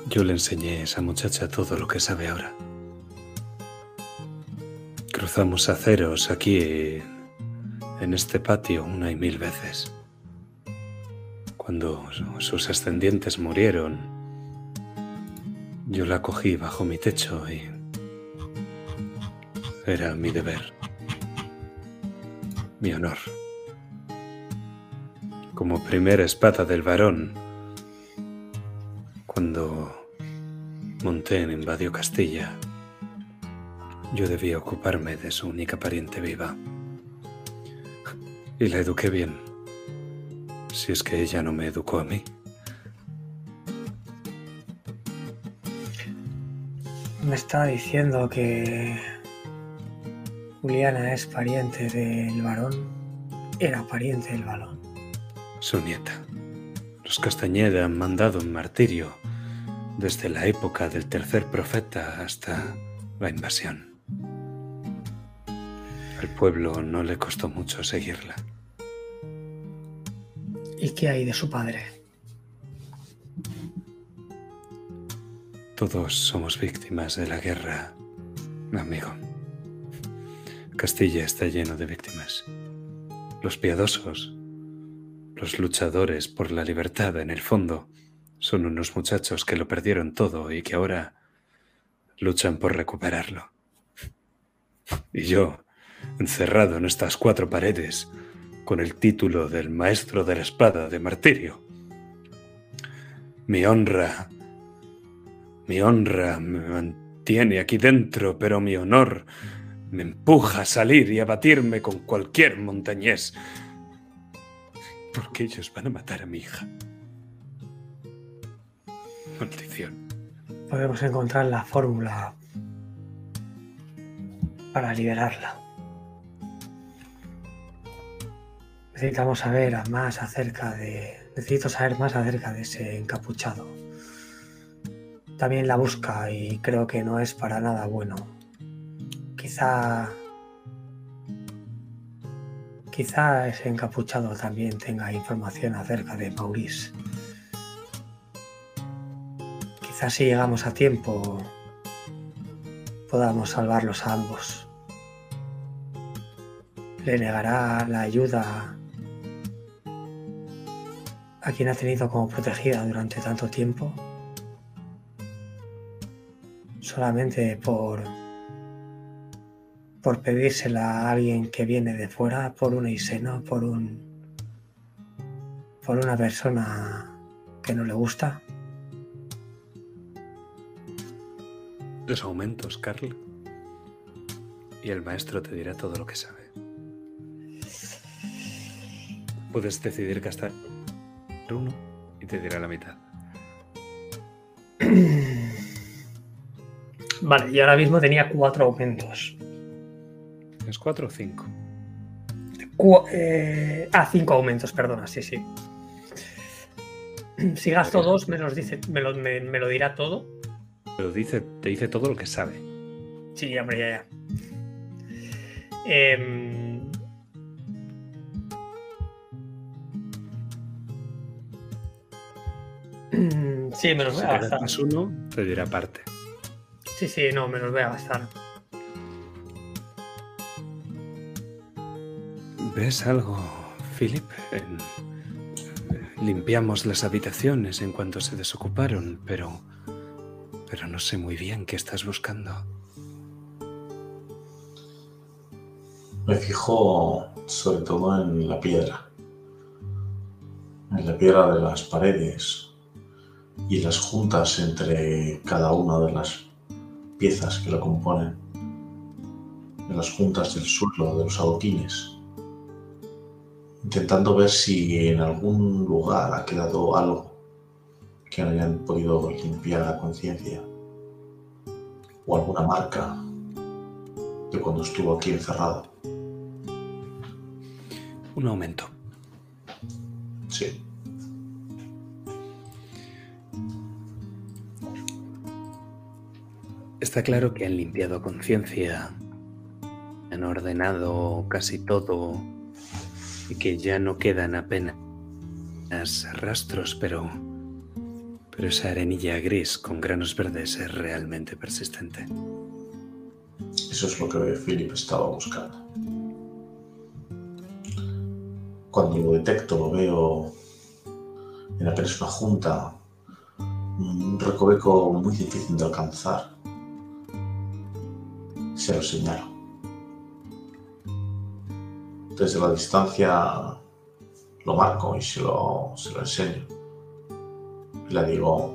Yo le enseñé a esa muchacha todo lo que sabe ahora. Cruzamos aceros aquí en este patio 1,000 veces. Cuando sus ascendientes murieron, yo la cogí bajo mi techo y era mi deber, mi honor. Como primera espada del varón, cuando Montaigne invadió Castilla, yo debía ocuparme de su única pariente viva. Y la eduqué bien, si es que ella no me educó a mí. Me está diciendo que Juliana es pariente del varón. Era pariente del varón. Su nieta. Los Castañeda han mandado un martirio desde la época del Tercer Profeta hasta la invasión. Al pueblo no le costó mucho seguirla. ¿Y qué hay de su padre? Todos somos víctimas de la guerra, amigo. Castilla está lleno de víctimas. Los piadosos, los luchadores por la libertad, en el fondo, son unos muchachos que lo perdieron todo y que ahora luchan por recuperarlo. Y yo, encerrado en estas 4 paredes, con el título del maestro de la espada de Martirio. Mi honra me mantiene aquí dentro, pero mi honor me empuja a salir y a batirme con cualquier montañés. Porque ellos van a matar a mi hija. Maldición. Podemos encontrar la fórmula para liberarla. Necesito saber más acerca de ese encapuchado. También la busca y creo que no es para nada bueno. Quizá ese encapuchado también tenga información acerca de Maurice. Quizá si llegamos a tiempo podamos salvarlos a ambos. Le negará la ayuda a quien ha tenido como protegida durante tanto tiempo, solamente por pedírsela a alguien que viene de fuera, por un Eiseno, por una persona que no le gusta. Los aumentos, Carl, y el maestro te dirá todo lo que sabe. Puedes decidir gastar uno y te dirá la mitad. Vale, y ahora mismo tenía 4 aumentos. ¿Es 4 o 5? 5 aumentos, perdona, sí. Si gasto 2, me lo dirá todo. Pero te dice todo lo que sabe. Sí, hombre, ya. Sí, me los voy a gastar. Más uno, te dirá parte. Sí, sí, no, me los voy a gastar. ¿Ves algo, Philip? Limpiamos las habitaciones en cuanto se desocuparon, pero no sé muy bien qué estás buscando. Me fijo sobre todo en la piedra. En la piedra de las paredes y las juntas entre cada una de las piezas que la componen. En las juntas del suelo, de los adoquines. Intentando ver si en algún lugar ha quedado algo que no hayan podido limpiar a conciencia. O alguna marca de cuando estuvo aquí encerrado. Un aumento. Sí. Está claro que han limpiado a conciencia, han ordenado casi todo y que ya no quedan apenas rastros, pero esa arenilla gris con granos verdes es realmente persistente. Eso es lo que Philip estaba buscando. Cuando lo detecto, lo veo en apenas una junta, un recoveco muy difícil de alcanzar. Se lo señalo. Desde la distancia lo marco y se lo enseño. Y le digo,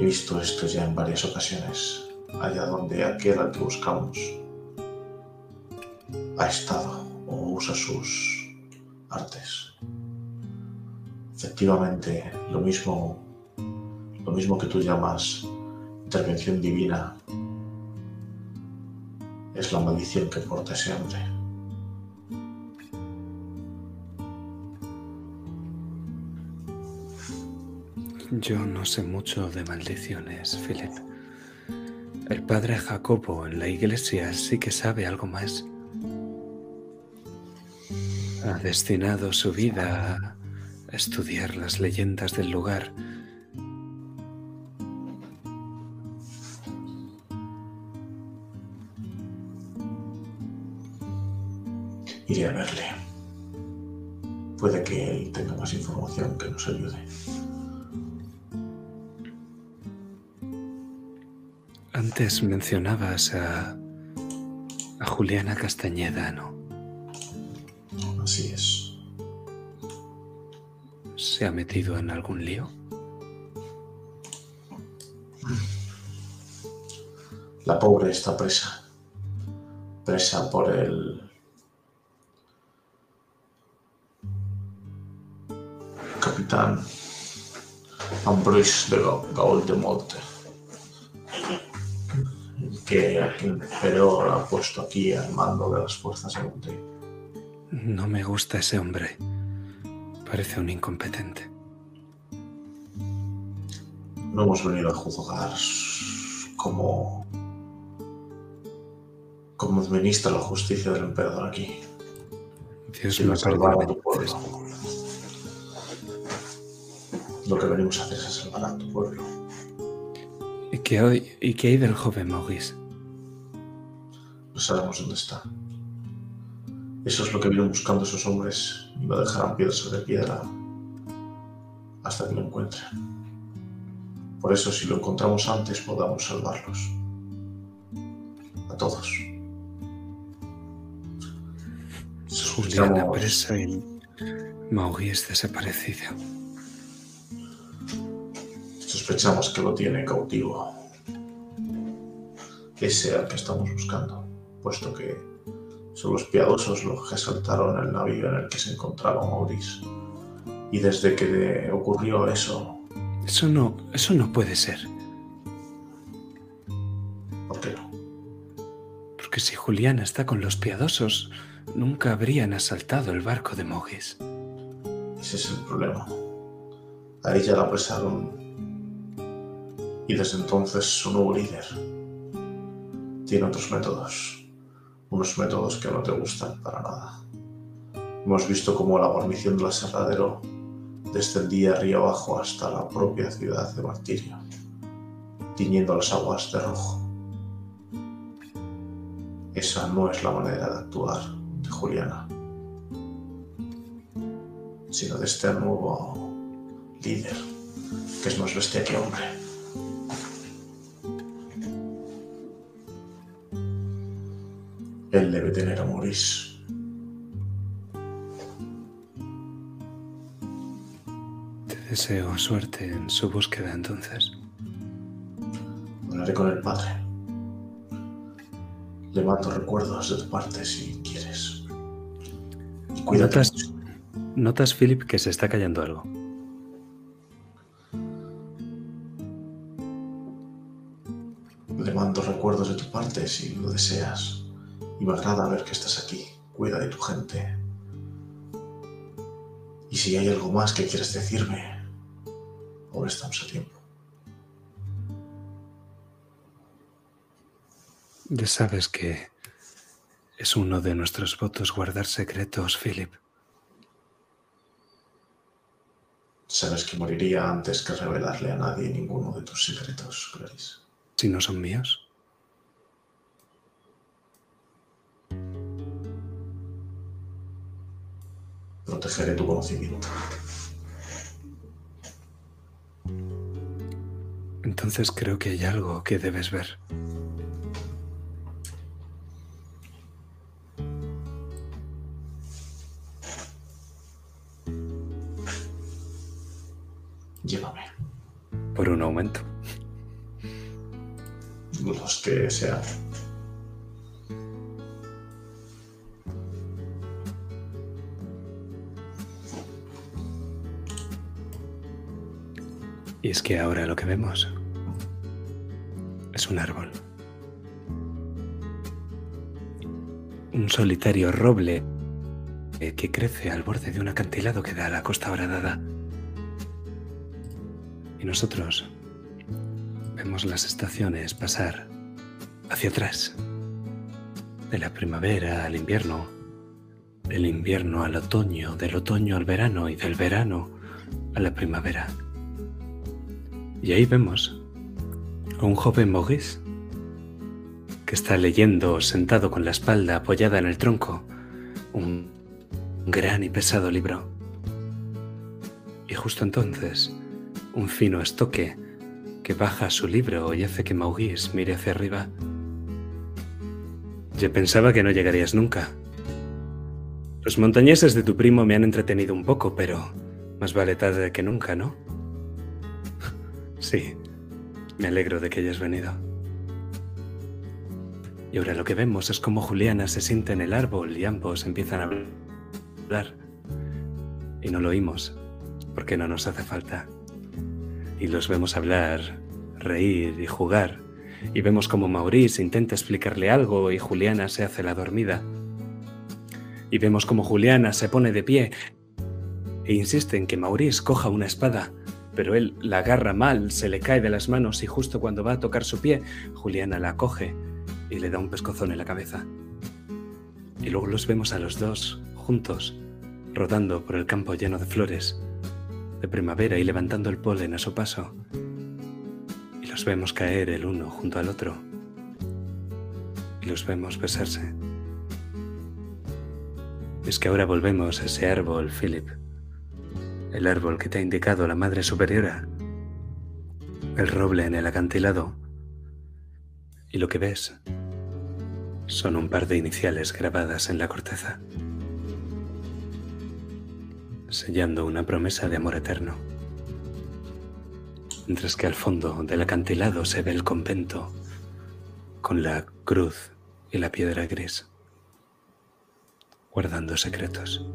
he visto esto ya en varias ocasiones, allá donde aquel al que buscamos ha estado o usa sus artes. Efectivamente, lo mismo que tú llamas intervención divina, es la maldición que porta ese hombre. Yo no sé mucho de maldiciones, Philip. El padre Jacobo en la iglesia sí que sabe algo más. Ha destinado su vida a estudiar las leyendas del lugar. Iré a verle. Puede que él tenga más información que nos ayude. Antes mencionabas a Juliana Castañeda, ¿no? Así es. ¿Se ha metido en algún lío? La pobre está presa. Presa por el capitán Ambroise de Gaol de Monte, que el emperador ha puesto aquí al mando de las fuerzas de Monte. No me gusta ese hombre. Parece un incompetente. No hemos venido a juzgar cómo administra la justicia del emperador aquí. Dios me perdone. Lo que venimos a hacer es salvar a tu pueblo. ¿Y qué hay del joven Moguis? No sabemos dónde está. Eso es lo que vienen buscando esos hombres y lo dejarán piedra sobre piedra hasta que lo encuentren. Por eso, si lo encontramos antes, podamos salvarlos. A todos. Juliana presa y Moguis desaparecido. Sospechamos que lo tiene cautivo. Ese al que estamos buscando, puesto que son los piadosos los que asaltaron el navío en el que se encontraba Maurice. Y desde que ocurrió eso... Eso no puede ser. ¿Por qué no? Porque si Juliana está con los piadosos, nunca habrían asaltado el barco de Moguis. Ese es el problema. A ella la apresaron... Y desde entonces su nuevo líder tiene otros métodos, unos métodos que no te gustan para nada. Hemos visto cómo la guarnición del Serradero descendía río abajo hasta la propia ciudad de Martirio, tiñendo las aguas de rojo. Esa no es la manera de actuar de Juliana, sino de este nuevo líder, que es más bestia que hombre. Él debe tener a Maurice. Te deseo suerte en su búsqueda, entonces. Hablaré con el padre. Le mando recuerdos de tu parte, si quieres. Y cuídate. ¿Notas, Philip, que se está cayendo algo? Le mando recuerdos de tu parte, si lo deseas. Y me agrada ver que estás aquí. Cuida de tu gente. Y si hay algo más que quieres decirme, ahora estamos a tiempo. Ya sabes que es uno de nuestros votos guardar secretos, Philip. Sabes que moriría antes que revelarle a nadie ninguno de tus secretos, Clarisse. Si no son míos. Protegeré tu conocimiento. Entonces creo que hay algo que debes ver. Llévame. Por un aumento. Los que sean. Y es que ahora lo que vemos es un árbol. Un solitario roble que crece al borde de un acantilado que da a la costa horadada. Y nosotros vemos las estaciones pasar hacia atrás, de la primavera al invierno, del invierno al otoño, del otoño al verano y del verano a la primavera. Y ahí vemos a un joven Moguis que está leyendo sentado con la espalda apoyada en el tronco un gran y pesado libro. Y justo entonces, un fino estoque que baja su libro y hace que Moguis mire hacia arriba. Yo pensaba que no llegarías nunca. Los montañeses de tu primo me han entretenido un poco, pero más vale tarde que nunca, ¿no? Sí, me alegro de que hayas venido. Y ahora lo que vemos es cómo Juliana se sienta en el árbol y ambos empiezan a hablar. Y no lo oímos, porque no nos hace falta. Y los vemos hablar, reír y jugar. Y vemos como Maurice intenta explicarle algo y Juliana se hace la dormida. Y vemos como Juliana se pone de pie e insiste en que Maurice coja una espada, pero él la agarra mal, se le cae de las manos y justo cuando va a tocar su pie, Juliana la coge y le da un pescozón en la cabeza. Y luego los vemos a los dos, juntos, rodando por el campo lleno de flores de primavera y levantando el polen a su paso, y los vemos caer el uno junto al otro, y los vemos besarse. Es que ahora volvemos a ese árbol, Philip, el árbol que te ha indicado la Madre Superiora, el roble en el acantilado, y lo que ves son un par de iniciales grabadas en la corteza, sellando una promesa de amor eterno. Mientras que al fondo del acantilado se ve el convento con la cruz y la piedra gris, guardando secretos.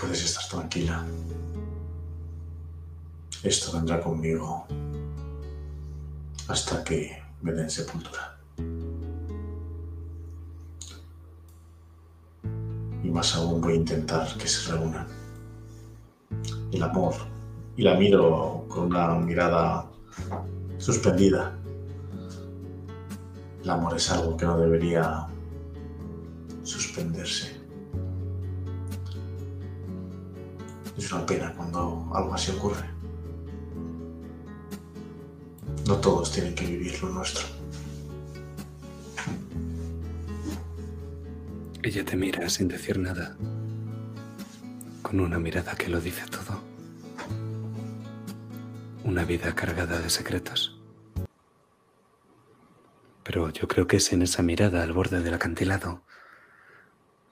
Puedes estar tranquila. Esto vendrá conmigo hasta que me den sepultura. Y más aún voy a intentar que se reúnan. El amor. Y la miro con una mirada suspendida. El amor es algo que no debería suspenderse. Es una pena cuando algo así ocurre. No todos tienen que vivir lo nuestro. Ella te mira sin decir nada, con una mirada que lo dice todo. Una vida cargada de secretos. Pero yo creo que es en esa mirada al borde del acantilado,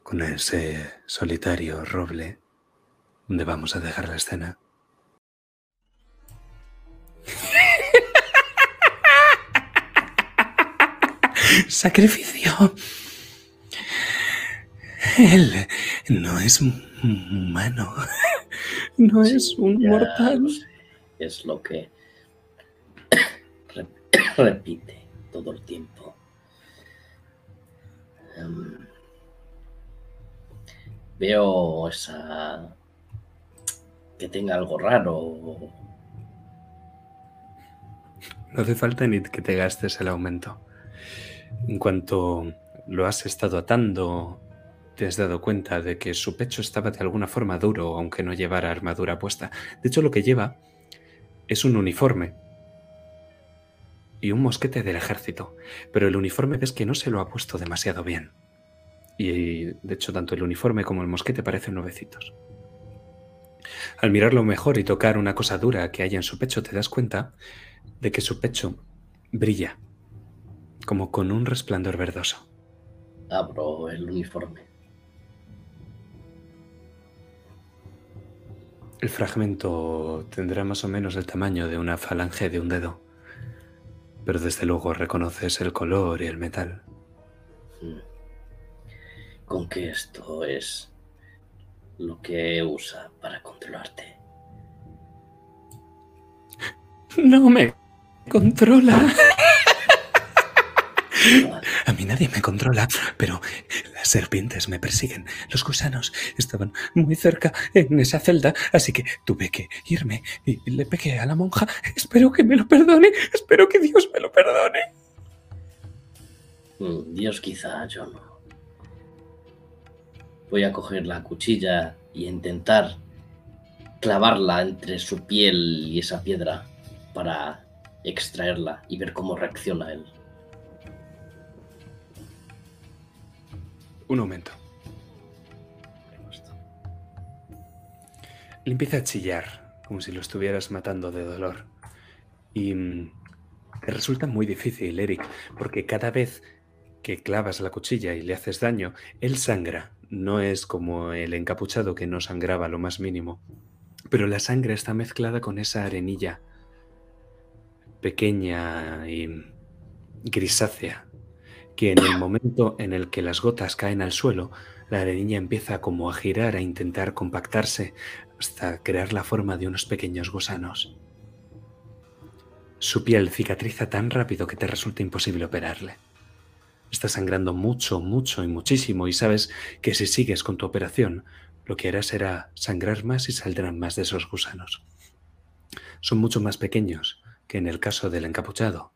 con ese solitario roble, donde vamos a dejar la escena. Sacrificio. Él no es humano. No es un mortal. No sé. Es lo que repite todo el tiempo. Veo esa... que tenga algo raro. No hace falta ni que te gastes el aumento. En cuanto lo has estado atando, te has dado cuenta de que su pecho estaba de alguna forma duro, aunque no llevara armadura puesta. De hecho, lo que lleva es un uniforme y un mosquete del ejército. Pero el uniforme ves que no se lo ha puesto demasiado bien. Y, de hecho, tanto el uniforme como el mosquete parecen nuevecitos. Al mirarlo mejor y tocar una cosa dura que haya en su pecho, te das cuenta de que su pecho brilla, como con un resplandor verdoso. Abro el uniforme. El fragmento tendrá más o menos el tamaño de una falange de un dedo, pero desde luego reconoces el color y el metal. ¿Con qué esto es? Lo que usa para controlarte. No me controla. A mí nadie me controla, pero las serpientes me persiguen. Los gusanos estaban muy cerca en esa celda, así que tuve que irme y le pegué a la monja. Espero que me lo perdone. Espero que Dios me lo perdone. Dios quizá, yo no. Voy a coger la cuchilla y intentar clavarla entre su piel y esa piedra para extraerla y ver cómo reacciona él. Un momento. Él empieza a chillar, como si lo estuvieras matando de dolor. Y te resulta muy difícil, Eric, porque cada vez que clavas la cuchilla y le haces daño, él sangra. No es como el encapuchado que no sangraba lo más mínimo, pero la sangre está mezclada con esa arenilla pequeña y grisácea que en el momento en el que las gotas caen al suelo, la arenilla empieza como a girar, a intentar compactarse hasta crear la forma de unos pequeños gusanos. Su piel cicatriza tan rápido que te resulta imposible operarle. Está sangrando mucho, mucho y muchísimo, y sabes que si sigues con tu operación, lo que harás será sangrar más y saldrán más de esos gusanos. Son mucho más pequeños que en el caso del encapuchado,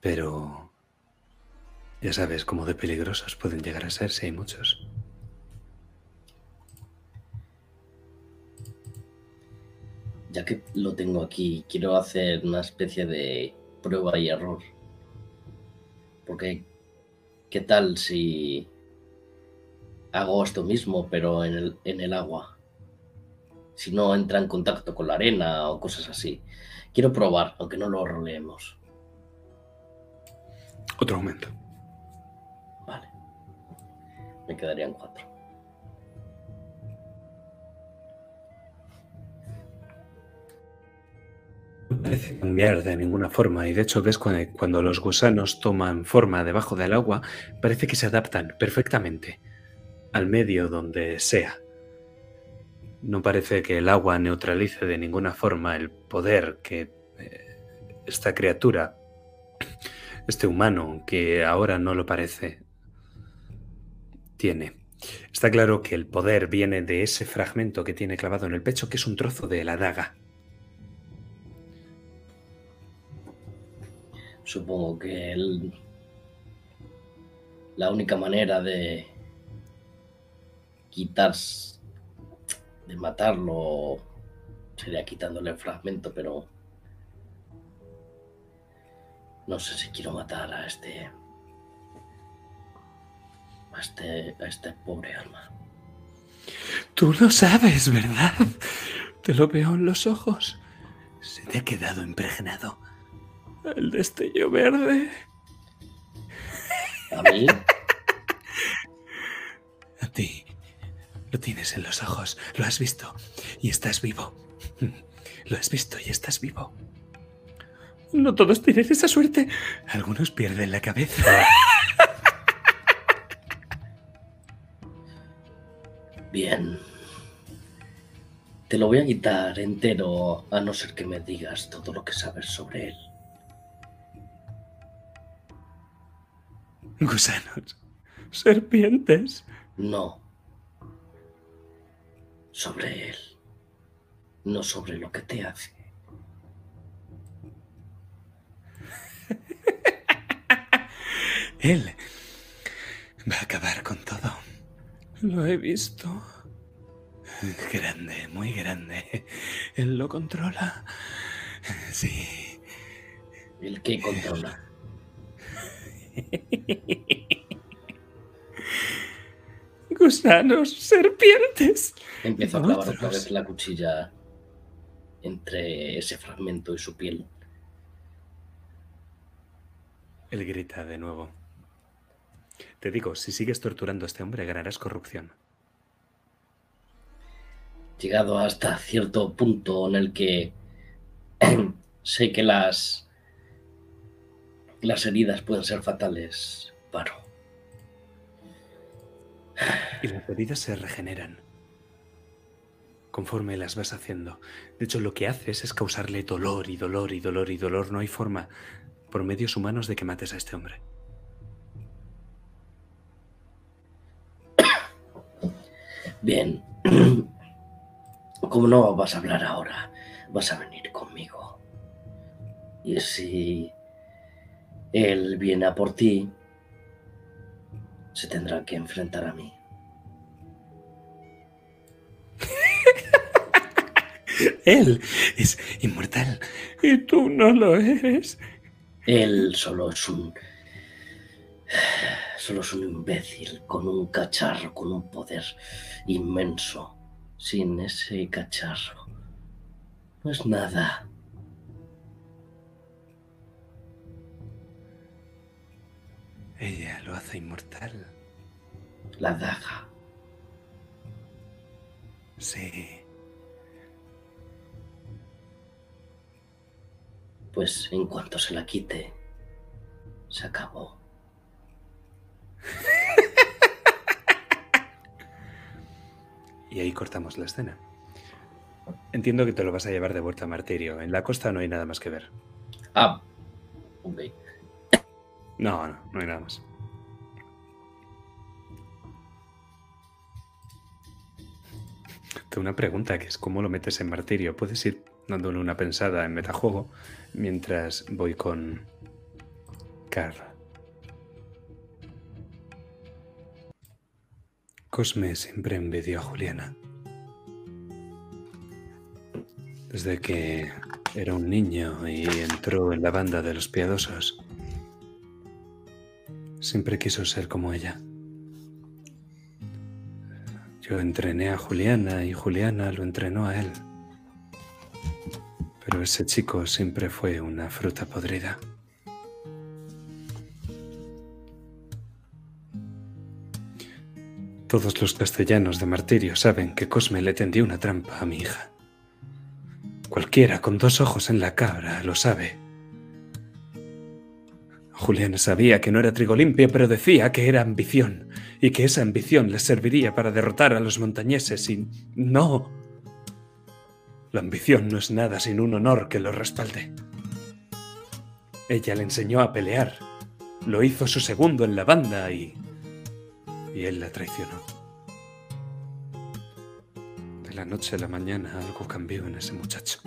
pero ya sabes cómo de peligrosos pueden llegar a ser si hay muchos. Ya que lo tengo aquí, quiero hacer una especie de prueba y error. Porque, ¿qué tal si hago esto mismo, pero en el agua? Si no entra en contacto con la arena o cosas así. Quiero probar, aunque no lo roleemos. Otro aumento. Vale. Me quedaría en 4. No parece cambiar de ninguna forma, y de hecho ves cuando los gusanos toman forma debajo del agua, parece que se adaptan perfectamente al medio donde sea. No parece que el agua neutralice de ninguna forma el poder que esta criatura, este humano, que ahora no lo parece, tiene. Está claro que el poder viene de ese fragmento que tiene clavado en el pecho, que es un trozo de la daga. Supongo que él La única manera de quitarse, de matarlo, sería quitándole el fragmento, pero no sé si quiero matar a este pobre alma. Tú lo sabes, ¿verdad? Te lo veo en los ojos. Se te ha quedado impregnado el destello verde. ¿A mí? A ti. Lo tienes en los ojos. Lo has visto y estás vivo. Lo has visto y estás vivo. No todos tienen esa suerte. Algunos pierden la cabeza. Bien. Te lo voy a quitar entero, a no ser que me digas todo lo que sabes sobre él. Gusanos. Serpientes. No. Sobre él. No sobre lo que te hace. Él va a acabar con todo. Lo he visto. Grande, muy grande. Él lo controla. Sí. ¿El qué controla? Gusanos, serpientes. Empiezo a clavar otra vez la cuchilla entre ese fragmento y su piel. Él grita de nuevo. Te digo, si sigues torturando a este hombre, ganarás corrupción. Llegado hasta cierto punto en el que sé que las heridas pueden ser fatales, paro. Y las heridas se regeneran conforme las vas haciendo. De hecho, lo que haces es causarle dolor y dolor y dolor y dolor. No hay forma por medios humanos de que mates a este hombre. Bien. Como no vas a hablar ahora, vas a venir conmigo. Y si él viene a por ti, se tendrá que enfrentar a mí. Él es inmortal. Y tú no lo eres. Él solo es un imbécil con un cacharro, con un poder inmenso. Sin ese cacharro no es nada. Ella lo hace inmortal. La daga. Sí. Pues en cuanto se la quite, se acabó. Y ahí cortamos la escena. Entiendo que te lo vas a llevar de vuelta a Martirio. En la costa no hay nada más que ver. Ah, ok. No hay nada más. Tengo una pregunta que es cómo lo metes en Martirio. Puedes ir dándole una pensada en metajuego mientras voy con Carl. Cosme siempre envidió a Juliana. Desde que era un niño y entró en la banda de los piadosos, siempre quiso ser como ella. Yo entrené a Juliana y Juliana lo entrenó a él. Pero ese chico siempre fue una fruta podrida. Todos los castellanos de Martirio saben que Cosme le tendió una trampa a mi hija. Cualquiera con dos ojos en la cara lo sabe. Juliana sabía que no era trigo limpio, pero decía que era ambición y que esa ambición le serviría para derrotar a los montañeses y... ¡No! La ambición no es nada sin un honor que lo respalde. Ella le enseñó a pelear. Lo hizo su segundo en la banda y él la traicionó. De la noche a la mañana algo cambió en ese muchacho.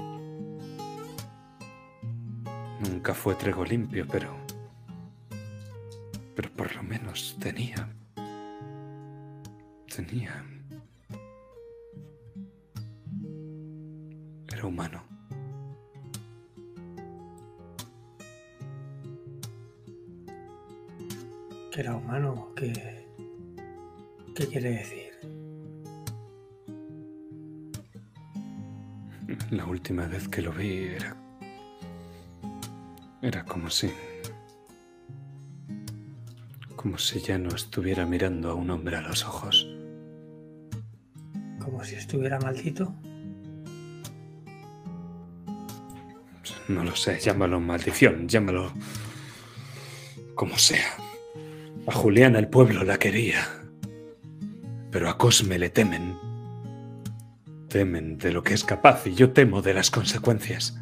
Nunca fue trigo limpio, pero por lo menos tenía, era humano. ¿Que era humano? ¿Qué quiere decir? La última vez que lo vi era como si ya no estuviera mirando a un hombre a los ojos. ¿Como si estuviera maldito? No lo sé, llámalo maldición, llámalo como sea. A Juliana el pueblo la quería, pero a Cosme le temen de lo que es capaz y yo temo de las consecuencias.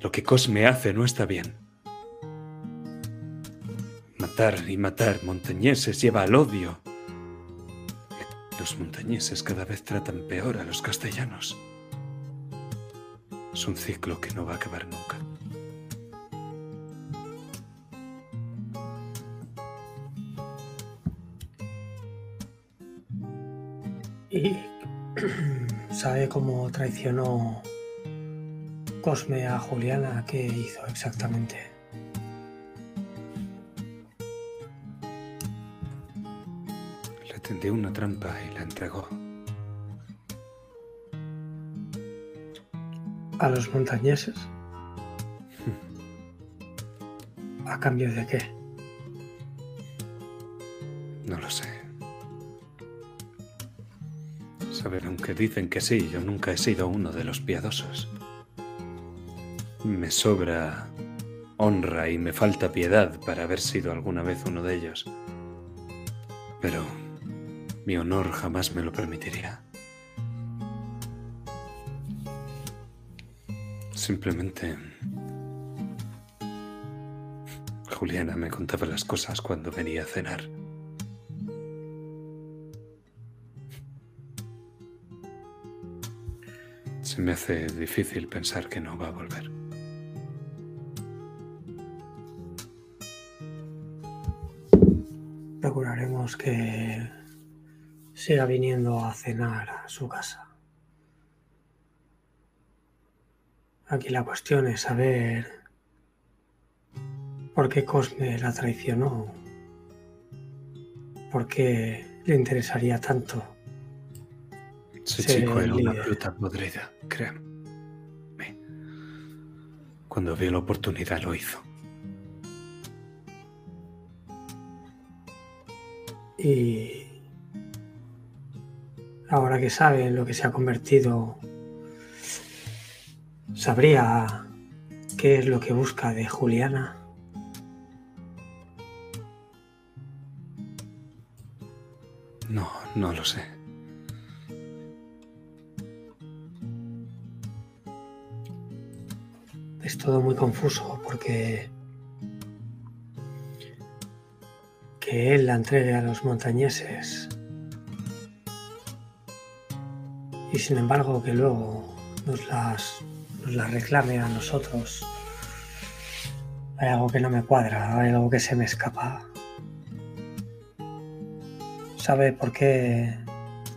Lo que Cosme hace no está bien. Matar y matar montañeses lleva al odio. Los montañeses cada vez tratan peor a los castellanos. Es un ciclo que no va a acabar nunca. ¿Y sabe cómo traicionó Cosme a Juliana? ¿Qué hizo exactamente? Le tendió una trampa y la entregó. ¿A los montañeses? ¿A cambio de qué? No lo sé. A ver, aunque dicen que sí, yo nunca he sido uno de los piadosos. Me sobra honra y me falta piedad para haber sido alguna vez uno de ellos. Pero mi honor jamás me lo permitiría. Simplemente, Juliana me contaba las cosas cuando venía a cenar. Se me hace difícil pensar que no va a volver. Procuraremos que siga viniendo a cenar a su casa. Aquí la cuestión es saber por qué Cosme la traicionó, por qué le interesaría tanto. Ese chico era una fruta podrida, créanme. Cuando vio la oportunidad lo hizo. Y ahora que sabe en lo que se ha convertido, ¿sabría qué es lo que busca de Juliana? No, no lo sé. Es todo muy confuso porque que él la entregue a los montañeses y sin embargo que luego nos las reclame a nosotros. Hay algo que no me cuadra, hay algo que se me escapa. ¿Sabe por qué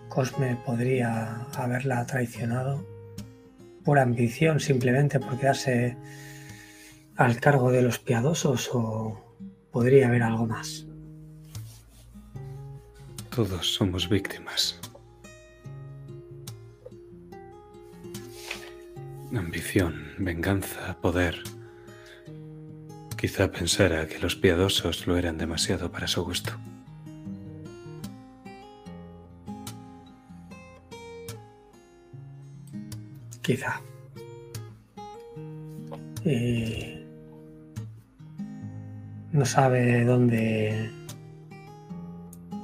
Cosme podría haberla traicionado? ¿Por ambición, simplemente por quedarse al cargo de los piadosos o podría haber algo más? Todos somos víctimas. Ambición, venganza, poder. Quizá pensara que los piadosos lo eran demasiado para su gusto. Quizá. Y no sabe dónde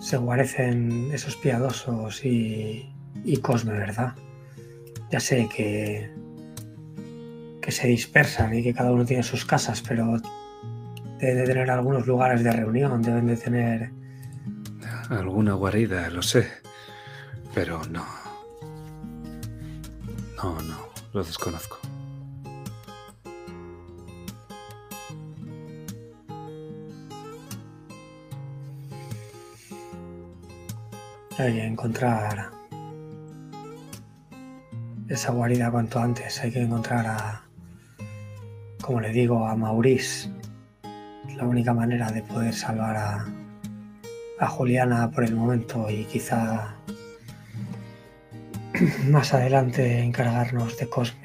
se guarecen esos piadosos y Cosme, ¿verdad? Ya sé que se dispersan y que cada uno tiene sus casas, pero deben de tener algunos lugares de reunión, deben de tener... alguna guarida, lo sé, pero no. No, lo desconozco. Hay que encontrar esa guarida cuanto antes. Hay que encontrar a, como le digo, a Maurice. La única manera de poder salvar a Juliana por el momento, y quizá más adelante encargarnos de Cosme.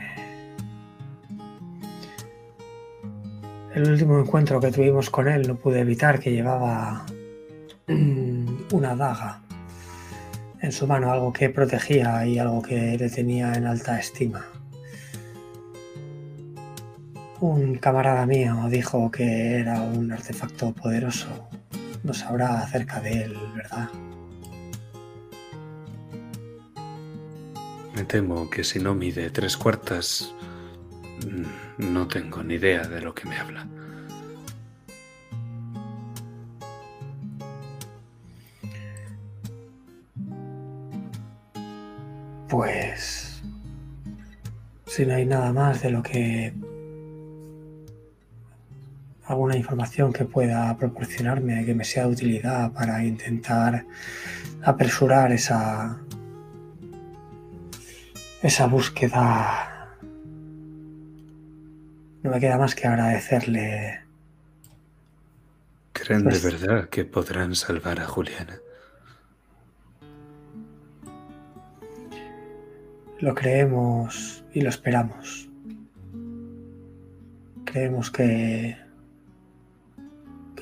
El último encuentro que tuvimos con él no pude evitar que llevaba una daga en su mano, algo que protegía y algo que le tenía en alta estima. Un camarada mío dijo que era un artefacto poderoso. No sabrá acerca de él, ¿verdad? Me temo que si no mide 3/4, no tengo ni idea de lo que me habla. Pues, si no hay nada más de lo que... alguna información que pueda proporcionarme, que me sea de utilidad para intentar apresurar esa búsqueda, no me queda más que agradecerle. ¿Creen de verdad que podrán salvar a Juliana? Lo creemos y lo esperamos. Creemos que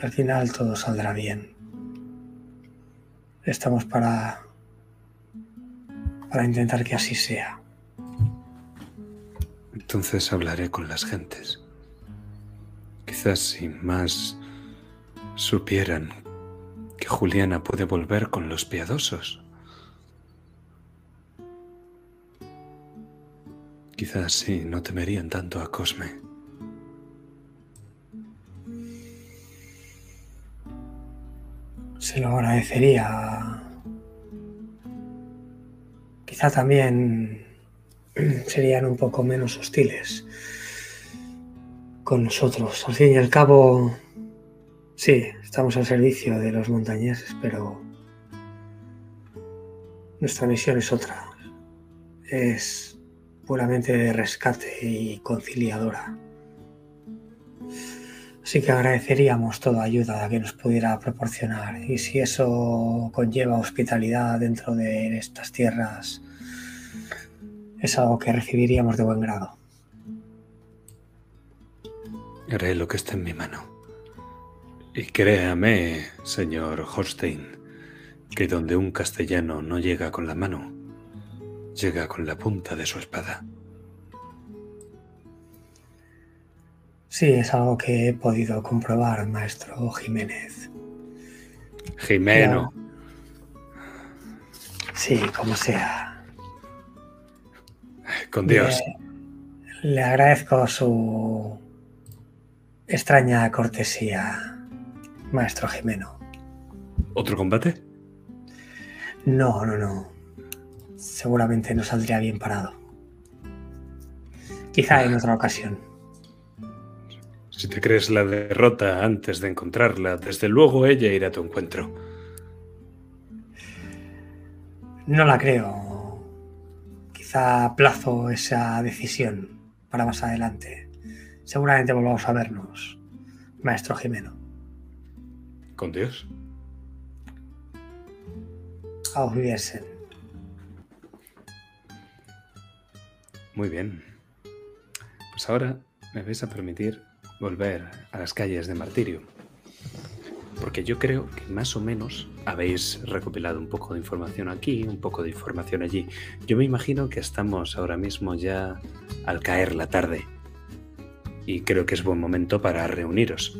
al final todo saldrá bien. Estamos para intentar que así sea. Entonces hablaré con las gentes. Quizás si más supieran que Juliana puede volver con los piadosos. Quizás sí, no temerían tanto a Cosme. Se lo agradecería. Quizá también serían un poco menos hostiles con nosotros. Al fin y al cabo, sí, estamos al servicio de los montañeses, pero nuestra misión es otra. Es puramente de rescate y conciliadora. Así que agradeceríamos toda ayuda que nos pudiera proporcionar, y si eso conlleva hospitalidad dentro de estas tierras, es algo que recibiríamos de buen grado. Haré lo que esté en mi mano. Y créame, señor Holstein, que donde un castellano no llega con la mano, llega con la punta de su espada. Sí, es algo que he podido comprobar, maestro Jiménez. Jimeno. Sí, como sea. Con Dios. Le agradezco su extraña cortesía, maestro Jimeno. ¿Otro combate? No. Seguramente no saldría bien parado. Quizá en otra ocasión. Si te crees la derrota antes de encontrarla, desde luego ella irá a tu encuentro. No la creo. Quizá aplazo esa decisión para más adelante. Seguramente volvamos a vernos, maestro Jimeno. ¿Con Dios? Auf Wiedersehen. Muy bien. Pues ahora me vais a permitir volver a las calles de Martirio, porque yo creo que más o menos habéis recopilado un poco de información aquí, un poco de información allí. Yo me imagino que estamos ahora mismo ya al caer la tarde, y creo que es buen momento para reuniros.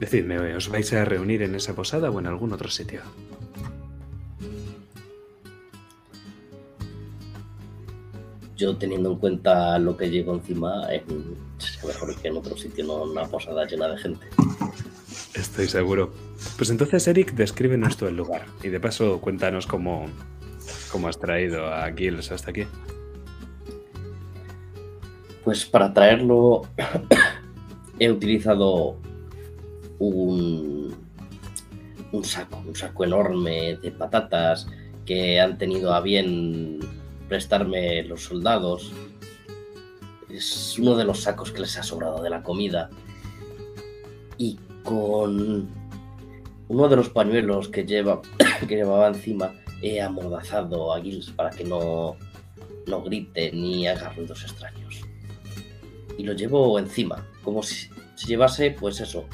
Decidme, ¿os vais a reunir en esa posada o en algún otro sitio? Yo, teniendo en cuenta lo que llevo encima, es mejor que en otro sitio, no en una posada llena de gente. Estoy seguro. Pues entonces, Eric, descríbenos tú el lugar. Y de paso, cuéntanos cómo has traído a Gilles hasta aquí. Pues para traerlo he utilizado un saco enorme de patatas que han tenido a bien prestarme los soldados. Es uno de los sacos que les ha sobrado de la comida. Y con uno de los pañuelos que llevaba encima he amordazado a Gilles para que no grite ni haga ruidos extraños. Y lo llevo encima, como si llevase, pues eso,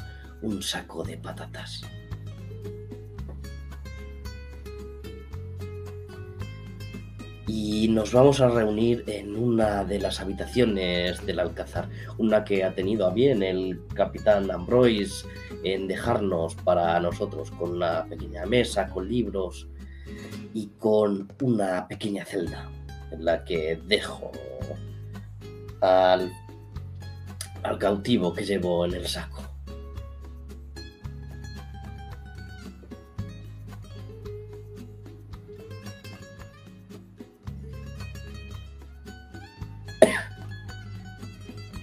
un saco de patatas. Y nos vamos a reunir en una de las habitaciones del Alcázar, una que ha tenido a bien el capitán Ambroise en dejarnos para nosotros, con una pequeña mesa, con libros y con una pequeña celda en la que dejo al cautivo que llevo en el saco.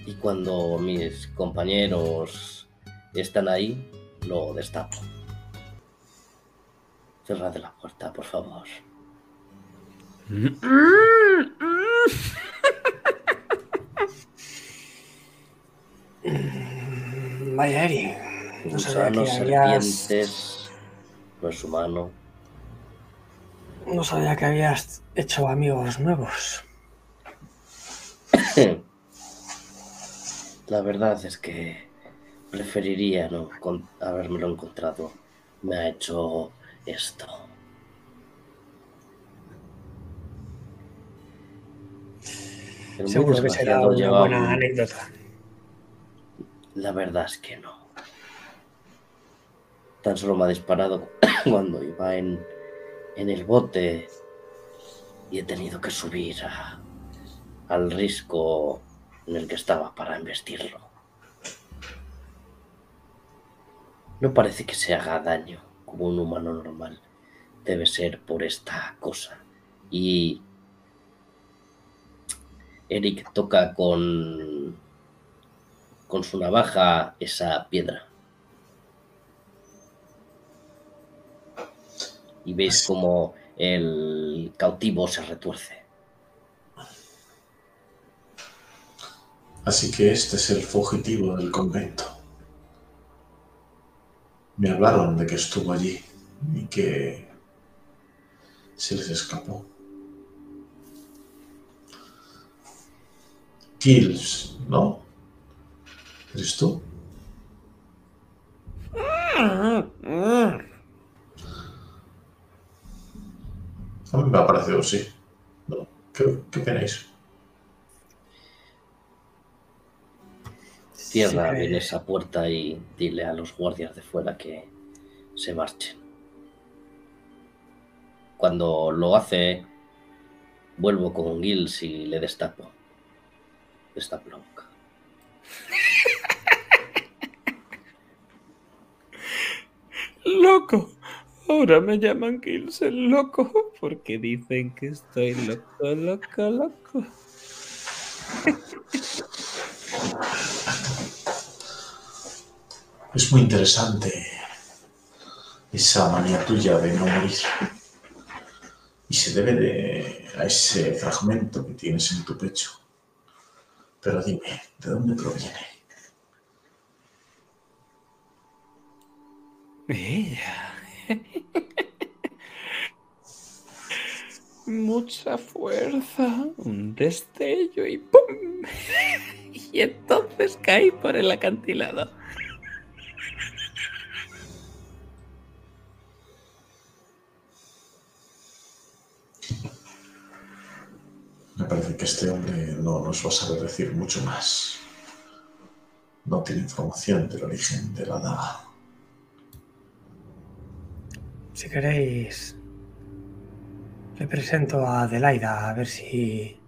Y cuando mis compañeros están ahí, lo destapo. Cerrad la puerta, por favor. Vaya, Eric. No sabía que serpientes, no es humano. No sabía que habías hecho amigos nuevos. La verdad es que preferiría no habérmelo encontrado. Me ha hecho esto. Seguro que será una buena anécdota. La verdad es que no. Tan solo me ha disparado cuando iba en el bote y he tenido que subir al risco en el que estaba para embestirlo. No parece que se haga daño como un humano normal. Debe ser por esta cosa. Y Eric toca con su navaja esa piedra. Y veis como el cautivo se retuerce. Así que este es el fugitivo del convento. Me hablaron de que estuvo allí y que se les escapó. Gilles, ¿no? ¿Eres tú? A mí me ha parecido, sí. No, ¿qué tenéis? Cierra bien esa puerta y dile a los guardias de fuera que se marchen. Cuando lo hace, vuelvo con Gilles y le destapo. Destapo la boca. Loco. Ahora me llaman Gilles el loco porque dicen que estoy loco. Es muy interesante esa manía tuya de no morir. Y se debe a ese fragmento que tienes en tu pecho. Pero dime, ¿de dónde proviene? Ella. Mucha fuerza, un destello y ¡pum! Y entonces caí por el acantilado. Me parece que este hombre no nos va a saber decir mucho más. No tiene información del origen de la daga. Si queréis, le presento a Adelaida a ver si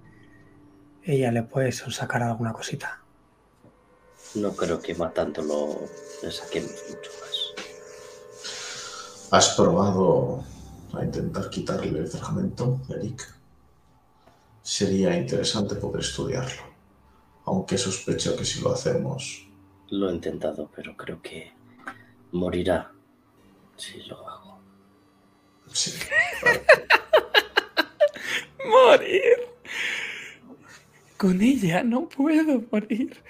ella le puede sacar alguna cosita. No creo que matándolo le saquemos mucho más. ¿Has probado a intentar quitarle el fragmento, Eric? Sería interesante poder estudiarlo, aunque sospecho que si lo hacemos... Lo he intentado, pero creo que morirá Sí, lo hago. Sí. Morir. Con ella no puedo morir.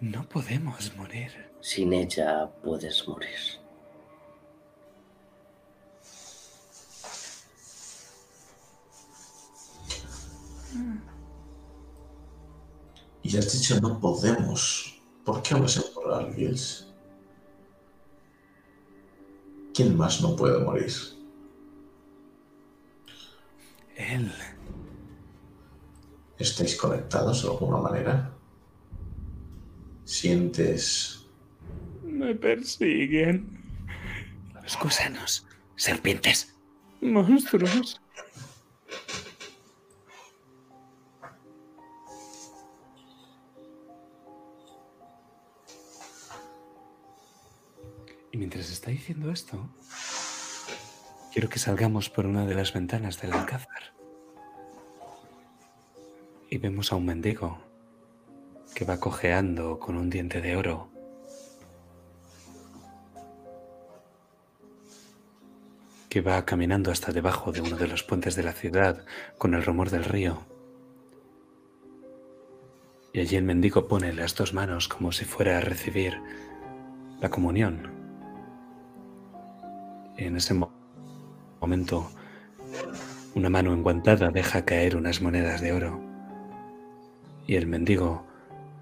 No podemos morir. Sin ella puedes morir. Y ya has dicho no podemos. ¿Por qué vas a borrar, Gilles? ¿Quién más no puede morir? Él. ¿Estáis conectados de alguna manera? ¿Sientes...? Me persiguen. Los gusanos, serpientes, monstruos. Y mientras está diciendo esto, quiero que salgamos por una de las ventanas del alcázar. Y vemos a un mendigo que va cojeando con un diente de oro. Que va caminando hasta debajo de uno de los puentes de la ciudad con el rumor del río. Y allí el mendigo pone las dos manos como si fuera a recibir la comunión. En ese momento, una mano enguantada deja caer unas monedas de oro y el mendigo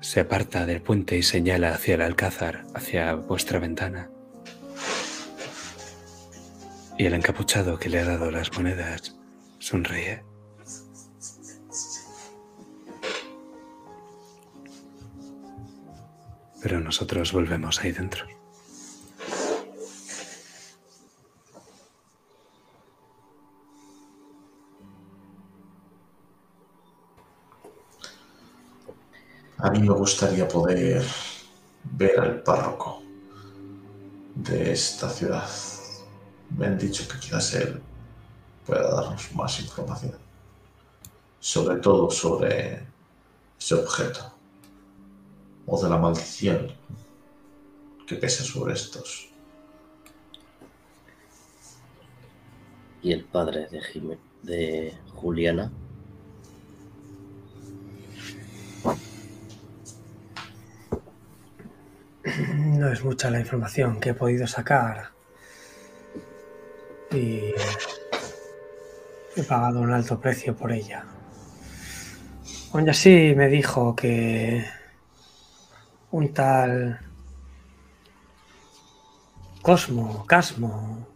se aparta del puente y señala hacia el alcázar, hacia vuestra ventana. Y el encapuchado que le ha dado las monedas sonríe. Pero nosotros volvemos ahí dentro. A mí me gustaría poder ver al párroco de esta ciudad. Me han dicho que quizás él pueda darnos más información. Sobre todo sobre ese objeto. O de la maldición que pesa sobre estos. ¿Y el padre de Juliana? No es mucha la información que he podido sacar y he pagado un alto precio por ella. Aún así me dijo que un tal Cosme.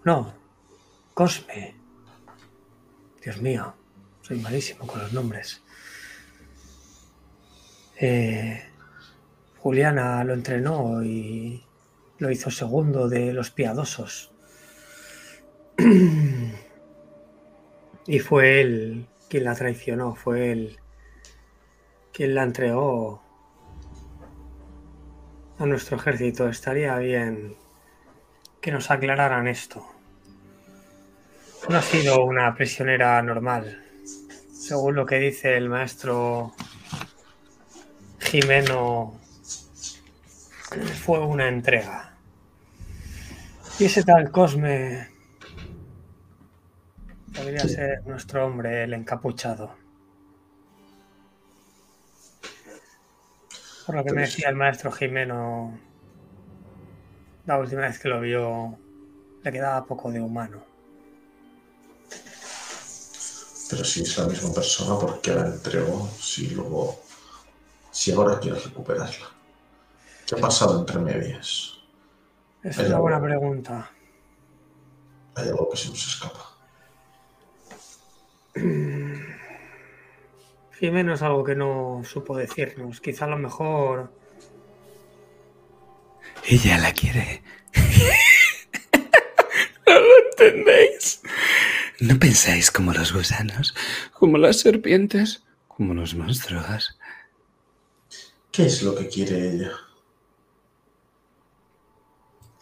Dios mío, soy malísimo con los nombres. Juliana lo entrenó y lo hizo segundo de los piadosos. Y fue él quien la traicionó, fue él quien la entregó a nuestro ejército. Estaría bien que nos aclararan esto. No ha sido una prisionera normal, según lo que dice el maestro Jimeno. Fue una entrega. Y ese tal Cosme podría ser nuestro hombre, el encapuchado. Por lo que me decía el maestro Jimeno, la última vez que lo vio, le quedaba poco de humano. Pero si es la misma persona, ¿por qué la entregó? Si ahora quieres recuperarla. ¿Qué ha pasado entre medias? Esa es una buena pregunta. Hay algo que se nos escapa. Jimeno es algo que no supo decirnos. Quizá a lo mejor... Ella la quiere. ¿No lo entendéis? ¿No pensáis como los gusanos? ¿Como las serpientes? ¿Como los monstruos? ¿Qué es lo que quiere ella?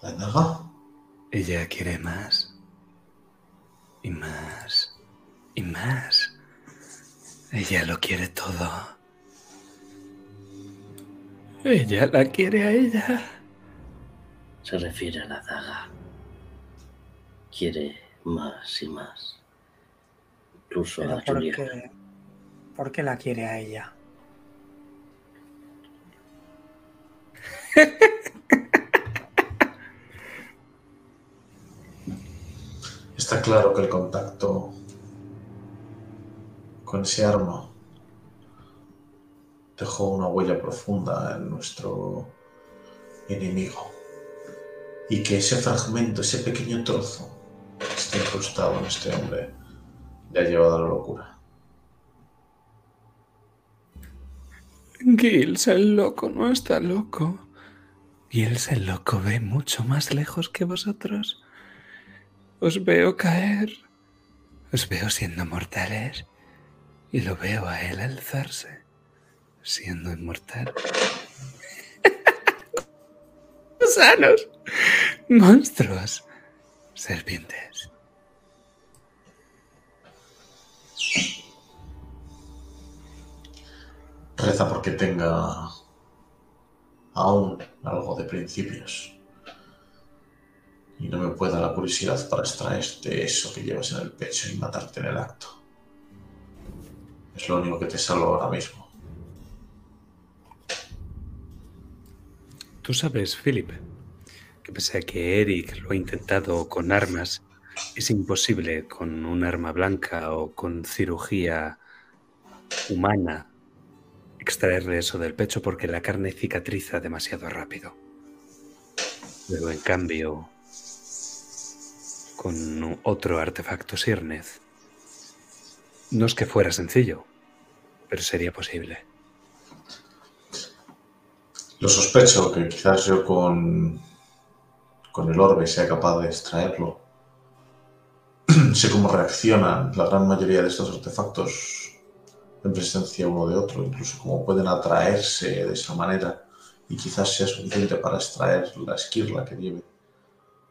¿La daga? Ella quiere más. Y más. Y más. Ella lo quiere todo. Ella la quiere a ella. Se refiere a la daga. quiere más y más. Incluso a Juliana. ¿Por qué la quiere a ella? Está claro que el contacto con ese arma dejó una huella profunda en nuestro enemigo y que ese fragmento, ese pequeño trozo que está incrustado en este hombre le ha llevado a la locura. Gilles, el loco no está loco. Gilles, el loco ve mucho más lejos que vosotros. Os veo caer, os veo siendo mortales y lo veo a él alzarse, siendo inmortal. Gusanos, monstruos, serpientes. Reza porque tenga aún algo de principios y no me pueda la curiosidad para extraerte eso que llevas en el pecho y matarte en el acto. Es lo único que te salva ahora mismo. Tú sabes, Felipe, que pese a que Eric lo ha intentado con armas, es imposible con un arma blanca o con cirugía humana extraerle eso del pecho porque la carne cicatriza demasiado rápido. Pero en cambio, con otro artefacto Syrneth. No es que fuera sencillo, pero sería posible. Lo sospecho que quizás yo con el orbe sea capaz de extraerlo. Sé cómo reaccionan la gran mayoría de estos artefactos en presencia uno de otro, incluso cómo pueden atraerse de esa manera y quizás sea suficiente para extraer la esquirla que lleve.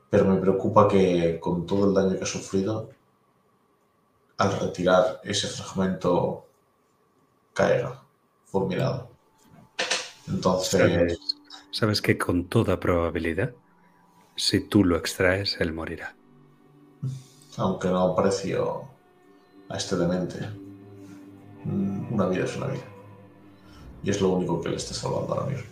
Pero me preocupa que, con todo el daño que ha sufrido, al retirar ese fragmento caiga fulminado. Entonces... Sabes que con toda probabilidad, si tú lo extraes, él morirá. Aunque no aprecio a este demente, una vida es una vida. Y es lo único que le está salvando ahora mismo.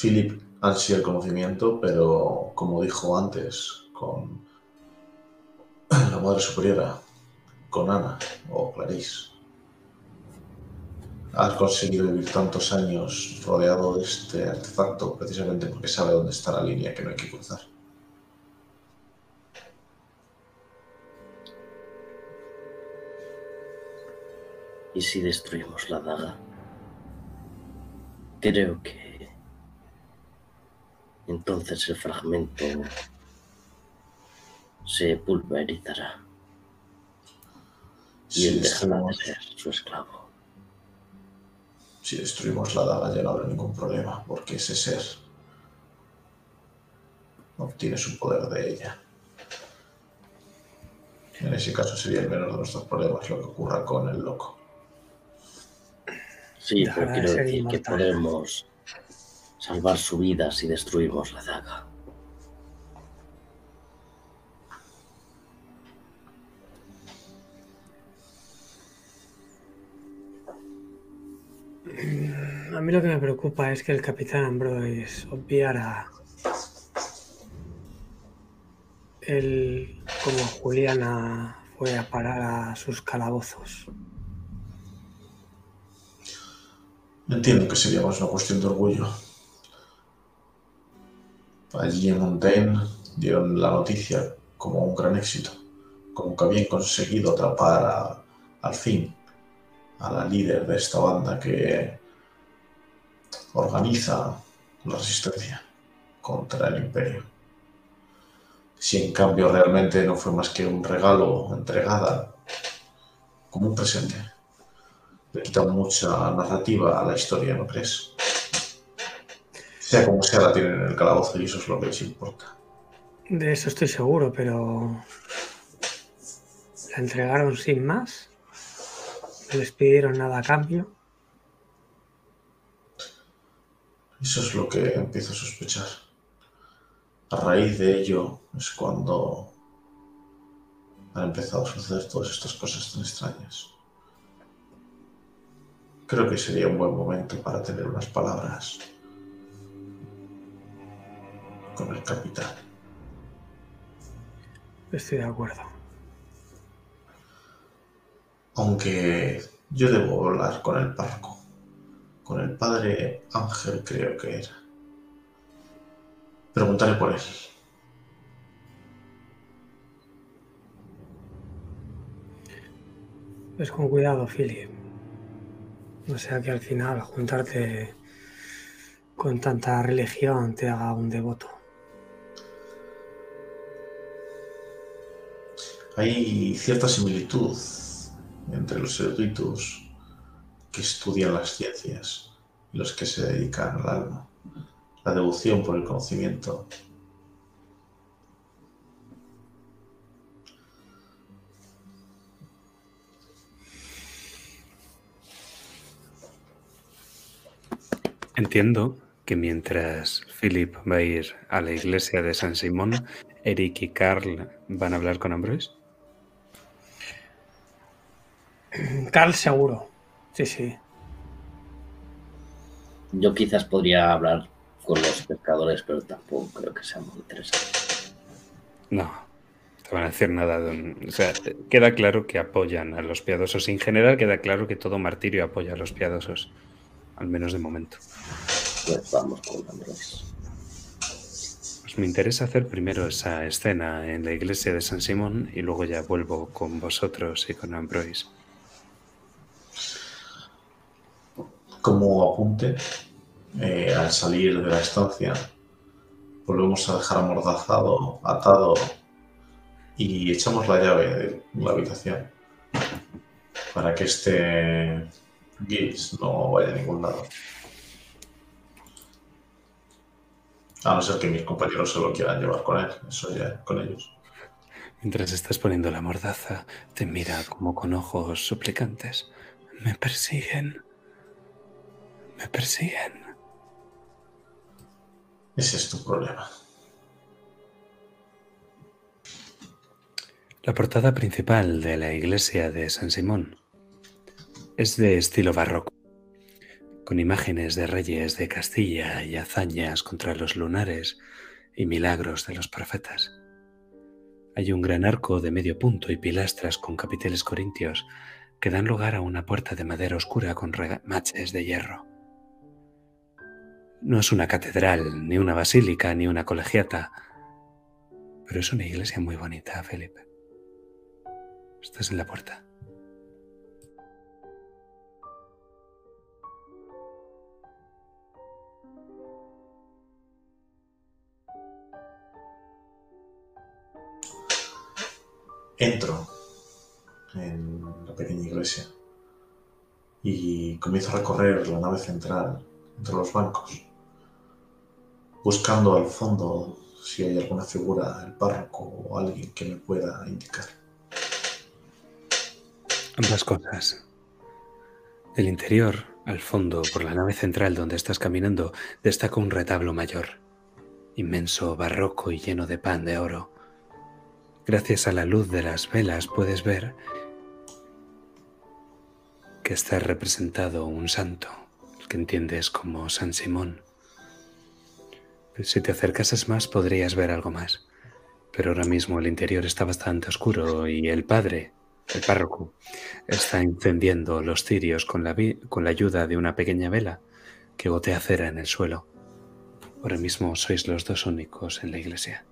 Philip ansía el conocimiento, pero como dijo antes, con la Madre Superiora, con Ana o Clarisse, has conseguido vivir tantos años rodeado de este artefacto precisamente porque sabe dónde está la línea que no hay que cruzar. ¿Y si destruimos la daga? Creo que entonces el fragmento se pulverizará y él dejará de ser su esclavo. Si destruimos la daga ya no habrá ningún problema, porque ese ser obtiene su poder de ella. En ese caso sería el menor de nuestros problemas lo que ocurra con el loco. Sí, pero quiero decir que podemos salvar su vida si destruimos la daga. A mí lo que me preocupa es que el capitán Ambroise obviara el cómo Juliana fue a parar a sus calabozos. Entiendo que sería más una cuestión de orgullo. Allí en Montaigne dieron la noticia como un gran éxito, como que habían conseguido atrapar al fin a la líder de esta banda que organiza la resistencia contra el imperio. Si en cambio realmente no fue más que un regalo entregada como un presente, le quita mucha narrativa a la historia, ¿no crees? Sea como sea, la tienen en el calabozo y eso es lo que les importa. De eso estoy seguro, pero... ¿la entregaron sin más? ¿No les pidieron nada a cambio? Eso es lo que empiezo a sospechar. A raíz de ello es cuando han empezado a suceder todas estas cosas tan extrañas. Creo que sería un buen momento para tener unas palabras con el capitán. Estoy de acuerdo. Aunque yo debo hablar con el párroco. Con el padre Ángel, creo que era. Preguntaré por él. Ves con cuidado, Philip. No sea que al final juntarte con tanta religión te haga un devoto. Hay cierta similitud entre los eruditos que estudian las ciencias y los que se dedican al alma, la devoción por el conocimiento. Entiendo que mientras Philip va a ir a la iglesia de San Simón, Eric y Carl van a hablar con Ambroise. Carl seguro. Sí, sí. Yo quizás podría hablar con los pescadores, pero tampoco creo que sea muy interesante. No, te van a decir nada. O sea, queda claro que apoyan a los piadosos. En general queda claro que todo martirio apoya a los piadosos, al menos de momento. Pues vamos con Andrés. Pues me interesa hacer primero esa escena en la iglesia de San Simón y luego ya vuelvo con vosotros y con Ambroise. Como apunte, al salir de la estancia, volvemos a dejar amordazado, atado y echamos la llave de la habitación para que este Gilles no vaya a ningún lado. A no ser que mis compañeros se lo quieran llevar con él, eso ya con ellos. Mientras estás poniendo la mordaza, te mira como con ojos suplicantes. Me persiguen. Me persiguen. Ese es tu problema. La portada principal de la iglesia de San Simón es de estilo barroco, con imágenes de reyes de Castilla y hazañas contra los lunares y milagros de los profetas. Hay un gran arco de medio punto y pilastras con capiteles corintios que dan lugar a una puerta de madera oscura con remaches de hierro. No es una catedral, ni una basílica, ni una colegiata, pero es una iglesia muy bonita, Felipe. Estás en la puerta. Entro en la pequeña iglesia y comienzo a recorrer la nave central entre los bancos, buscando al fondo si hay alguna figura del párroco o alguien que me pueda indicar. Ambas cosas. Del interior, al fondo, por la nave central donde estás caminando, destaca un retablo mayor, inmenso, barroco y lleno de pan de oro. Gracias a la luz de las velas puedes ver que está representado un santo, el que entiendes como San Simón. Si te acercases más podrías ver algo más, pero ahora mismo el interior está bastante oscuro y el padre, el párroco, está encendiendo los cirios con la ayuda de una pequeña vela que gotea cera en el suelo. Ahora mismo sois los dos únicos en la iglesia.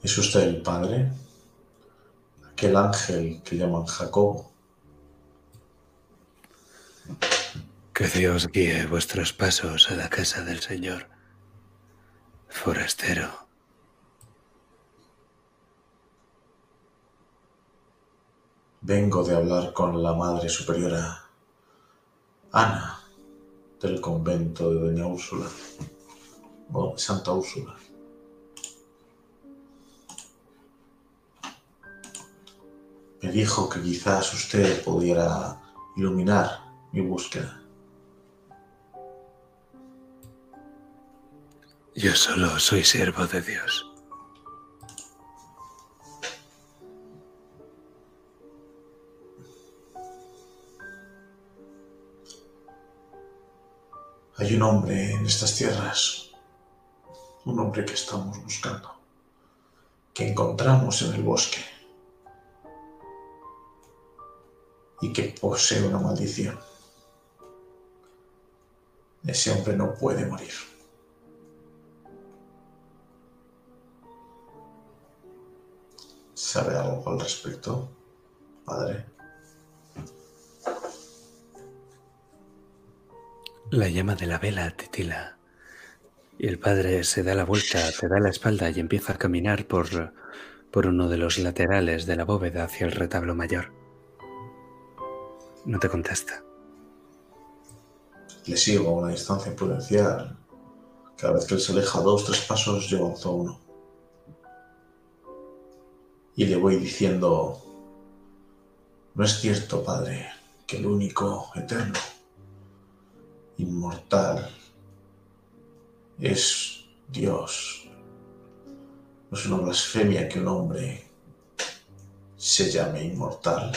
¿Es usted el padre? Aquel ángel que llaman Jacobo. Que Dios guíe vuestros pasos a la casa del Señor, forastero. Vengo de hablar con la Madre Superiora, Ana, del convento de Doña Úrsula, o Santa Úrsula. Me dijo que quizás usted pudiera iluminar mi búsqueda. Yo solo soy siervo de Dios. Hay un hombre en estas tierras, un hombre que estamos buscando, que encontramos en el bosque y que posee una maldición. Ese hombre no puede morir. ¿Sabe algo al respecto, padre? La llama de la vela titila y el padre se da la vuelta, te da la espalda y empieza a caminar por uno de los laterales de la bóveda hacia el retablo mayor. No te contesta. Le sigo a una distancia prudencial. Cada vez que él se aleja 2 o 3 pasos, yo avanzo 1. Y le voy diciendo: no es cierto, padre, que el único eterno inmortal es Dios. No es una blasfemia que un hombre se llame inmortal.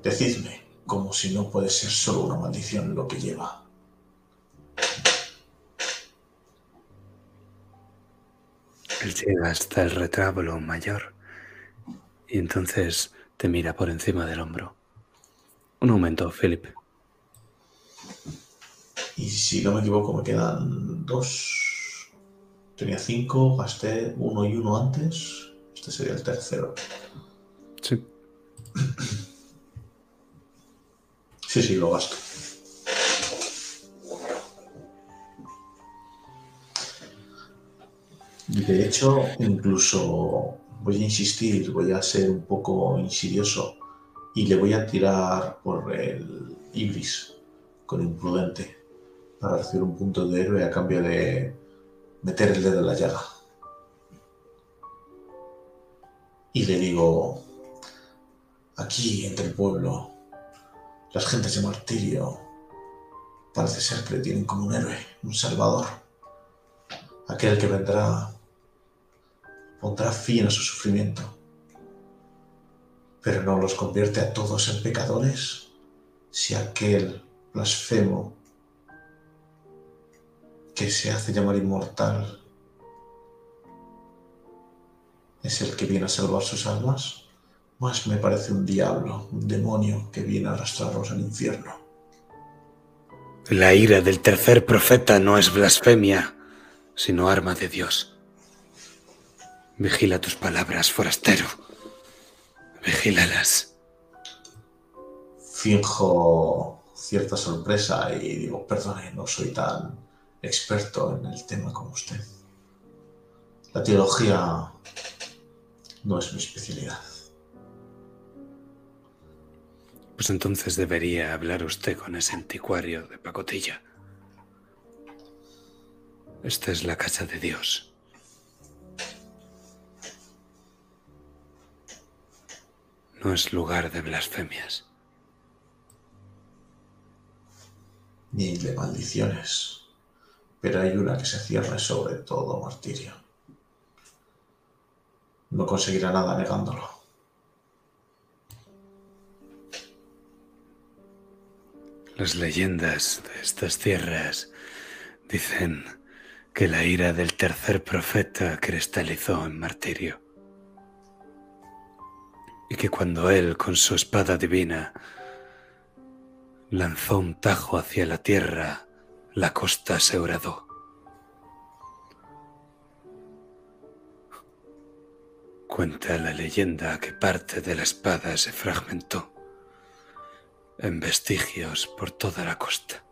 Decidme, como si no puede ser solo una maldición lo que lleva. Él llega hasta el retablo mayor y entonces te mira por encima del hombro. Un momento, Felipe. Y si no me equivoco, me quedan 2. Tenía 5, gasté 1 y 1 antes. Este sería el tercero. Sí. Sí, lo gasto. Y de hecho, incluso voy a insistir, voy a ser un poco insidioso. Y le voy a tirar por el ibris con imprudente para recibir un punto de héroe a cambio de meter el dedo en la llaga. Y le digo: aquí, entre el pueblo, las gentes de Martirio parece ser que le tienen como un héroe, un salvador. Aquel que vendrá, pondrá fin a su sufrimiento. Pero no los convierte a todos en pecadores si aquel blasfemo que se hace llamar inmortal es el que viene a salvar sus almas. Más me parece un diablo, un demonio que viene a arrastrarlos al infierno. La ira del tercer profeta no es blasfemia, sino arma de Dios. Vigila tus palabras, forastero. Vigílalas. Finjo cierta sorpresa y digo: perdone, no soy tan experto en el tema como usted. La teología no es mi especialidad. Pues entonces debería hablar usted con ese anticuario de pacotilla. Esta es la casa de Dios. No es lugar de blasfemias. Ni de maldiciones. Pero hay una que se cierre sobre todo Martirio. No conseguirá nada negándolo. Las leyendas de estas tierras dicen que la ira del tercer profeta cristalizó en Martirio. Y que cuando él, con su espada divina, lanzó un tajo hacia la tierra, la costa se horadó. Cuenta la leyenda que parte de la espada se fragmentó en vestigios por toda la costa.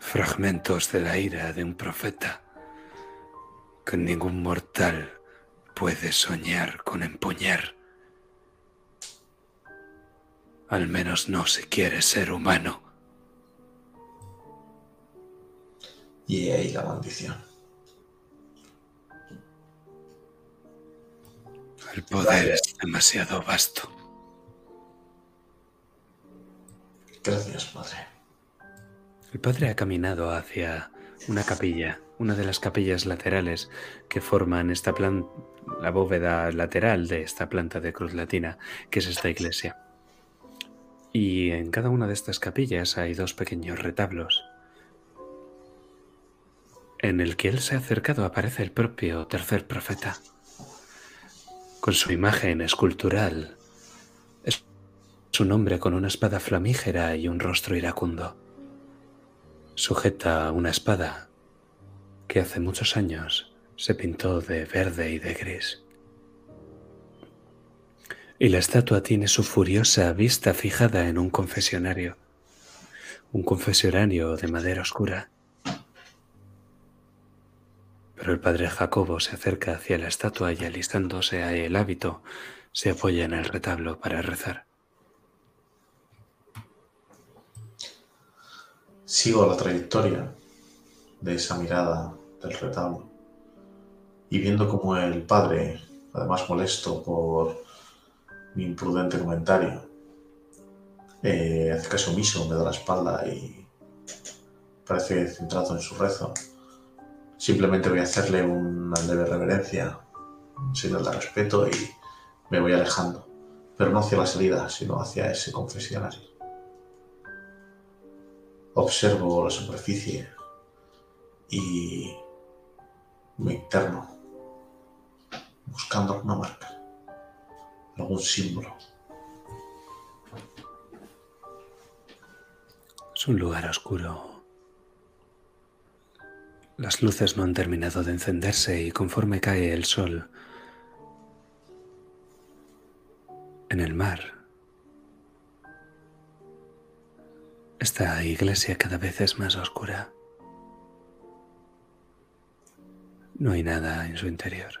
Fragmentos de la ira de un profeta que ningún mortal puede soñar con empuñar, al menos no si quiere ser humano. Y ahí la maldición. El poder es demasiado vasto. Gracias, padre. El padre ha caminado hacia una capilla, una de las capillas laterales que forman esta la bóveda lateral de esta planta de cruz latina, que es esta iglesia. Y en cada una de estas capillas hay dos pequeños retablos. En el que él se ha acercado aparece el propio Tercer Profeta, con su imagen escultural. Es un hombre con una espada flamígera y un rostro iracundo. Sujeta una espada que hace muchos años se pintó de verde y de gris. Y la estatua tiene su furiosa vista fijada en un confesionario. Un confesionario de madera oscura. Pero el padre Jacobo se acerca hacia la estatua y, alistándose el hábito, se apoya en el retablo para rezar. Sigo la trayectoria de esa mirada del retablo y viendo cómo el padre, además molesto por mi imprudente comentario, hace caso omiso, me da la espalda y parece centrado en su rezo. Simplemente voy a hacerle una leve reverencia, un señal de respeto, y me voy alejando. Pero no hacia la salida, sino hacia ese confesionario. Observo la superficie y me interno, buscando alguna marca, algún símbolo. Es un lugar oscuro. Las luces no han terminado de encenderse y conforme cae el sol en el mar, esta iglesia cada vez es más oscura. No hay nada en su interior.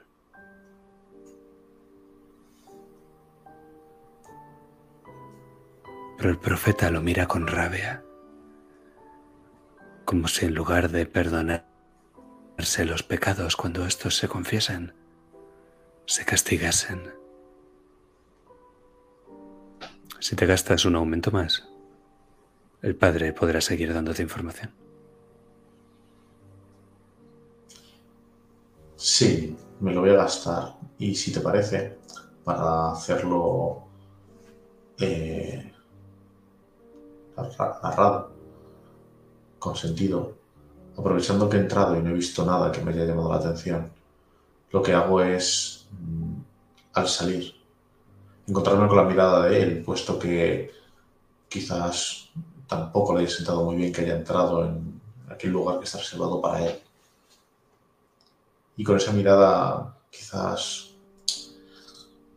Pero el profeta lo mira con rabia, como si en lugar de perdonar los pecados cuando estos se confiesan, se castigasen. Si te gastas un aumento más, el padre podrá seguir dándote información. Sí, me lo voy a gastar. Y si te parece, para hacerlo narrado, con sentido, aprovechando que he entrado y no he visto nada que me haya llamado la atención, lo que hago es, al salir, encontrarme con la mirada de él, puesto que quizás tampoco le haya sentado muy bien que haya entrado en aquel lugar que está reservado para él. Y con esa mirada quizás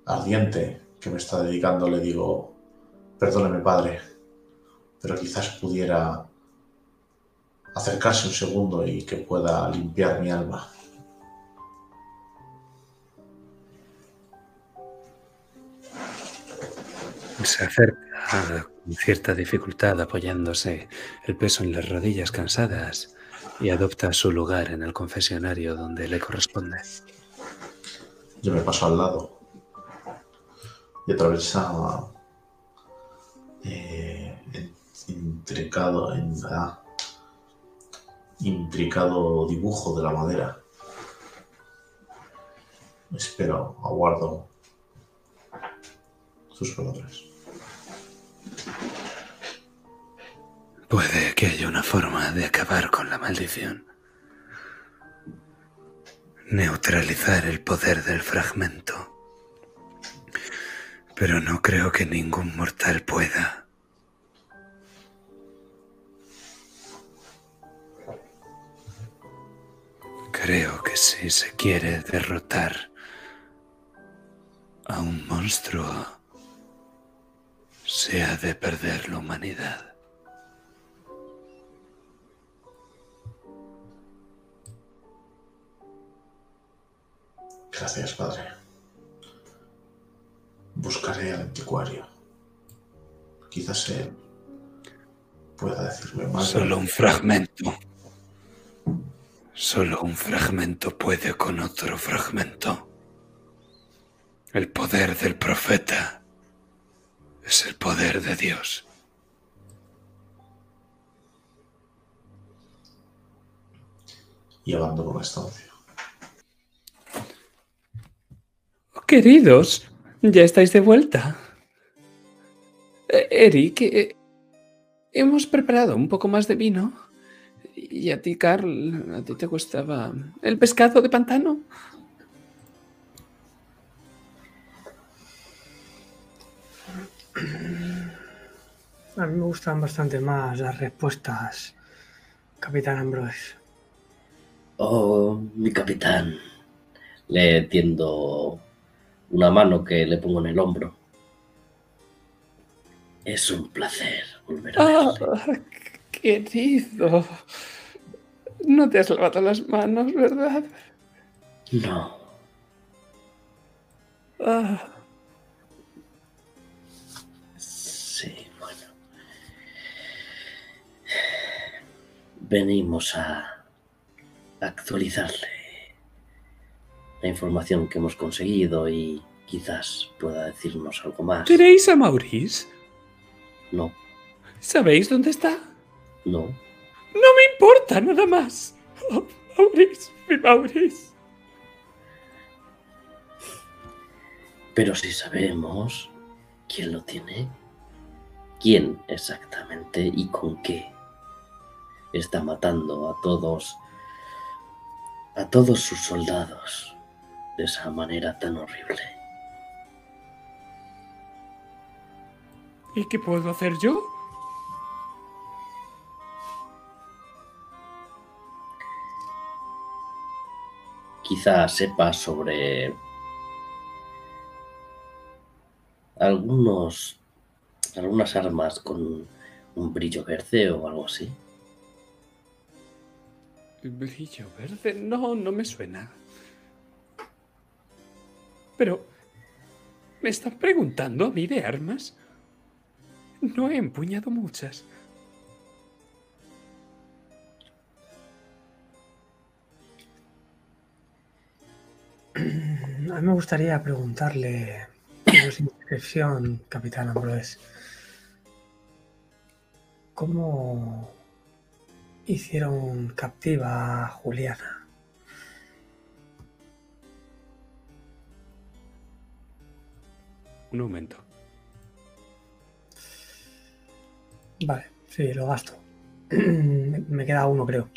ardiente que me está dedicando le digo: perdóneme, padre, pero quizás pudiera acercarse un segundo y que pueda limpiar mi alma. Se acerca con cierta dificultad, apoyándose el peso en las rodillas cansadas, y adopta su lugar en el confesionario donde le corresponde. Yo me paso al lado y atravesaba intricado dibujo de la madera. Espero, aguardo sus palabras. Puede que haya una forma de acabar con la maldición. Neutralizar el poder del fragmento. Pero no creo que ningún mortal pueda. Creo que si se quiere derrotar a un monstruo, se ha de perder la humanidad. Gracias, padre. Buscaré al anticuario. Quizás él pueda decirme más. Solo un fragmento. Solo un fragmento puede con otro fragmento. El poder del profeta es el poder de Dios. Y abandono la estancia. Queridos, ya estáis de vuelta. Eric, hemos preparado un poco más de vino. Y a ti, Carl, a ti te gustaba el pescado de pantano. A mí me gustan bastante más las respuestas, Capitán Ambroise. Oh, mi capitán. Le tiendo una mano que le pongo en el hombro. Es un placer volver a verte. Oh, querido. No te has lavado las manos, ¿verdad? No. Oh. Sí, bueno. Venimos a actualizarle la información que hemos conseguido y quizás pueda decirnos algo más. ¿Queréis a Maurice? No. ¿Sabéis dónde está? No. No me importa nada más. Oh, Maurice, mi Maurice. Pero si sabemos quién lo tiene, quién exactamente y con qué está matando a todos sus soldados de esa manera tan horrible. ¿Y qué puedo hacer yo? Quizás sepa sobre algunas armas con un brillo verde o algo así. ¿Brillo verde? No, no me suena. Pero, ¿me están preguntando a mí de armas? No he empuñado muchas. A mí me gustaría preguntarle por su inscripción, Capitán Ambroise. ¿Cómo hicieron captiva a Juliana? Un momento. Vale, sí, lo gasto. Me queda uno, creo.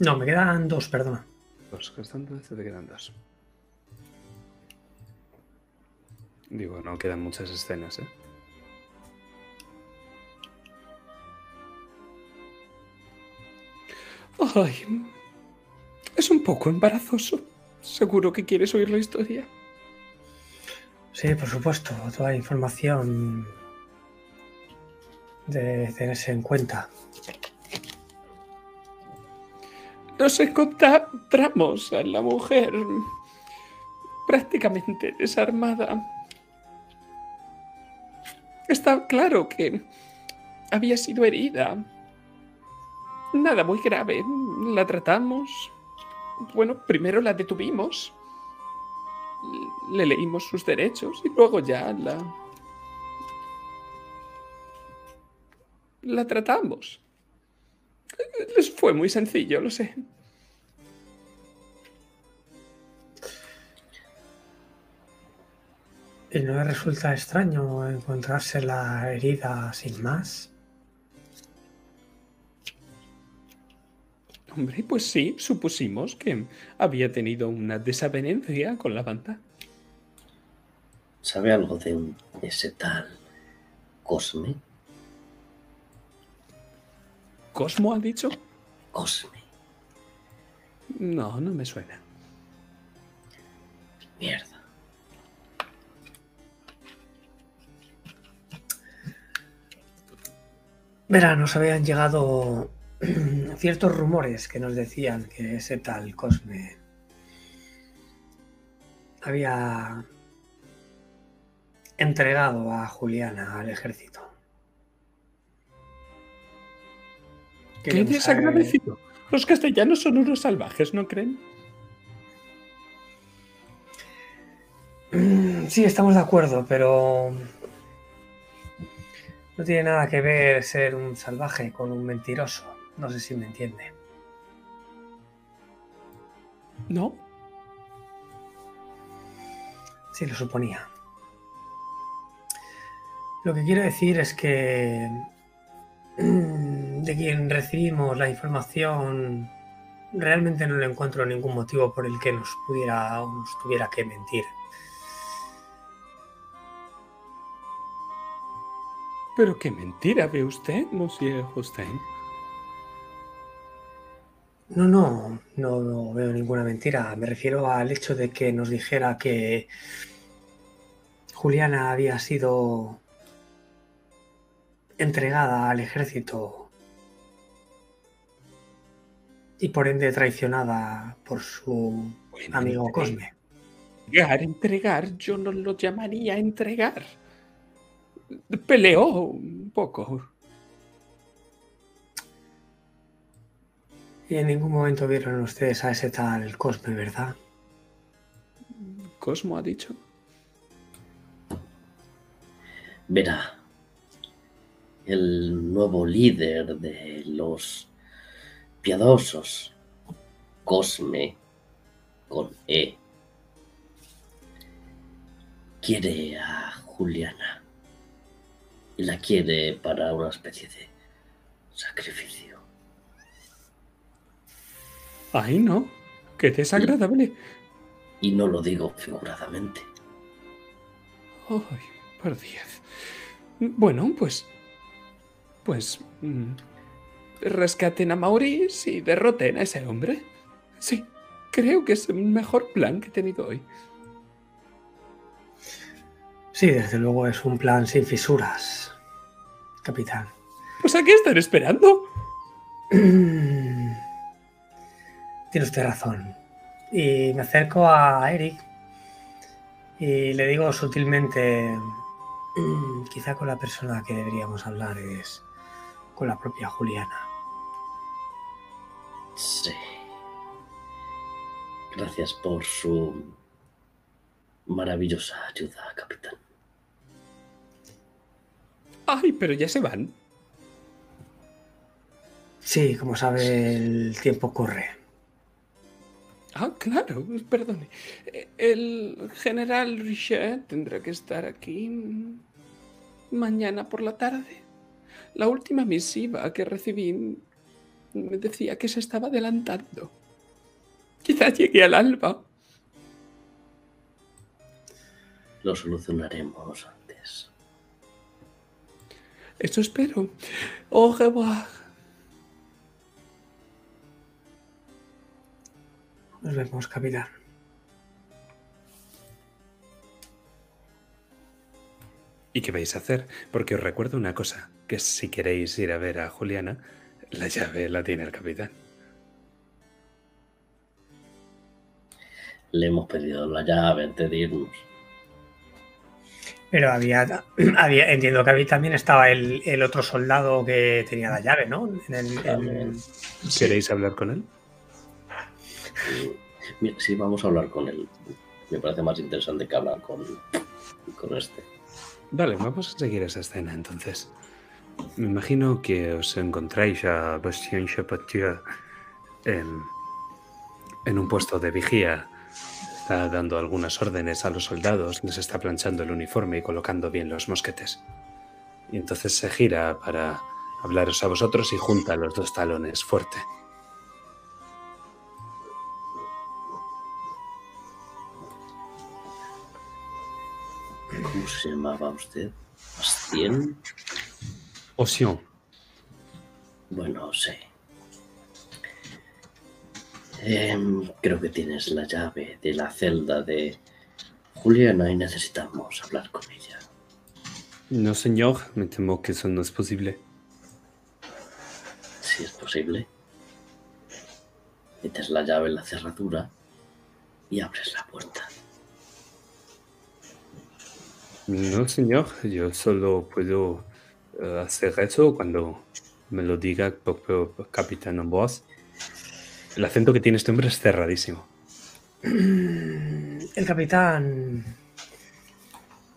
No, me quedan dos, perdona. Dos, gastando este te quedan dos. Digo, no quedan muchas escenas, ¿eh? Ay, es un poco embarazoso. Seguro que quieres oír la historia. Sí, por supuesto. Toda la información de tenerse en cuenta. Nos encontramos a la mujer prácticamente desarmada. Está claro que había sido herida. Nada muy grave. La tratamos. Bueno, primero la detuvimos. Le leímos sus derechos y luego ya la tratamos. Les fue muy sencillo, lo sé. ¿Y no les resulta extraño encontrarse la herida sin más? Hombre, pues sí, supusimos que había tenido una desavenencia con la banda. ¿Sabe algo de ese tal Cosme? ¿Cosmo ha dicho? Cosme. No, no me suena. Mierda. Verá, nos habían llegado ciertos rumores que nos decían que ese tal Cosme había entregado a Juliana al ejército. ¡Qué desagradecido! Los castellanos son unos salvajes, ¿no creen? Sí, estamos de acuerdo, pero no tiene nada que ver ser un salvaje con un mentiroso. No sé si me entiende. ¿No? Sí, lo suponía. Lo que quiero decir es que de quien recibimos la información realmente no le encuentro ningún motivo por el que nos pudiera o nos tuviera que mentir. Pero qué mentira ve usted, monsieur Holstein. No veo ninguna mentira. Me refiero al hecho de que nos dijera que Juliana había sido entregada al ejército y por ende traicionada por su amigo Cosme. Entregar, yo no lo llamaría entregar. Peleó un poco. Y en ningún momento vieron ustedes a ese tal Cosme, ¿verdad? ¿Cosmo ha dicho? Verá, el nuevo líder de los piadosos, Cosme, con E, quiere a Juliana. Y la quiere para una especie de sacrificio. Ay, no. Qué desagradable. Y no lo digo figuradamente. Ay, por Dios. Bueno, pues rescaten a Maurice y derroten a ese hombre. Sí, creo que es el mejor plan que he tenido hoy. Sí, desde luego es un plan sin fisuras, capitán. Pues ¿a qué están esperando? Tiene usted razón. Y me acerco a Eric y le digo sutilmente, quizá con la persona que deberíamos hablar es con la propia Juliana. Sí. Gracias por su maravillosa ayuda, capitán. Ay, pero ya se van. Sí, como sabe, el tiempo corre. Ah, claro, perdone. El general Richard tendrá que estar aquí mañana por la tarde. La última misiva que recibí me decía que se estaba adelantando. Quizá llegue al alba. Lo solucionaremos antes. Eso espero. Au revoir. Nos vemos, capitán. ¿Y qué vais a hacer? Porque os recuerdo una cosa, que si queréis ir a ver a Juliana, la llave la tiene el capitán. Le hemos pedido la llave antes de irnos. Pero había, entiendo que había, también estaba el otro soldado que tenía la llave, ¿no? ¿Queréis hablar con él? Sí, vamos a hablar con él. Me parece más interesante que hablar con este. Vale, vamos a seguir esa escena, entonces. Me imagino que os encontráis a Bastien Chapotier en un puesto de vigía. Está dando algunas órdenes a los soldados, les está planchando el uniforme y colocando bien los mosquetes. Y entonces se gira para hablaros a vosotros y junta los dos talones fuerte. ¿Cómo se llamaba usted? ¿Bastien? Oción. Bueno, sí. Creo que tienes la llave de la celda de Juliana y necesitamos hablar con ella. No, señor. Me temo que eso no es posible. Sí, es posible. Metes la llave en la cerradura y abres la puerta. No, señor. Yo solo puedo hacer eso cuando me lo diga el propio capitán Ambroise. El acento que tiene este hombre es cerradísimo. El capitán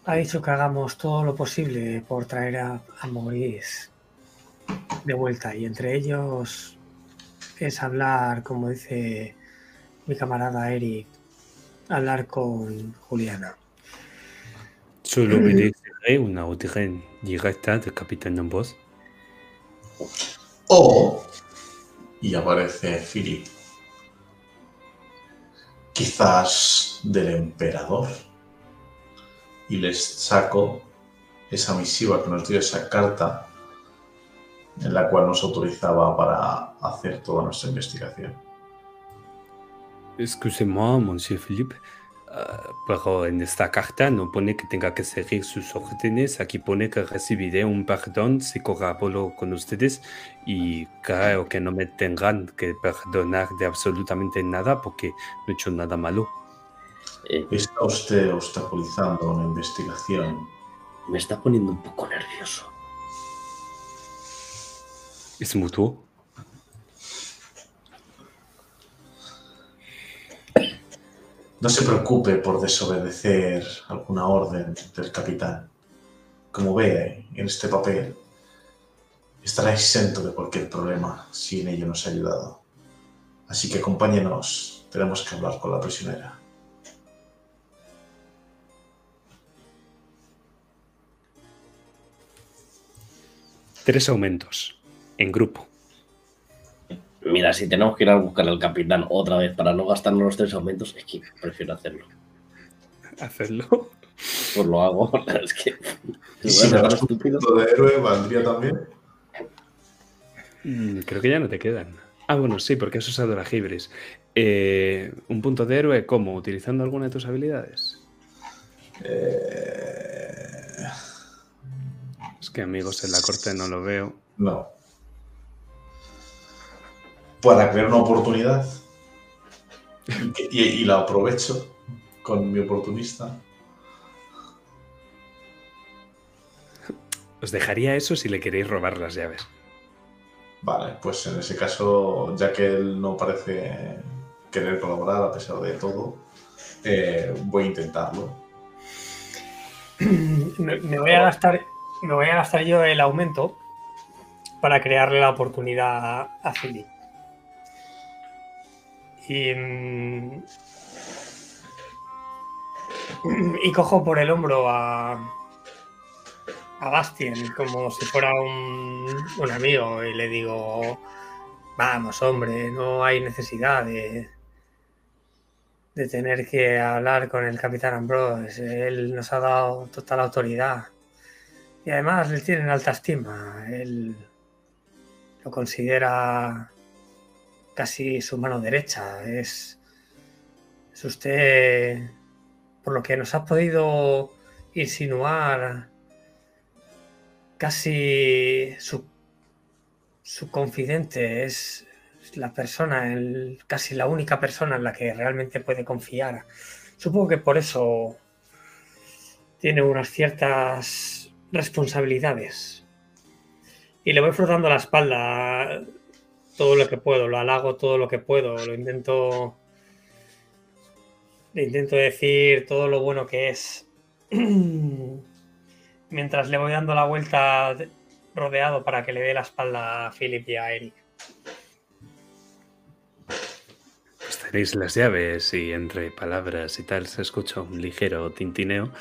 Ha dicho que hagamos todo lo posible por traer a Maurice de vuelta, y entre ellos es hablar, como dice mi camarada Eric, hablar con Juliana. Solo obedece una orden directa del capitán Ambroise. Oh, y aparece Philip. Quizás del emperador. Y les saco esa misiva que nos dio, esa carta en la cual nos autorizaba para hacer toda nuestra investigación. Excusez-moi, monsieur Philippe, pero en esta carta no pone que tenga que seguir sus órdenes. Aquí pone que recibiré un perdón si colaboro con ustedes, y creo que no me tendrán que perdonar de absolutamente nada porque no he hecho nada malo. Está usted obstaculizando una investigación. Me está poniendo un poco nervioso. ¿Es mutuo? No se preocupe por desobedecer alguna orden del capitán. Como ve en este papel, estará exento de cualquier problema si en ello nos ha ayudado. Así que acompáñenos, tenemos que hablar con la prisionera. Tres aumentos, en grupo. Mira, si tenemos que ir a buscar al capitán otra vez para no gastarnos los tres aumentos, es que prefiero hacerlo. ¿Hacerlo? Pues lo hago, es que... ¿Y si me das un punto de héroe, valdría también? Creo que ya no te quedan. Ah, bueno, sí, porque has usado el aljibres. ¿Un punto de héroe cómo? ¿Utilizando alguna de tus habilidades? Es que, amigos, en la corte no lo veo. No. Para crear una oportunidad. Y la aprovecho con mi oportunista. Os dejaría eso si le queréis robar las llaves. Vale, pues en ese caso, ya que él no parece querer colaborar a pesar de todo, voy a intentarlo. Me voy a gastar... Me voy a gastar yo el aumento para crearle la oportunidad a Philip. Y cojo por el hombro a Bastien como si fuera un amigo y le digo: vamos, hombre, no hay necesidad de tener que hablar con el capitán Ambroise. Él nos ha dado total autoridad. Y además le tienen alta estima. Él lo considera casi su mano derecha. Es usted, por lo que nos ha podido insinuar, casi su confidente. Es la persona, casi la única persona en la que realmente puede confiar. Supongo que por eso tiene unas ciertas responsabilidades. Y le voy frotando la espalda todo lo que puedo, lo halago todo lo que puedo, le intento decir todo lo bueno que es. Mientras le voy dando la vuelta rodeado para que le dé la espalda a Philip y a Eric. Pues tenéis las llaves y entre palabras y tal se escucha un ligero tintineo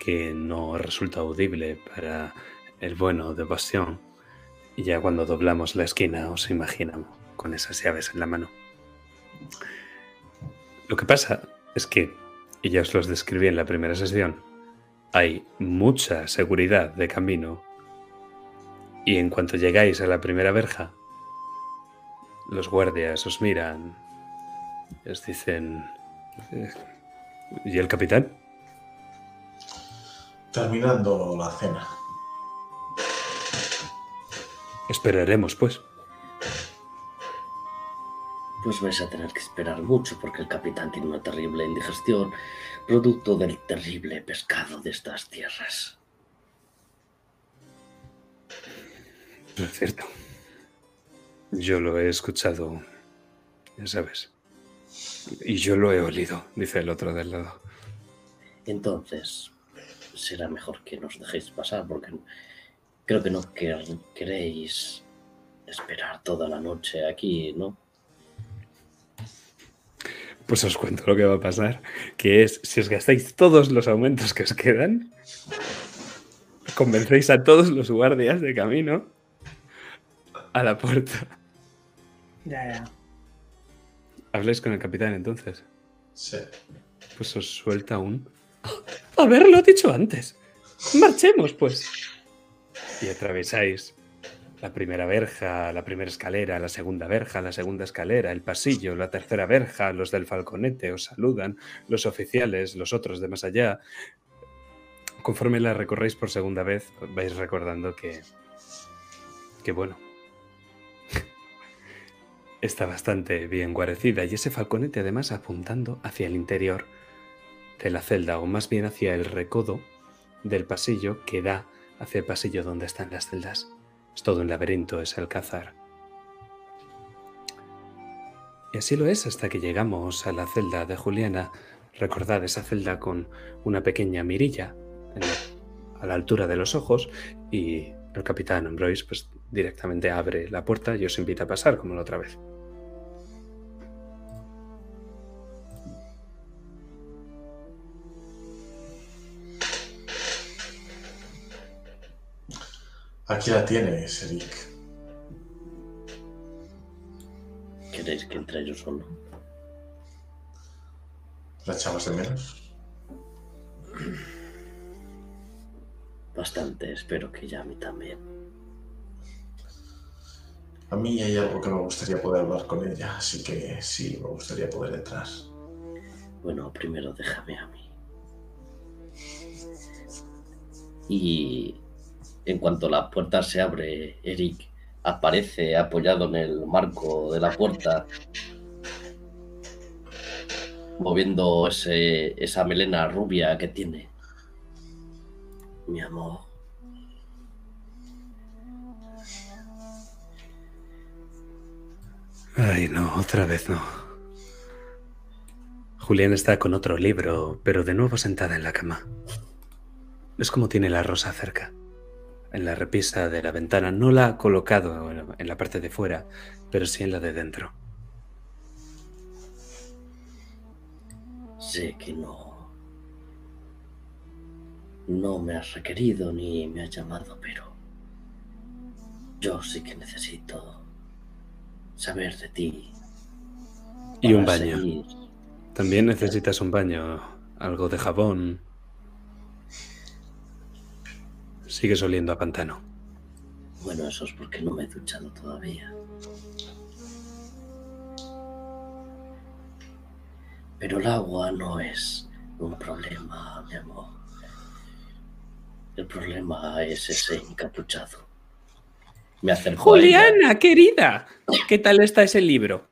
que no resulta audible para el bueno de Bastión. Y ya cuando doblamos la esquina os imaginamos con esas llaves en la mano. Lo que pasa es que, y ya os los describí en la primera sesión, hay mucha seguridad de camino, y en cuanto llegáis a la primera verja, los guardias os miran, os dicen: ¿y el capitán? Terminando la cena. Esperaremos, pues. Pues vais a tener que esperar mucho porque el capitán tiene una terrible indigestión, producto del terrible pescado de estas tierras. Es cierto. Yo lo he escuchado, ya sabes. Y yo lo he olido, dice el otro del lado. Entonces... será mejor que nos dejéis pasar, porque creo que no queréis esperar toda la noche aquí, ¿no? Pues os cuento lo que va a pasar, que es, si os gastáis todos los aumentos que os quedan, convencéis a todos los guardias de camino a la puerta. Ya. ¿Habláis con el capitán entonces? Sí. Pues os suelta un... ¡Oh, haberlo dicho antes! ¡Marchemos, pues! Y atravesáis la primera verja, la primera escalera, la segunda verja, la segunda escalera, el pasillo, la tercera verja, los del falconete os saludan, los oficiales, los otros de más allá. Conforme la recorréis por segunda vez, vais recordando que bueno, está bastante bien guarecida, y ese falconete además apuntando hacia el interior de la celda, o más bien hacia el recodo del pasillo que da hacia el pasillo donde están las celdas. Es todo un laberinto, es alcázar. Y así lo es hasta que llegamos a la celda de Juliana. Recordad esa celda con una pequeña mirilla a la altura de los ojos, y el capitán Ambroise pues directamente abre la puerta y os invita a pasar como la otra vez. Aquí la tienes, Eric. ¿Queréis que entre yo solo? ¿La echabas de menos? Bastante, espero que ya a mí también. A mí hay algo que me gustaría poder hablar con ella, así que sí, me gustaría poder entrar. Bueno, primero déjame a mí. Y... en cuanto la puerta se abre, Eric aparece apoyado en el marco de la puerta, moviendo esa melena rubia que tiene. Mi amor. Ay, no, otra vez no. Julián está con otro libro, pero de nuevo sentada en la cama. Es como tiene la rosa cerca. En la repisa de la ventana. No la ha colocado en la parte de fuera, pero sí en la de dentro. Sé que no me has requerido ni me has llamado, pero yo sí que necesito saber de ti. Y un baño. Seguir. También necesitas un baño, algo de jabón. Sigues oliendo a pantano. Bueno, eso es porque no me he duchado todavía. Pero el agua no es un problema, mi amor. El problema es ese encapuchado. Me acerco. Juliana, querida, ¿qué tal está ese libro?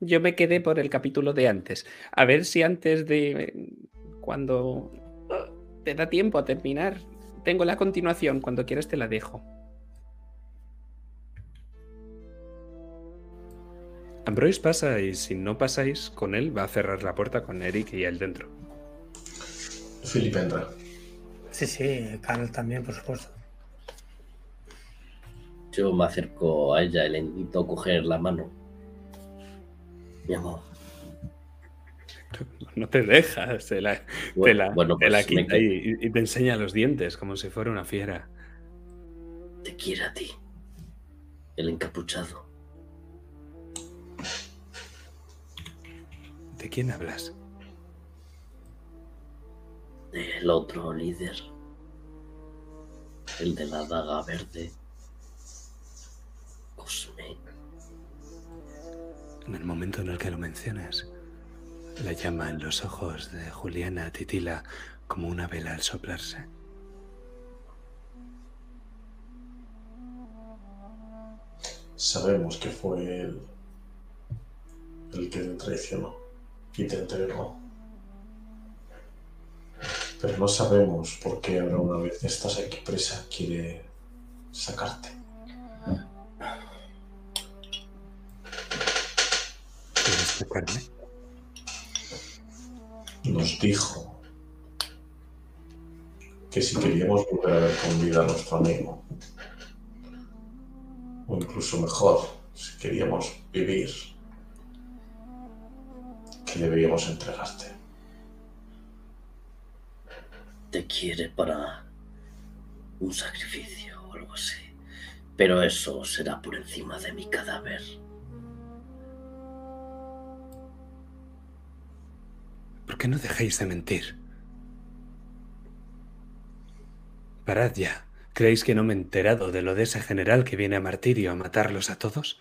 Yo me quedé por el capítulo de antes. A ver si antes de... cuando te da tiempo a terminar... Tengo la continuación, cuando quieras te la dejo. Ambroise pasa, y si no pasáis con él, va a cerrar la puerta con Eric y él dentro. Felipe entra. Sí, Carl también, por supuesto. Yo me acerco a ella y le intento coger la mano. Mi amor. No te deja, te la quita y te enseña los dientes como si fuera una fiera. Te quiere a ti, el encapuchado. ¿De quién hablas? Del otro líder, el de la daga verde, Cosme. En el momento en el que lo mencionas, la llama en los ojos de Juliana titila como una vela al soplarse. Sabemos que fue él el que te traicionó y te entregó. Pero no sabemos por qué ahora, una vez estás aquí presa, quiere sacarte. ¿Quieres sacarme? Nos dijo que si queríamos volver a ver con vida a nuestro amigo, o incluso mejor, si queríamos vivir, que deberíamos entregarte. Te quiere para un sacrificio o algo así, pero eso será por encima de mi cadáver. ¿Por qué no dejáis de mentir? Parad ya. ¿Creéis que no me he enterado de lo de ese general que viene a Martirio a matarlos a todos?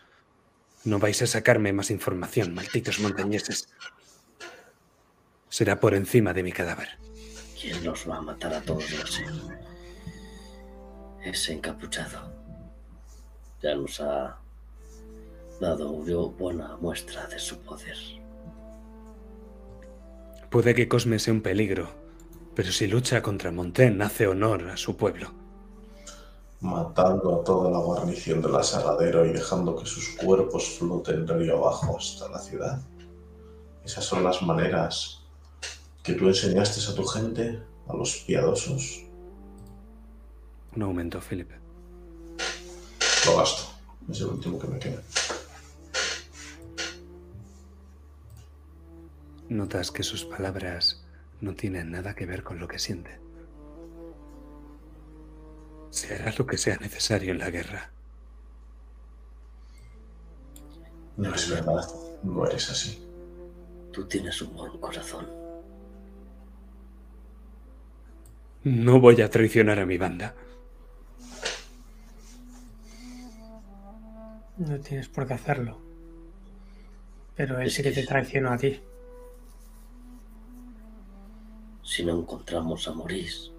No vais a sacarme más información, malditos montañeses. Será por encima de mi cadáver. ¿Quién los va a matar a todos así? Ese encapuchado. Ya nos ha dado una buena muestra de su poder. Puede que Cosme sea un peligro, pero si lucha contra Montaigne hace honor a su pueblo. Matando a toda la guarnición de la Serradero y dejando que sus cuerpos floten río abajo hasta la ciudad. Esas son las maneras que tú enseñaste a tu gente, a los piadosos. Un aumento, Felipe. Lo gasto. Es el último que me queda. Notas que sus palabras no tienen nada que ver con lo que siente. Se hará lo que sea necesario en la guerra. No es verdad. No eres así. Tú tienes un buen corazón. No voy a traicionar a mi banda. No tienes por qué hacerlo. Pero él sí que te traicionó a ti. Si no encontramos a Maurice,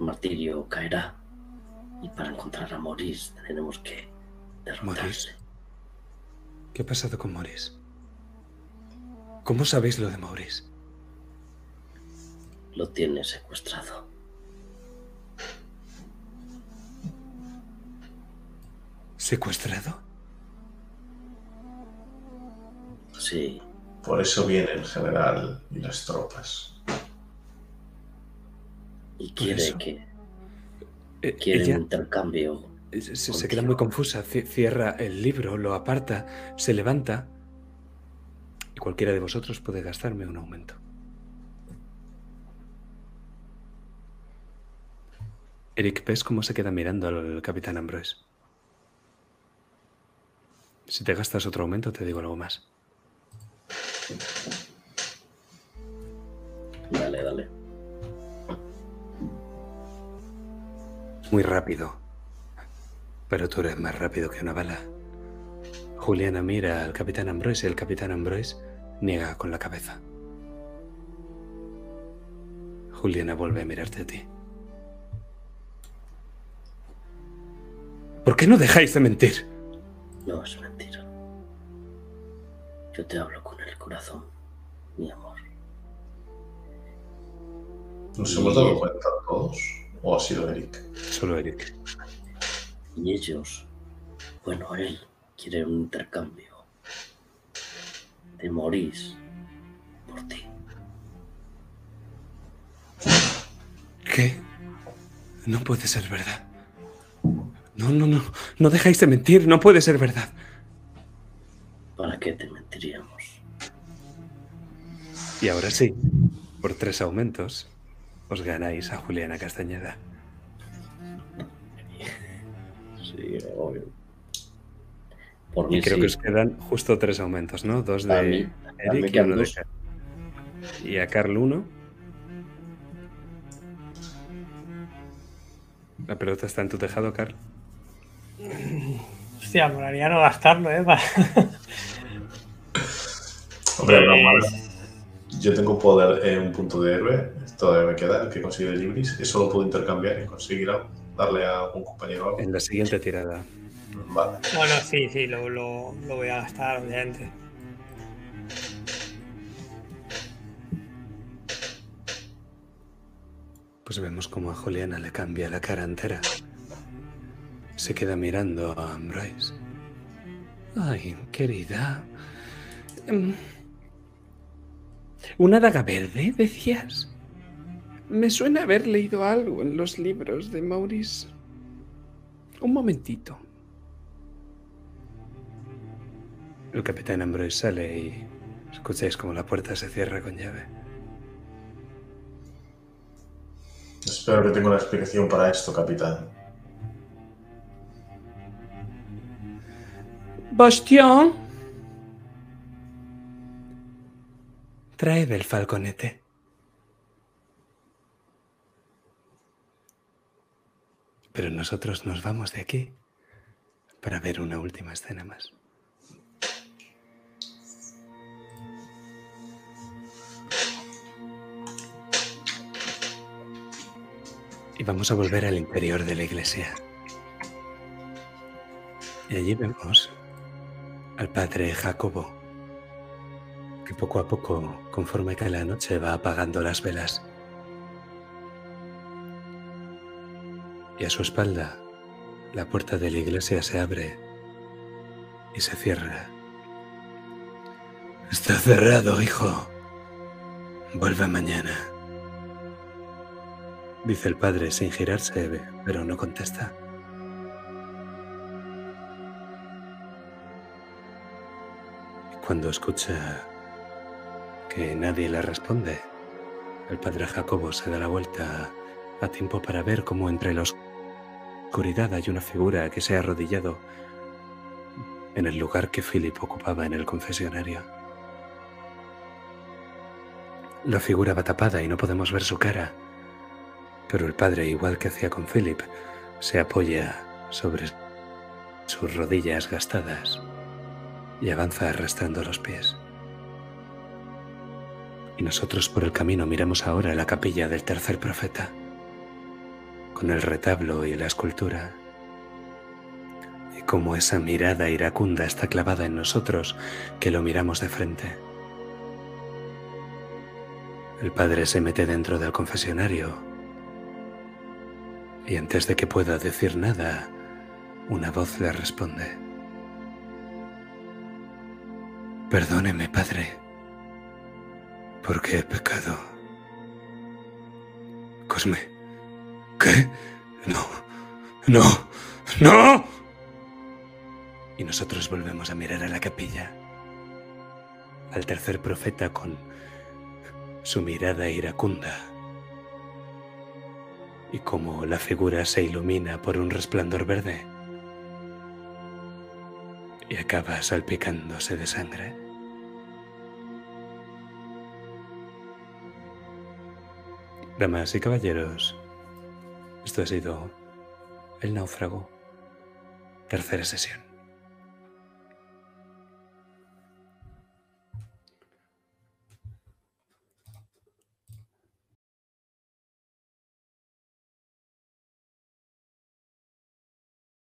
Martirio caerá. Y para encontrar a Maurice tenemos que derrotarse. ¿Qué ha pasado con Maurice? ¿Cómo sabéis lo de Maurice? Lo tiene secuestrado. ¿Secuestrado? Sí. Por eso viene el general y las tropas. Y quiere que... quiere un intercambio. Se queda muy confusa, cierra el libro, lo aparta, se levanta. Y cualquiera de vosotros puede gastarme un aumento. Eric, ¿ves cómo se queda mirando al capitán Ambroise? Si te gastas otro aumento, te digo algo más. Dale, dale. Muy rápido. Pero tú eres más rápido que una bala. Juliana mira al capitán Ambroise y el capitán Ambroise niega con la cabeza. Juliana vuelve a mirarte a ti. ¿Por qué no dejáis de mentir? No es mentira. Yo te hablo con el corazón, mi amor. ¿Nos hemos dado cuenta todos? ¿O ha sido Eric? Solo Eric. Y ellos, bueno, él quiere un intercambio. Te morís por ti. ¿Qué? No puede ser verdad. No. No dejáis de mentir. No puede ser verdad. ¿Para qué te mentiríamos? Y ahora sí, por 3 aumentos, os ganáis a Juliana Castañeda. Sí, obvio. Por mí, y creo que os quedan justo 3 aumentos, ¿no? 2 de Eric y 1 de Carl. Y a Carl 1. La pelota está en tu tejado, Carl. Hostia, molaría no gastarlo, ¿eh? Hombre, yo tengo poder en un punto de héroe. Todavía me queda el que consigue el Libris. Eso lo puedo intercambiar y conseguir darle a un compañero algo. En la siguiente tirada. Vale. Bueno, sí, lo voy a gastar, obviamente. Pues vemos cómo a Juliana le cambia la cara entera. Se queda mirando a Ambroise. Ay, querida. ¿Una daga verde, decías? Me suena haber leído algo en los libros de Maurice. Un momentito. El capitán Ambroise sale y escucháis como la puerta se cierra con llave. Espero que tenga una explicación para esto, capitán. Bastión. Traed el falconete. Pero nosotros nos vamos de aquí para ver una última escena más. Y vamos a volver al interior de la iglesia. Y allí vemos al padre Jacobo, que poco a poco, conforme cae la noche, va apagando las velas. Y a su espalda, la puerta de la iglesia se abre y se cierra. Está cerrado, hijo. Vuelve mañana. Dice el padre sin girarse, pero no contesta. Y cuando escucha que nadie le responde, el padre Jacobo se da la vuelta a tiempo para ver cómo entre la oscuridad hay una figura que se ha arrodillado en el lugar que Philip ocupaba en el confesionario. La figura va tapada y no podemos ver su cara, pero el padre, igual que hacía con Philip, se apoya sobre sus rodillas gastadas y avanza arrastrando los pies. Y nosotros por el camino miramos ahora la capilla del Tercer Profeta, con el retablo y la escultura, y como esa mirada iracunda está clavada en nosotros, que lo miramos de frente. El padre se mete dentro del confesionario, y antes de que pueda decir nada, una voz le responde. Perdóneme, padre, porque he pecado. Cosme. ¿Qué? No, no, no. Y nosotros volvemos a mirar a la capilla, al Tercer Profeta con su mirada iracunda, y como la figura se ilumina por un resplandor verde y acaba salpicándose de sangre. Damas y caballeros, esto ha sido El Náufrago, tercera sesión.